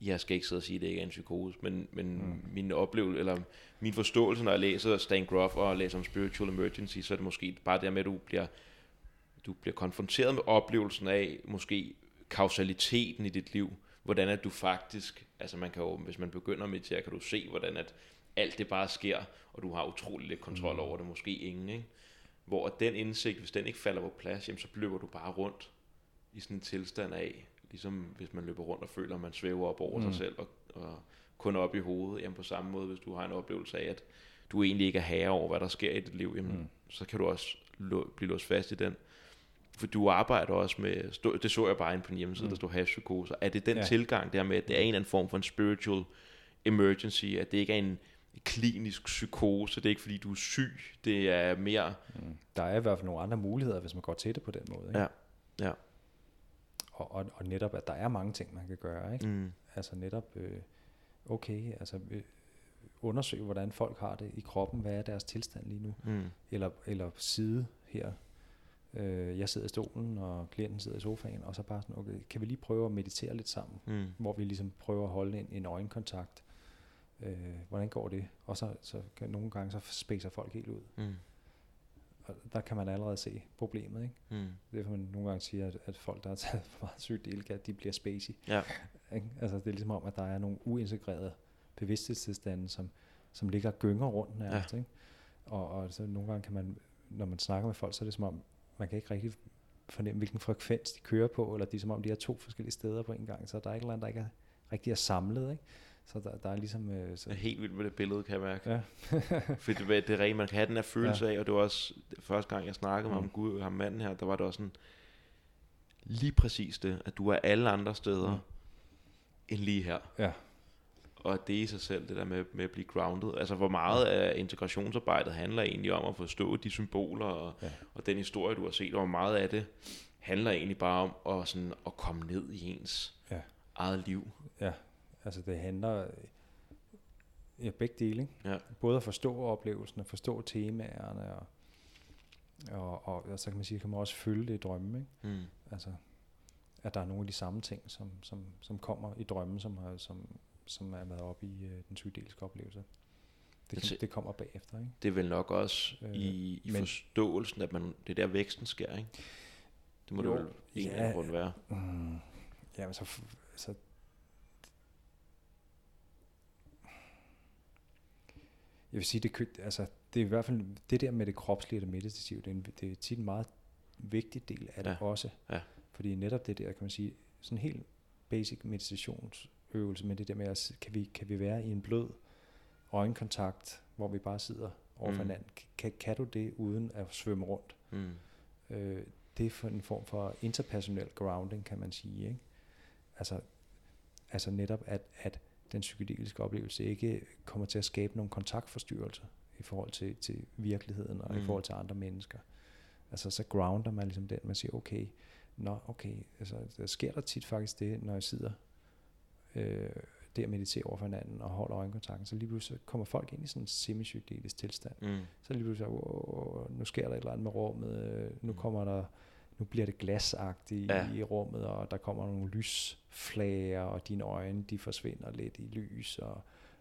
jeg skal ikke sidde og sige, at det ikke er en psykose, men, men mm. min oplevelse, eller min forståelse, når jeg læser Stan Grof og læser om Spiritual Emergency, så er det måske bare der med, at du bliver, du bliver konfronteret med oplevelsen af, måske kausaliteten i dit liv, hvordan at du faktisk, altså man kan jo, hvis man begynder med det, kan du se, hvordan at alt det bare sker, og du har utrolig lidt kontrol over det, måske ingen, ikke? Hvor den indsigt, hvis den ikke falder på plads, jamen så løber du bare rundt i sådan en tilstand af, ligesom hvis man løber rundt og føler, at man svæver op over mm. sig selv, og, og kun op i hovedet, jamen på samme måde, hvis du har en oplevelse af, at du egentlig ikke er herre over, hvad der sker i dit liv, jamen mm. så kan du også lo- blive låst fast i den. For du arbejder også med, stå, det så jeg bare inde på en hjemmeside, mm. der stod hashpsykoser. Er det den ja. tilgang der med, at det er en eller anden form for en spiritual emergency, at det ikke er en klinisk psykose, det er ikke fordi du er syg, det er mere... Mm. Der er i hvert fald nogle andre muligheder, hvis man går til det på den måde. Ikke? Ja, ja. Og, og, og netop, at der er mange ting, man kan gøre. Ikke? Mm. Altså netop, øh, okay, altså... Øh, undersøge, hvordan folk har det i kroppen, hvad er deres tilstand lige nu, mm. eller, eller sidde her. Jeg sidder i stolen, og klienten sidder i sofaen, og så bare sådan, okay, kan vi lige prøve at meditere lidt sammen, mm. hvor vi ligesom prøver at holde en, en øjenkontakt. Øh, hvordan går det? Og så, så kan, nogle gange, så spæser folk helt ud. Mm. Og der kan man allerede se problemet, ikke? Mm. Det er, for man nogle gange siger, at, at folk, der har taget for meget sygt Ilka, de bliver spacey. Ja. Altså, det er ligesom om, at der er nogle uintegrerede bevidsthedstilstande, som, som ligger og gynger rundt nærmest, ja. Ikke? Og, og så nogle gange kan man, når man snakker med folk, så er det som om, man kan ikke rigtig fornemme, hvilken frekvens de kører på, eller det er som om, de er to forskellige steder på en gang, så der er ikke noget, der ikke er, rigtig er samlet, ikke? Så der, der er ligesom... Øh, så jeg er helt vildt med det billede, kan jeg mærke. Ja. For det, det er rent, man kan have den her følelse ja. af, og det var også første gang, jeg snakkede mm. med Gud, ham manden her, der var det også sådan, lige præcis det, at du er alle andre steder, mm. end lige her. Ja. Og det i sig selv, det der med, med at blive grounded. Altså, hvor meget af integrationsarbejdet handler egentlig om at forstå de symboler og, ja. og den historie, du har set, og hvor meget af det handler egentlig bare om at, sådan, at komme ned i ens ja. eget liv. Ja, altså det handler ja, begge dele, ikke? Ja. Både at forstå oplevelsen og forstå temaerne, og, og, og, og så kan man sige, kan man også følge det i drømme, ikke? Mm. Altså, at der er nogle af de samme ting, som, som, som kommer i drømmen, som har... Som, som er været oppe i øh, den psykedeliske oplevelse. Det, kan, det kommer bagefter, ikke? Det er vel nok også øh, i, i forståelsen, at man, det der væksten sker, ikke? Det må jo, det jo i ja, en eller anden grund være. Mm, ja, men så, så... Jeg vil sige, det, altså, det er i hvert fald det der med det kropslige og det meditative, det er, en, det er tit en meget vigtig del af ja. det også. Ja. Fordi netop det der, kan man sige, sådan helt basic meditations... øvelse, men det der med, at kan vi, kan vi være i en blød øjenkontakt, hvor vi bare sidder over mm. hinanden. Kan, kan du det, uden at svømme rundt? Mm. Øh, det er for en form for interpersonel grounding, kan man sige, ikke? Altså, altså netop, at, at den psykedeliske oplevelse ikke kommer til at skabe nogle kontaktforstyrrelser i forhold til, til virkeligheden og mm. i forhold til andre mennesker. Altså så grounder man ligesom den, man siger okay, nå okay, altså der sker der tit faktisk det, når jeg sidder øh, der og mediterer over for hinanden og holder øjenkontakten, så lige pludselig kommer folk ind i sådan en semi-psykedelisk tilstand. Mm. Så lige pludselig, wow, nu sker der et eller andet med rummet, nu kommer der, nu bliver det glasagtigt ja. i rummet, og der kommer nogle lysflager, og dine øjne, de forsvinder lidt i lys, og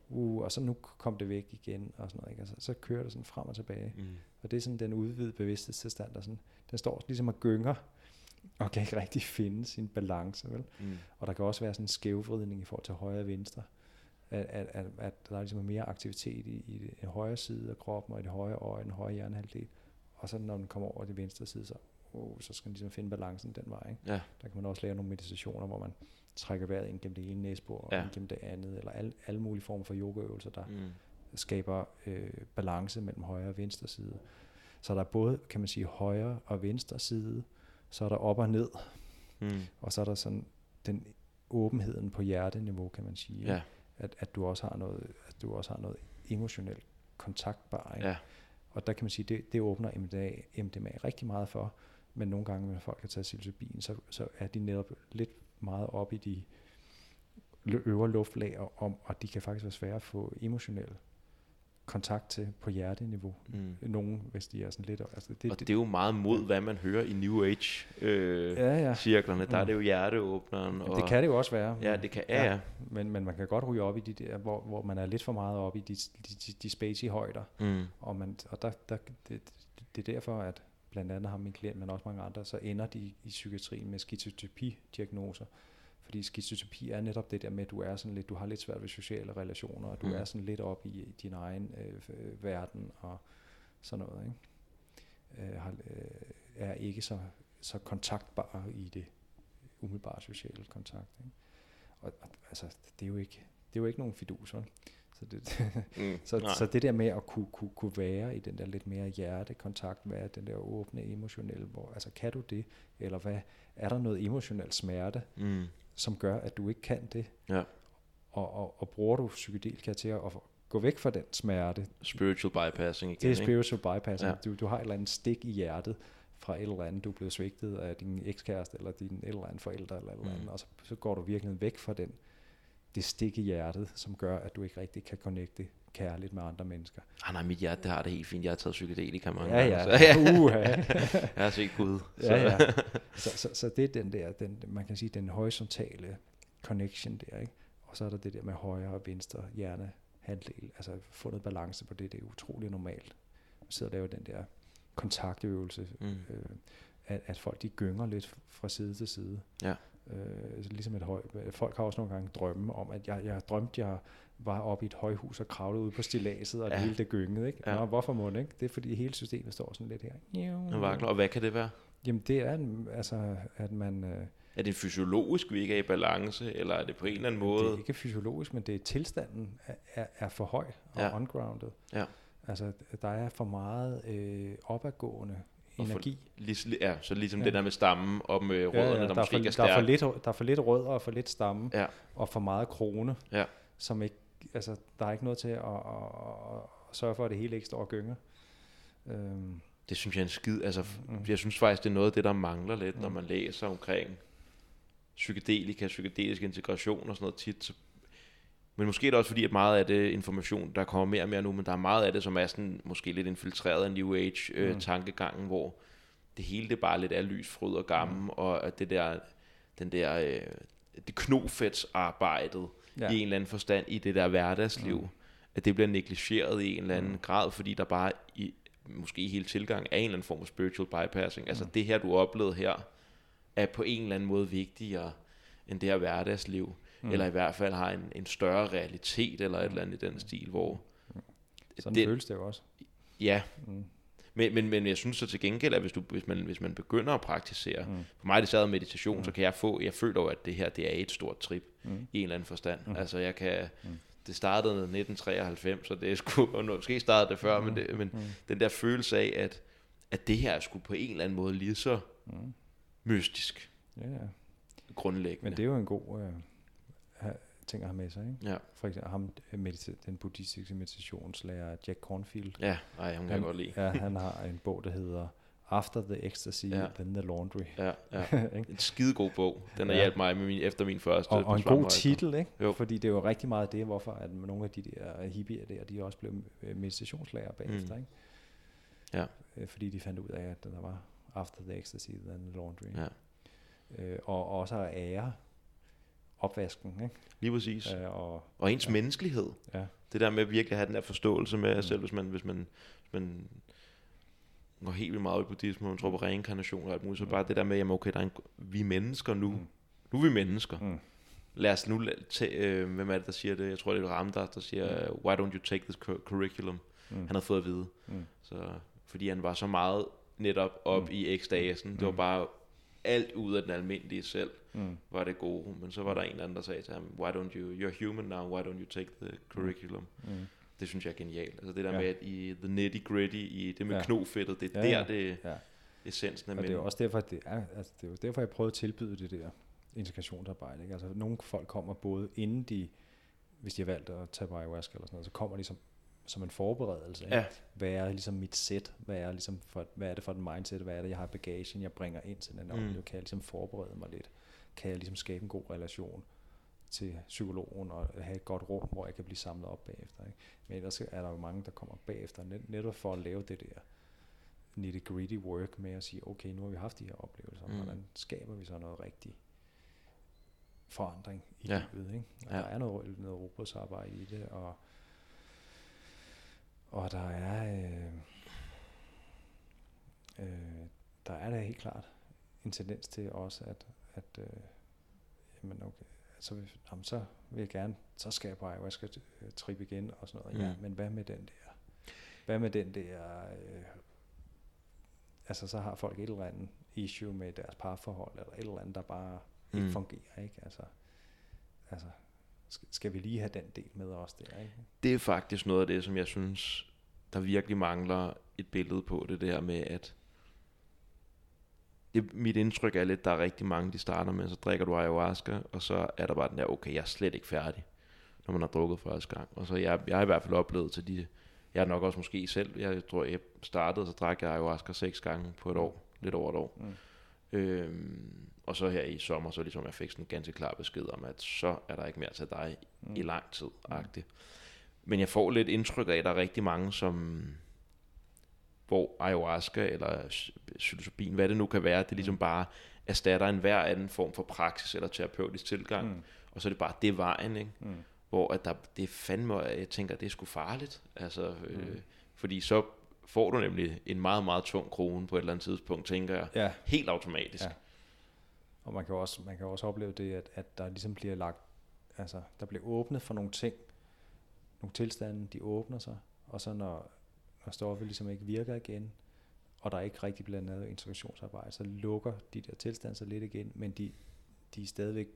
uh, og så nu kom det væk igen, og sådan noget, ikke? Altså, så kører det sådan frem og tilbage. Mm. Og det er sådan den udvidede bevidsthedstilstand, der sådan, den står ligesom og gynger, og kan ikke rigtig finde sin balance, vel? Mm. Og der kan også være sådan en skævvridning i forhold til højre og venstre, at, at, at, at der er ligesom mere aktivitet i, i den højre side af kroppen, og i det højre øje, den højre hjernehalvdel, og så når den kommer over det venstre side, så, oh, så skal den ligesom finde balancen den vej, ikke? Ja. Der kan man også lave nogle meditationer, hvor man trækker vejret ind gennem det ene næsebor, ja. og ind gennem det andet, eller alle, alle mulige former for yogaøvelser, der mm. skaber øh, balance mellem højre og venstre side. Så der er både, kan man sige, højre og venstre side, så er der op og ned, mm. og så er der sådan den åbenheden på hjerteniveau, kan man sige, ja. at, at, du også har noget, at du også har noget emotionel kontaktbar. Ja. Og der kan man sige, det, det åbner M D M A rigtig meget for, men nogle gange, når folk har taget psilocybin, så, så er de netop lidt meget op i de øvre luftlag, og, og de kan faktisk være svære at få emotionel kontakt til på hjerteniveau. Mm. Nogen, hvis de er sådan lidt... Altså det, og det, det er jo meget mod, hvad man hører i New Age-cirklerne. Øh, ja, ja. Der er det jo hjerteåbneren. Og det kan det jo også være. Ja, det kan ja. Ja. Men, men man kan godt ryge op i de der, hvor, hvor man er lidt for meget op i de, de, de, de spacey højder. Mm. Og, man, og der, der, det, det er derfor, at blandt andet har min klient, men også mange andre, så ender de i psykiatrien med skizotypi-diagnoser. Fordi skizotypi er netop det der med, at du er sådan lidt, du har lidt svært ved sociale relationer, og du mm. er sådan lidt op i din egen øh, verden og sådan noget, ikke? Øh, har, øh, er ikke så, så kontaktbar i det umiddelbare sociale kontakt, ikke? Og, og altså, det er jo ikke, det er jo ikke nogen fiduser. Så det, mm, så, så det der med at kunne, kunne, kunne være i den der lidt mere hjertekontakt, hvad er den der åbne emotionelle, hvor, altså kan du det, eller hvad, er der noget emotionel smerte, mm. som gør, at du ikke kan det, ja. og, og, og bruger du psykedelika til at gå væk fra den smerte. Spiritual bypassing igen. Det er spiritual bypassing. Ja. Du, du har et eller andet stik i hjertet fra et eller andet, du er blevet svigtet af din ekskæreste, eller din et eller anden forældre, eller et eller andet, mm. og så, så går du virkelig væk fra den, det stik i hjertet, som gør, at du ikke rigtig kan connecte kærligt med andre mennesker. Ah nej, mit hjerte, det har det helt fint. Jeg har taget psykedelika mange ja, gange. Ja, ja. Uh, ja. Jeg har set Gud. Ja, ja. Så, så, så det er den der, den, man kan sige, den horizontale connection der, ikke? Og så er der det der med højre og venstre hjernehalvdel. Altså få noget balance på det, det er utroligt normalt. Man sidder og laver den der kontaktøvelse, mm. øh, at, at folk de gynger lidt fra side til side. Ja. Øh, ligesom et høj, folk har også nogle gange drømme om, at jeg, jeg drømte, jeg var oppe i et højhus og kravlede ud på stilladset, og ja. det hele det gyngede, ikke? Ja. Nå, hvorfor må det ikke? Det er fordi hele systemet står sådan lidt her. Jo. Og hvad kan det være? Jamen det er, altså, at man... Øh, er det fysiologisk, vi ikke er i balance, eller er det på en eller anden måde? Det er ikke fysiologisk, men det er tilstanden er, er for høj og ja. ungrounded. Ja. Altså der er for meget øh, opadgående energi. For, ja, så ligesom ja. det der med stammen og med rødderne, ja, ja, der, der måske for, ikke er stærke. Der er for lidt, der er for lidt rødder og for lidt stamme, ja. og for meget krone, ja. som ikke, altså der er ikke noget til at, at, at sørge for, at det hele ikke står og gynger. Øhm. Det synes jeg er en skid, altså mm. jeg synes faktisk, det er noget af det, der mangler lidt, mm. når man læser omkring psykedelika, psykedelisk integration og sådan noget tit, så men måske er det også fordi, at meget af det information, der kommer mere og mere nu, men der er meget af det, som er sådan, måske lidt infiltreret af New Age-tankegangen, øh, mm. hvor det hele det bare lidt er lys, fryd og gammel, mm. og at det der, den der, øh, det knofedsarbejdet ja. i en eller anden forstand i det der hverdagsliv, mm. at det bliver negligeret i en eller anden mm. grad, fordi der bare i, måske i hele tilgangen er en eller anden form for spiritual bypassing. Altså mm. det her, du oplevede her, er på en eller anden måde vigtigere end det her hverdagsliv. Mm. Eller i hvert fald har en, en større realitet, eller et eller andet i den stil, hvor... Mm. Sådan det, føles det jo også. Ja, mm. men, men, men jeg synes så til gengæld, at hvis, du, hvis, man, hvis man begynder at praktisere, mm. for mig det sad meditation, mm. så kan jeg få, jeg føler jo, at det her, det er et stort trip, mm. i en eller anden forstand. Mm. Altså jeg kan... Mm. Det startede nitten treoghalvfems, så det er sgu... Og måske startede det før, mm. men, det, men mm. den der følelse af, at, at det her er sgu på en eller anden måde lige så mm. mystisk. Ja, yeah. Grundlæggende. Men det er jo en god... Øh ting at have med sig, ikke? Ja. For eksempel ham, medita- den buddhistiske meditationslærer Jack Kornfield. Ja, ej, han kan han, godt lide. Ja, han har en bog, der hedder After the Ecstasy, ja. Then the Laundry. Ja, ja. En skidegod bog. Den har ja. hjulpet mig med min, efter min første. Og, og en god titel, ikke? Jo. Fordi det er jo rigtig meget det, hvorfor at nogle af de der hippier der, de også blev meditationslærer bagefter, mm. ikke? Ja. Fordi de fandt ud af, at der var After the Ecstasy, Then the Laundry. Ja. Øh, og, og også ære opvasken, ikke? Lige præcis. Øh, og, og ens ja. menneskelighed. Ja. Det der med at virkelig have den der forståelse med, mm. selv hvis man, hvis man, hvis man går helt vildt meget i buddhisme, man tror på reinkarnation og alt muligt, så mm. bare det der med, jamen okay, der er en, vi er mennesker nu. Mm. Nu er vi mennesker. Mm. Lad os nu, tage, øh, hvem er det, der siger det? Jeg tror, det er Ram Dass, der siger, mm. why don't you take this curriculum? Mm. Han havde fået at vide. Mm. Så, fordi han var så meget netop op mm. i ekstasen. Det mm. var bare alt ud af den almindelige selv, mm. var det gode. Men så var der en eller anden, der sagde til ham, why don't you, you're human now, why don't you take the curriculum? Mm. Det synes jeg er genialt. Altså det der ja. med, at i the nitty gritty, i det med ja. knofedtet, det er ja, ja. der, det ja. essensen af mænd. Og det er også derfor, det er, altså det er derfor, jeg prøvede at tilbyde det der integrationsarbejde. Ikke? Altså nogle folk kommer både inden de, hvis de har valgt at tage ayahuasca eller sådan noget, så kommer de som, som en forberedelse. Ja. Hvad er ligesom mit sæt? Hvad er, ligesom for, hvad er det for et mindset? Hvad er det, jeg har bagagen, jeg bringer ind til den? Og mm. kan jeg ligesom forberede mig lidt? Kan jeg ligesom skabe en god relation til psykologen og have et godt rum, hvor jeg kan blive samlet op bagefter? Ikke? Men ellers er der jo mange, der kommer bagefter, net, netop for at lave det der nitty-gritty work med at sige, okay, nu har vi haft de her oplevelser, mm. hvordan skaber vi så noget rigtigt forandring i ja. livet? Ikke? Og ja. der er noget, noget robotsarbejde i det, og Og der er, øh, øh, der er da helt klart en tendens til også, at, at øh, jamen okay, altså, jamen så vil jeg gerne, så skal jeg bare, jeg skal trippe igen og sådan noget. Mm. Ja, men hvad med den der? Hvad med den der? Øh, altså så har folk et eller andet issue med deres parforhold, eller et eller andet, der bare mm. ikke fungerer, ikke? Altså, altså. Skal vi lige have den del med os der, ikke? Det er faktisk noget af det, som jeg synes, der virkelig mangler et billede på, det der med, at det, mit indtryk er lidt, der er rigtig mange, de starter med, så drikker du ayahuasca, og så er der bare den der, okay, jeg er slet ikke færdig, når man har drukket første gang. Og så jeg, jeg har i hvert fald oplevet til de, jeg er nok også måske selv, jeg tror, jeg startede, så drak jeg ayahuasca seks gange på et år, lidt over et år. Mm. Øhm, og så her i sommer, så ligesom jeg fik sådan en ganske klar besked om, at så er der ikke mere til dig mm. i lang tid, agtigt. Men jeg får lidt indtryk af, at der er rigtig mange, som, hvor ayahuasca eller psilocybin, hvad det nu kan være, det ligesom bare erstatter en hver anden form for praksis eller terapeutisk tilgang, mm. og så er det bare det vejen, ikke? Mm. Hvor at der, det fandme, jeg tænker, det er sgu farligt, altså, øh, mm. fordi så får du nemlig en meget, meget tung krone på et eller andet tidspunkt, tænker jeg, ja. helt automatisk. Ja. Og man kan også, man kan også opleve det, at, at der ligesom bliver lagt, altså der bliver åbnet for nogle ting, nogle tilstande, de åbner sig, og så når, når stoffet ligesom ikke virker igen, og der er ikke rigtig blandt andet integrationsarbejde, så lukker de der tilstande sig lidt igen, men de, de er stadigvæk,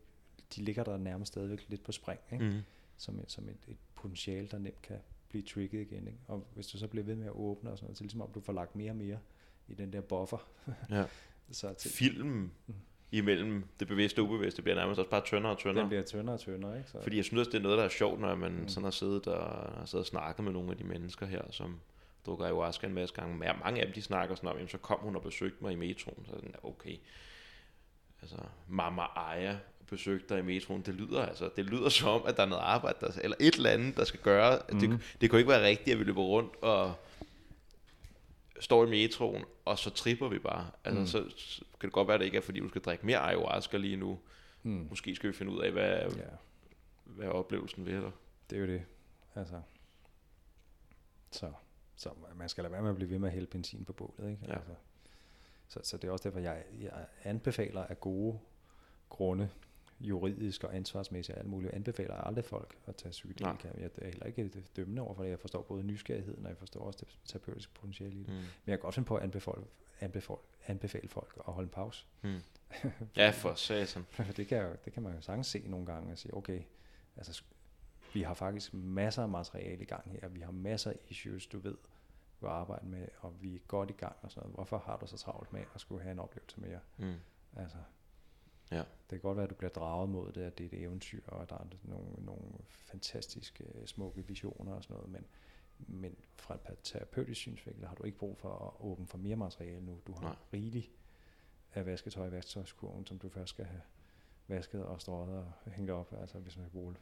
de ligger der nærmest stadigvæk lidt på spring, ikke? Mm. Som, som et, et potentiale, der nemt kan blive trigget igen, ikke? Og hvis du så bliver ved med at åbne og sådan noget, så ligesom om du får lagt mere og mere i den der buffer. Ja. Så til filmen mm. imellem det bevidste og ubevidste bliver nærmest også bare tyndere og tyndere. Den bliver tyndere og tyndere, ikke? Så fordi jeg synes også, det er noget, der er sjovt, når man mm. sådan har siddet og, har siddet og snakket med nogle af de mennesker her, som drukker ayahuasca en masse gange. Ja, mange af dem, de snakker sådan om, jamen, så kom hun og besøgte mig i metroen. Så er sådan, okay, altså mama Aya besøgte dig i metroen, det lyder altså, det lyder som, at der er noget arbejde, der, eller et eller andet, der skal gøre, mm. det, det kunne ikke være rigtigt, at vi løber rundt og står i metroen, og så tripper vi bare, altså mm. så, så kan det godt være, at det ikke er, fordi du skal drikke mere ayahuasca lige nu, mm. måske skal vi finde ud af, hvad, yeah. hvad er oplevelsen ved dig. Det er jo det, altså, så, så man skal lade være med at blive ved med at hælde benzin på bålet, ikke? Ja. Altså, så, så det er også derfor, jeg, jeg anbefaler af gode grunde, juridisk og ansvarsmæssigt og alt muligt. Jeg anbefaler aldrig folk at tage psykedelika. Jeg er heller ikke dømmende over, for jeg forstår både nysgerrigheden, og jeg forstår også det terapeutiske potentiale i det. Mm. Men jeg kan godt finde på at anbefale, anbefale, anbefale folk at holde en pause. Mm. Ja, for satan. Det kan, jo, det kan man jo sagtens se nogle gange og sige, okay, altså, vi har faktisk masser af materiale i gang her, vi har masser af issues, du ved, du arbejder med, og vi er godt i gang og sådan noget. Hvorfor har du så travlt med at skulle have en oplevelse mere? Mm. Altså, Ja. Det kan godt være, at du bliver draget mod det, at det er et eventyr, og der er nogle, nogle fantastiske, smukke visioner og sådan noget, men, men fra et terapeutisk synsvinkel har du ikke brug for at åbne for mere materiale nu. Du har Nej. rigeligt af vasketøj i vasketøjskurven, som du først skal have vasket og strøget og hængt op, altså hvis man kan bruge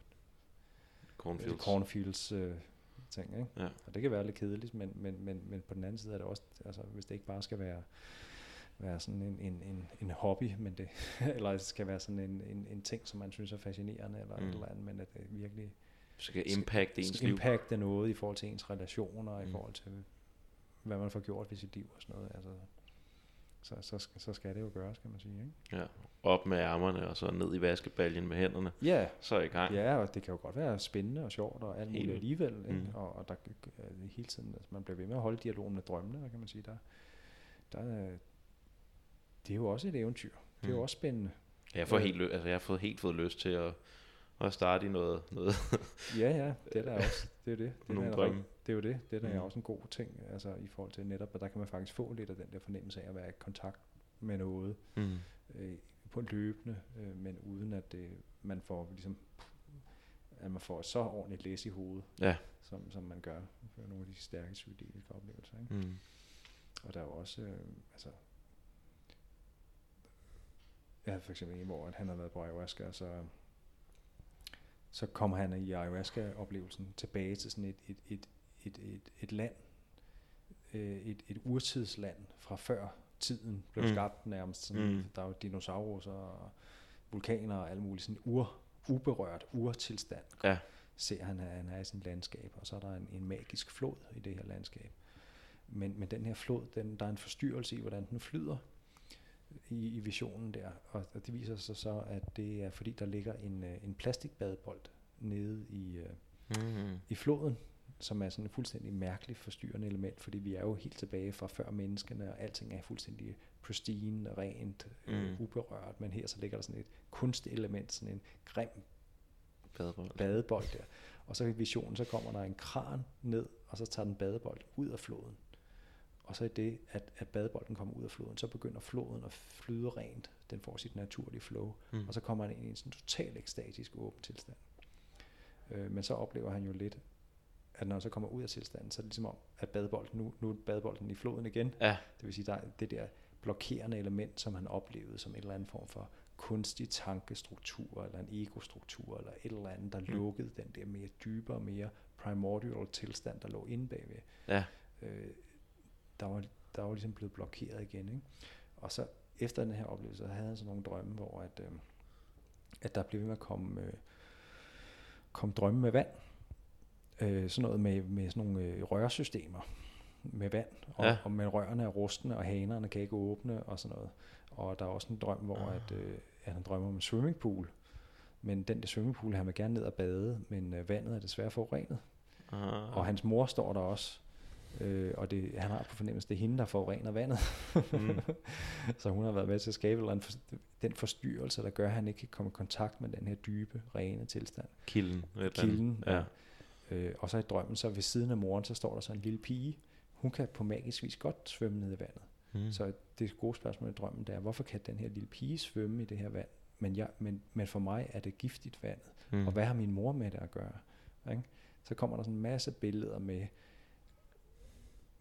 Kornfields, Kornfields øh, ting, ikke? Ja. Og det kan være lidt kedeligt, men, men, men, men på den anden side er det også, altså hvis det ikke bare skal være, være sådan en, en, en, en hobby, men det, eller det skal være sådan en, en, en ting, som man synes er fascinerende, eller mm. et eller andet, men at det virkelig skal impacte ens liv. Impacte noget i forhold til ens relationer, mm. i forhold til hvad man får gjort ved sit liv og sådan noget, altså. Så, så, skal, så skal det jo gøres, kan man sige, ikke? Ja, op med ærmerne, og så ned i vaskebaljen med hænderne. Ja. Så i gang. Ja, og det kan jo godt være spændende og sjovt, og alt muligt alligevel, ikke? Mm. Og, og der hele tiden, altså, man bliver ved med at holde dialogen med drømmene, kan man sige, der, der det er jo også et eventyr. Det er jo mm. også spændende. Jeg får helt, altså, jeg har fået helt fået lyst til at, at starte i noget. noget ja, ja, det er der også. Det er det. Det er nogle drømme. Det er jo det. Det der mm. er også en god ting, altså i forhold til netop, og der kan man faktisk få lidt af den der fornemmelse af at være i kontakt med noget mm. øh, på en løbende, øh, men uden at det, man får ligesom, at man får så ordentligt læs i hovedet, ja. som, som man gør for nogle af de stærke psykedeliske oplevelser. Ikke? Mm. Og der er jo også, øh, altså, jeg havde for eksempel en år, at han havde været på ayahuasca, og så så kommer han i ayahuasca-oplevelsen tilbage til sådan et et et Et, et, et land, et, et urtidsland fra før tiden blev mm. skabt nærmest. Sådan, mm. Der er jo dinosaurer og vulkaner og alt muligt. Sådan ur, uberørt urtilstand ja. ser han, han er i sin landskab. Og så er der en, en magisk flod i det her landskab. Men, men den her flod, den, der er en forstyrrelse i, hvordan den flyder i, i visionen der. Og, og det viser sig så, at det er fordi, der ligger en, en plastikbadebold nede i, mm. i floden, som er sådan et fuldstændig mærkeligt forstyrrende element, fordi vi er jo helt tilbage fra før menneskene, og alting er fuldstændig pristine, rent, mm. øh, uberørt, men her så ligger der sådan et kunstelement, sådan en grim badebold, badebold der. Og så i visionen, så kommer der en kran ned, og så tager den badebold ud af floden. Og så i det, at, at badebolden kommer ud af floden, så begynder floden at flyde rent, den får sit naturlige flow, mm. og så kommer den ind i en sådan total ekstatisk åben tilstand. Øh, men så oplever han jo lidt, at når han så kommer ud af tilstanden, så er det ligesom om, at badebolden, nu, nu er badebolden i floden igen. Ja. Det vil sige, der er det der blokerende element, som han oplevede som en eller anden form for kunstig tankestruktur, eller en egostruktur, eller et eller andet, der mm. lukkede den der mere dybere, mere primordial tilstand, der lå inde bagved. Ja. Øh, der, var, der var ligesom blevet blokeret igen. Ikke? Og så efter den her oplevelse, havde han sådan nogle drømme, hvor at, øh, at der blev ved med at komme, øh, komme drømme med vand. Øh, sådan noget med, med sådan nogle øh, rørsystemer med vand, og, ja. og med rørene er rustne, og hanerne kan ikke åbne, og sådan noget. Og der er også en drøm, hvor ja. at, øh, at han drømmer om en swimmingpool, men den der swimmingpool, han vil gerne ned og bade, men øh, vandet er desværre forurenet. Ja. Og hans mor står der også, øh, og det, han har på fornemmelse, det er hende, der forurener vandet. Mm. Så hun har været med til at skabe eller for, den forstyrrelse, der gør, at han ikke kan komme i kontakt med den her dybe, rene tilstand. Kilden. Kilden, ja. ja. Øh, og så i drømmen, så ved siden af moren, så står der så en lille pige. Hun kan på magisk vis godt svømme ned i vandet. Mm. Så det gode spørgsmål i drømmen, det er, hvorfor kan den her lille pige svømme i det her vand? Men, jeg, men, men for mig er det giftigt vandet. Mm. Og hvad har min mor med det at gøre? Okay? Så kommer der sådan en masse billeder med,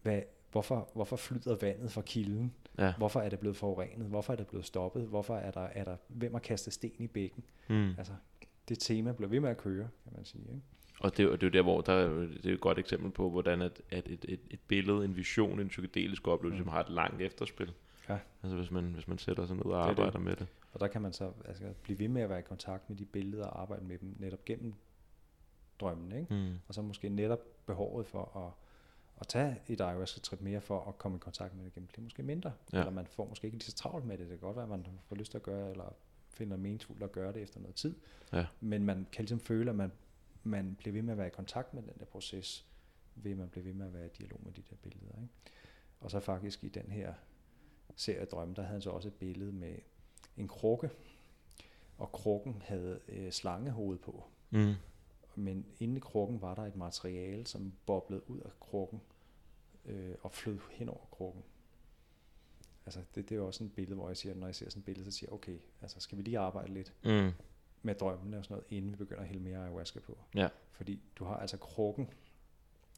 hvad, hvorfor, hvorfor flyder vandet fra kilden? Ja. Hvorfor er det blevet forurenet? Hvorfor er det blevet stoppet? Hvorfor er der, er der hvem har kastet sten i bækken? Mm. Altså, det tema bliver ved med at køre, kan man sige, ikke? Og det er, det er jo der, hvor der, det er et godt eksempel på, hvordan at, at et, et, et billede, en vision, en psykedelisk oplevelse, mm. har et langt efterspil. Ja. Altså hvis man, hvis man sætter sig ned og arbejder det det. med det. Og der kan man så altså, blive ved med at være i kontakt med de billeder og arbejde med dem netop gennem drømmen. Ikke? Mm. Og så måske netop behovet for at, at tage et ayahuasca-trip mere for at komme i kontakt med det gennem. Det er måske mindre, ja. eller man får måske ikke lige så travlt med det. Det kan godt være, at man får lyst til at gøre, eller finder meningsfuldt at gøre det efter noget tid. Ja. Men man kan ligesom føle, at man man bliver ved med at være i kontakt med den der proces, ved man bliver ved med at være i dialog med de der billeder. Ikke? Og så faktisk i den her serie drømme, der havde han så også et billede med en krukke, og krukken havde øh, slangehoved på. Mm. Men inde i krukken var der et materiale, som boblede ud af krukken, øh, og flød hen over krukken. altså det, det er jo også sådan et billede, hvor jeg siger, når jeg ser sådan et billede, så siger jeg, okay, altså skal vi lige arbejde lidt mm. med drømmene og sådan noget, inden vi begynder at hælde mere ayahuasca på. Ja. Fordi du har altså krukken,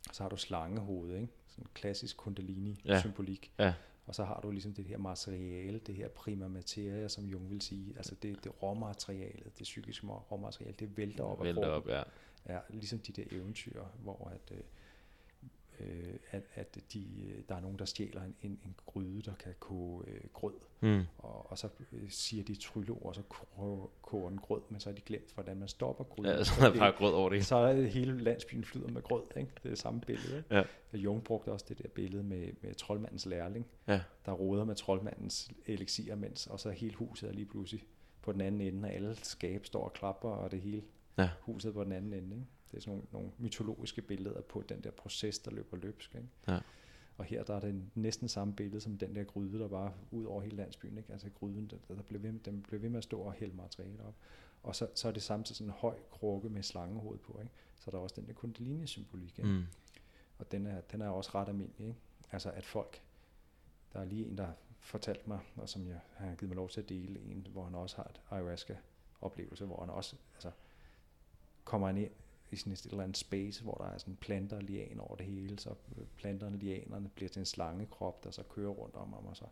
og så har du slangehovedet, ikke? Sådan en klassisk kundalini-symbolik. Ja. Ja. Og så har du ligesom det her materiale, det her prima materia, som Jung vil sige, altså det, det råmaterialet, det psykiske råmateriale, det vælter op vælter af kroppen. Op, ja. Ja, ligesom de der eventyr, hvor at... Øh, At, at de, der er nogen, der stjæler en, en, en gryde, der kan koge øh, grød. Mm. Og, og så øh, siger de trylleord, og så koger ko en grød, men så har de glemt, hvordan man stopper grøden. Ja, så er der bare grød over det. Så er det hele landsbyen flyder med grød, ikke? Det er samme billede. Ja. Jung brugte også det der billede med, med troldmandens lærling, ja. Der roder med troldmandens elixir, mens, og så hele huset er lige pludselig på den anden ende, og alle skab står og klapper, og det hele ja. Huset på den anden ende, ikke? Det er sådan nogle, nogle mytologiske billeder på den der proces, der løber løbsk. Ikke? Ja. Og her der er det næsten samme billede som den der gryde, der var ud over hele landsbyen. Ikke? Altså gryden, der, der blev ved, den blev ved med at stå og hælde materiale op. Og så, så er det samtidig sådan en høj krukke med slangehoved på. Ikke? Så der er også den der kundalini-symbolik. Mm. Og den er, den er også ret almindelig. Ikke? Altså at folk, der er lige en, der fortalte mig, og som jeg har givet mig lov til at dele, en, hvor han også har et ayahuasca-oplevelse, hvor han også altså, kommer han ind i sådan et eller andet space, hvor der er sådan planter og lianer over det hele, så planterne og lianerne bliver til en slangekrop, der så kører rundt om ham, og så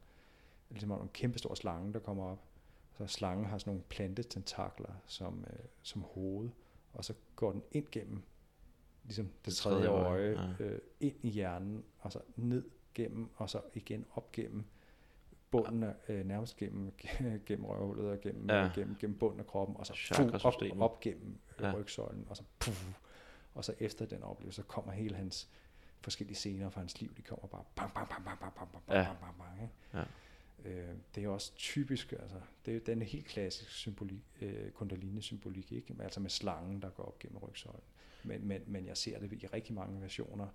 ligesom en kæmpe stor slange, der kommer op. Så slangen har sådan nogle plantetentakler som, øh, som hoved, og så går den ind gennem ligesom det, det tredje, tredje øje, øje ja. øh, ind i hjernen, og så ned gennem, og så igen op gennem bunden af, øh, nærmest gennem, gennem røvhullet og gennem, ja. gennem, gennem bunden af kroppen, og så puh, op, op gennem ja. Rygsøjlen, og så puh, og så efter den oplevelse, så kommer hele hans forskellige scener fra hans liv, de kommer bare bang, bang, bang, bang, bang, bang, bang, ja. bang, bang, bang, ja. øh, det er også typisk, altså, det er den helt klassiske symbolik, øh, kundalini-symbolik, ikke? Altså med slangen, der går op gennem rygsøjlen, men, men, men jeg ser det i rigtig mange versioner,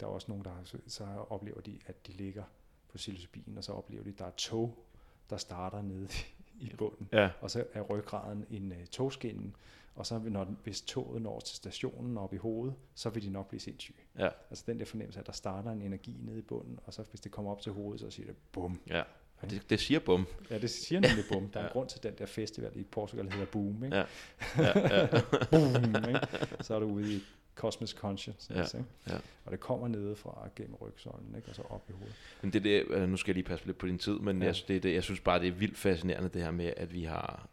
der er også nogen, der så, så oplever de, at de ligger på psilocybin, og så oplever de, at der er tog, der starter nede i bunden, ja. Og så er ryggraden en uh, togskinden, og så når den, hvis toget når til stationen op i hovedet, så vil de nok blive sindssyge. Ja. Altså den der fornemmelse af, at der starter en energi nede i bunden, og så hvis det kommer op til hovedet, så siger det bum. Ja, okay. det, det siger bum. Ja, det siger nemlig bum. Der er en ja. grund til den der festival i Portugal, der hedder Boom, ikke? Ja. Ja, ja. Boom, ikke? Så er du ude i Cosmic Consciousness, ja, ja. Og det kommer nedefra gennem rygsøjlen, ikke? Og så op i hovedet. Men det der, nu skal jeg lige passe lidt på din tid, men ja. jeg, det, det, jeg synes bare, det er vildt fascinerende det her med, at vi har,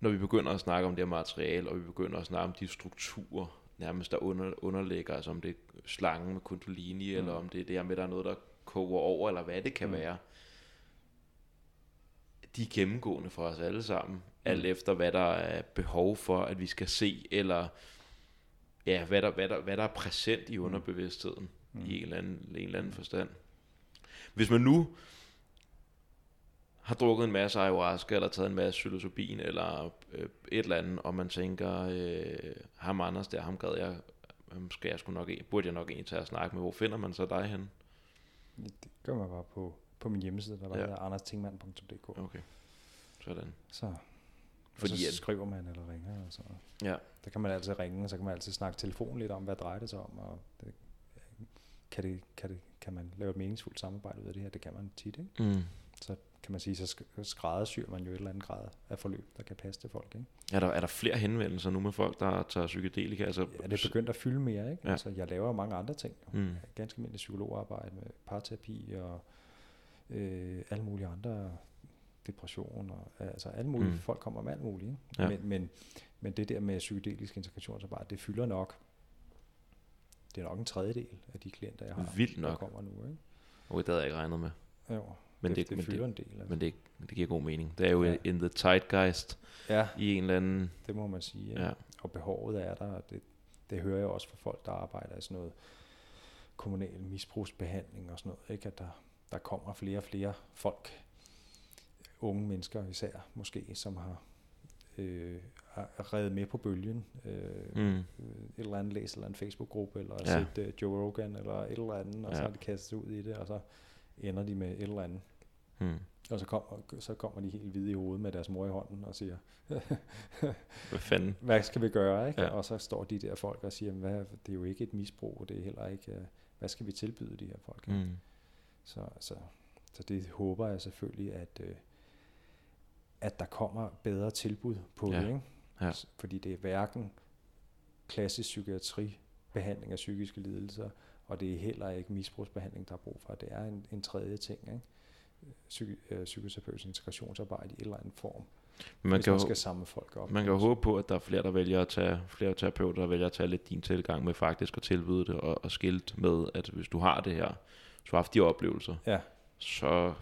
når vi begynder at snakke om det her materiale, og vi begynder at snakke om de strukturer, nærmest der under, underlægger, altså om det er slangen med kundalini, mm. eller om det er det her med, der er noget, der koger over, eller hvad det kan mm. være. De er gennemgående for os alle sammen, mm. alt efter hvad der er behov for, at vi skal se, eller ja, hvad der, hvad der, hvad der er præsent i underbevidstheden, mm. i en eller, anden, en eller anden forstand. Hvis man nu har drukket en masse ayahuasca, eller taget en masse psilocybin, eller øh, et eller andet, og man tænker, øh, ham Anders der, ham gad jeg, skal jeg sgu nok, burde jeg nok egentlig tage at snakke med, hvor finder man så dig henne? Det gør man bare på, på min hjemmeside, der var ja. der anders tingman punktum d k. Okay, sådan. Så... Fordi så skriver man eller ringer. Og så. Ja. Der kan man altid ringe, og så kan man altid snakke telefon lidt om, hvad drejer det sig om. Og det, kan, det, kan, det, kan man lave et meningsfuldt samarbejde ud af det her? Det kan man tit, ikke? Mm. Så kan man sige, så skræddersyr man jo et eller andet grad af forløb, der kan passe til folk, ikke? Er der, er der flere henvendelser nu med folk, der tager psykedelika? Altså ja, det er begyndt at fylde mere, ikke? Ja. Altså, jeg laver mange andre ting. Mm. Ganske almindeligt psykologarbejde med parterapi og øh, alle mulige andre... depression, og, altså alle mulige, mm. folk kommer om alt muligt, ja. men, men, men det der med psykedelisk integration, så bare, det fylder nok, det er nok en tredjedel af de klienter, jeg har, vildt nok. Der kommer nu, ikke? Okay, det havde jeg ikke regnet med. Jo, men det, det, det men fylder det, en del. Altså. Men det, det giver god mening. Det er jo ja. in the zeitgeist, ja. i en eller anden... det må man sige, ja. Ja. Og behovet er der, og det, det hører jeg også fra folk, der arbejder i sådan noget kommunal misbrugsbehandling og sådan noget, ikke? At der, der kommer flere og flere folk, unge mennesker især, måske, som har øh, reddet med på bølgen. Øh, mm. Et eller andet læs, eller en Facebook-gruppe, eller ja. set uh, Joe Rogan, eller et eller andet, og ja. så har de kastet ud i det, og så ender de med et eller andet. Mm. Og så kommer, så kommer de helt hvide i hovedet med deres mor i hånden, og siger, hvad fanden? Hvad skal vi gøre? Ikke? Ja. Og så står de der folk og siger, hvad, det er jo ikke et misbrug, det er heller ikke, hvad skal vi tilbyde de her folk? Mm. Så, så Så det håber jeg selvfølgelig, at, øh, at der kommer bedre tilbud på ja. det. Ikke? Ja. Fordi det er hverken klassisk psykiatri, behandling af psykiske lidelser, og det er heller ikke misbrugsbehandling, der er brug for. Det er en, en tredje ting, ikke? Psyk- øh, psykoterapeutisk integrationsarbejde i en eller anden form, man hvis kan man skal samle folk op. Man kan håbe på, at der er flere, der vælger at tage, flere terapeuter, der vælger at tage lidt din tilgang med faktisk at tilbyde det, og, og skilt med, at hvis du har det her, så har haft de oplevelser, ja. så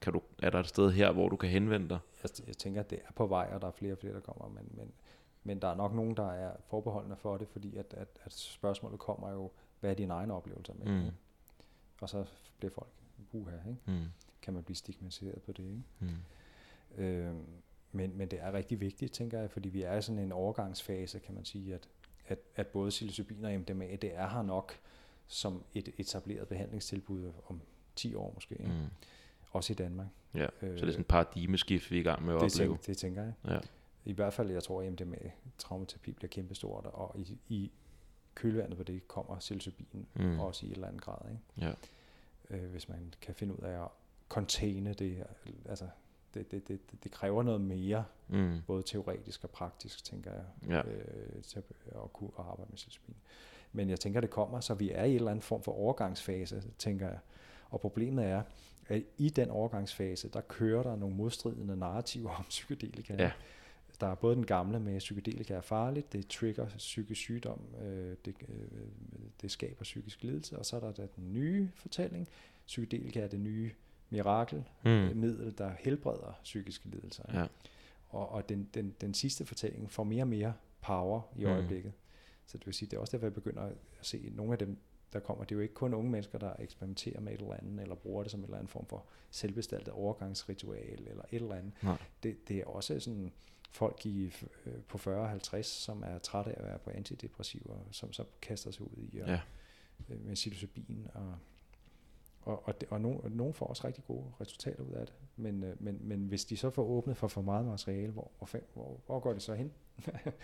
kan du, er der et sted her, hvor du kan henvende dig? Jeg, jeg tænker, at det er på vej, og der er flere og flere, der kommer, men, men, men der er nok nogen, der er forbeholdende for det, fordi at, at, at spørgsmålet kommer jo, hvad er dine egne oplevelser med mm. Og så bliver folk uha, ikke? Mm. Kan man blive stigmatiseret på det, ikke? Mm. Øhm, men, men det er rigtig vigtigt, tænker jeg, fordi vi er i sådan en overgangsfase, kan man sige, at, at, at både psilocybin og M D M A, det er her nok som et etableret behandlingstilbud om ti år måske, ikke? Mm. Også i Danmark. Ja, øh, så det er sådan et paradigmeskift, vi er i gang med at det opleve. Tænker, det tænker jeg. Ja. I hvert fald, jeg tror, at M D M A-traumaterapi bliver kæmpestort, og i, i kølvandet på det kommer psilocybin mm. også i en eller anden grad, ikke? Ja. Øh, hvis man kan finde ud af at containe det, altså det, det, det, det kræver noget mere, mm. både teoretisk og praktisk, tænker jeg, ja. øh, til at kunne arbejde med psilocybin. Men jeg tænker, det kommer, så vi er i en eller anden form for overgangsfase, tænker jeg. Og problemet er, at i den overgangsfase, der kører der nogle modstridende narrativer om psykedelika. Ja. Der er både den gamle med, at psykedelika er farligt, det trigger psykisk sygdom, øh, det, øh, det skaber psykisk lidelse, og så er der, der den nye fortælling, psykedelika er det nye mirakel, mm. middel, der helbreder psykiske lidelser. Ja. Og, og den, den, den sidste fortælling får mere og mere power i mm. øjeblikket. Så det vil sige, det er også derfor, jeg begynder at se nogle af dem, der kommer. Det er jo ikke kun unge mennesker, der eksperimenterer med et eller andet, eller bruger det som en eller anden form for selvbestaltet overgangsritual, eller et eller andet. Det, det er også sådan folk i, øh, på fyrre og halvtreds, som er trætte af at være på antidepressiver, som så kaster sig ud i og, ja. øh, med psilocybin og Og, og, de, og nogen, nogen får også rigtig gode resultater ud af det, men, øh, men, men hvis de så får åbnet for for meget materiale, hvor, hvor, hvor, hvor går det så hen?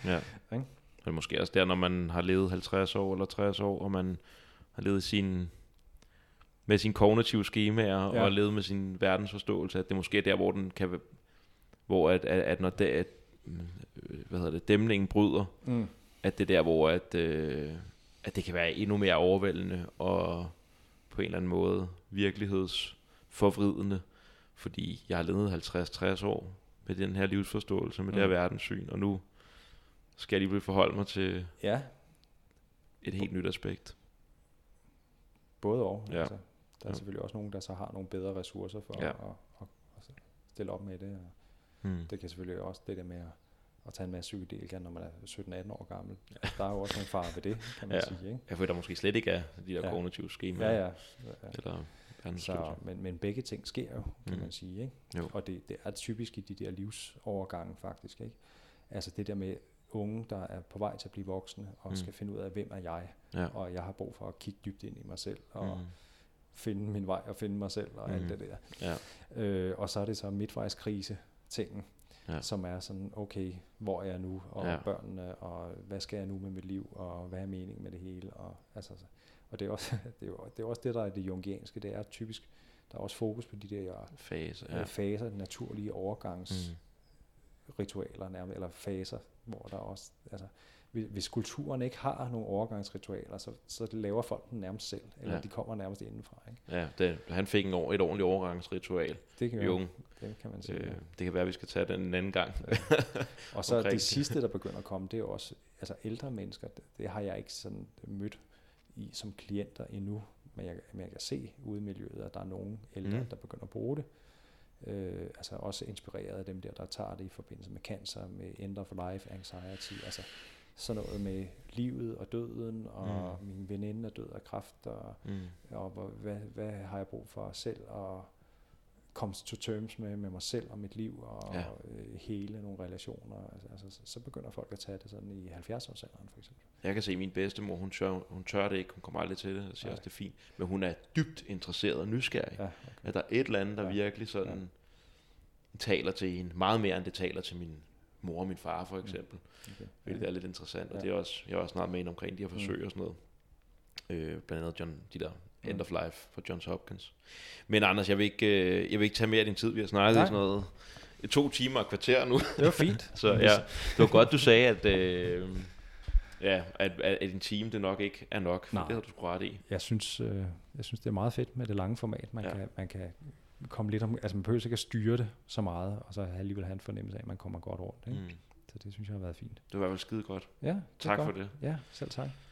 Ja. Okay. Men måske også der, når man har levet halvtreds år eller tres år, og man har levet sin, med sine kognitive skemaer, ja. Og levet med sin verdensforståelse, at det er måske der, hvor den kan, hvor at, at, at når det, at, hvad hedder det, dæmningen bryder, mm. at det er der, hvor at, øh, at det kan være endnu mere overvældende, og på en eller anden måde virkelighedsforvridende, fordi jeg har levet halvtreds til tres år med den her livsforståelse, med mm. det her verdenssyn, og nu skal jeg lige blive forholde mig til ja. et helt nyt aspekt. Både og. Ja. Altså, der er ja. selvfølgelig også nogen, der så har nogle bedre ressourcer for ja. at, at, at stille op med det. Mm. Det kan selvfølgelig også det der med at, at tage en masse psykedelika, når man er sytten atten år gammel. Ja. Der er jo også nogle farer ved det, kan man ja. sige. Ikke? Jeg føler, der måske slet ikke er de der ja. kognitive skemaer. Ja, ja. ja. Eller så, men, men begge ting sker jo, kan mm. man sige. Ikke? Og det, det er typisk i de der livsovergange faktisk. Ikke? Altså det der med unge, der er på vej til at blive voksne, og mm. skal finde ud af, hvem er jeg? Ja. Og jeg har brug for at kigge dybt ind i mig selv, og mm. finde min vej, og finde mig selv, og mm. alt det der. Ja. Øh, og så er det så midtvejskrise-tingen. Ja. Som er sådan, okay, hvor er jeg nu, og ja. børnene, og hvad skal jeg nu med mit liv, og hvad er meningen med det hele, og, altså, og det, er også, det, er jo, det er også det, der er det jungianske, det er typisk, der er også fokus på de der faser, ja. faser naturlige overgangsritualer, mm. eller faser, hvor der også, altså, hvis kulturen ikke har nogle overgangsritualer, så, så laver folk den nærmest selv, eller ja. de kommer nærmest indenfra. Ikke? Ja, det, han fik en, et ordentligt overgangsritual. Det kan, Jung. Det kan man sige. Øh, ja. Det kan være, at vi skal tage den en anden gang. Ja. Og så det sidste, der begynder at komme, det er også altså ældre mennesker. Det, det har jeg ikke sådan mødt i som klienter endnu, men jeg, men jeg kan se ude i miljøet, at der er nogle ældre, mm. der begynder at bruge det. Øh, altså også inspireret af dem der, der tager det i forbindelse med cancer, med end of life anxiety, altså sådan noget med livet og døden, og mm. min veninde er død af kræft, og, mm. og hvad, hvad har jeg brug for selv, og komme to terms med, med mig selv og mit liv, og ja. øh, hele nogle relationer. Altså, altså, så begynder folk at tage det sådan i halvfjerds-årsalderen for eksempel. Jeg kan se, at min bedstemor, hun tør, hun tør det ikke, hun kommer aldrig til det, og siger også, det er fint, men hun er dybt interesseret og nysgerrig. Ja, okay. At der er et eller andet, der ja. virkelig sådan ja. taler til hende, meget mere end det taler til min mor og min far for eksempel, okay. hvilket er lidt interessant, og ja. det er også, jeg er også snart med ind omkring de her forsøg mm. og sådan noget. Øh, blandt andet John, de der End of Life fra Johns Hopkins. Men Anders, jeg vil ikke, øh, jeg vil ikke tage mere af din tid. Vi har snakket i sådan noget to timer og kvarter nu. Det var fint. Så ja, det var godt, du sagde, at... Øh, Ja, at, at, at en time, det nok ikke er nok, for det har du sgu ret i. Jeg synes, øh, jeg synes, det er meget fedt med det lange format. Man, ja. kan, man kan komme lidt om, altså man behøver ikke at styre det så meget, og så alligevel have en fornemmelse af, at man kommer godt rundt. Ikke? Mm. Så det synes jeg har været fint. Det var i hvert fald skide godt. Ja, tak for det. Ja, selv tak.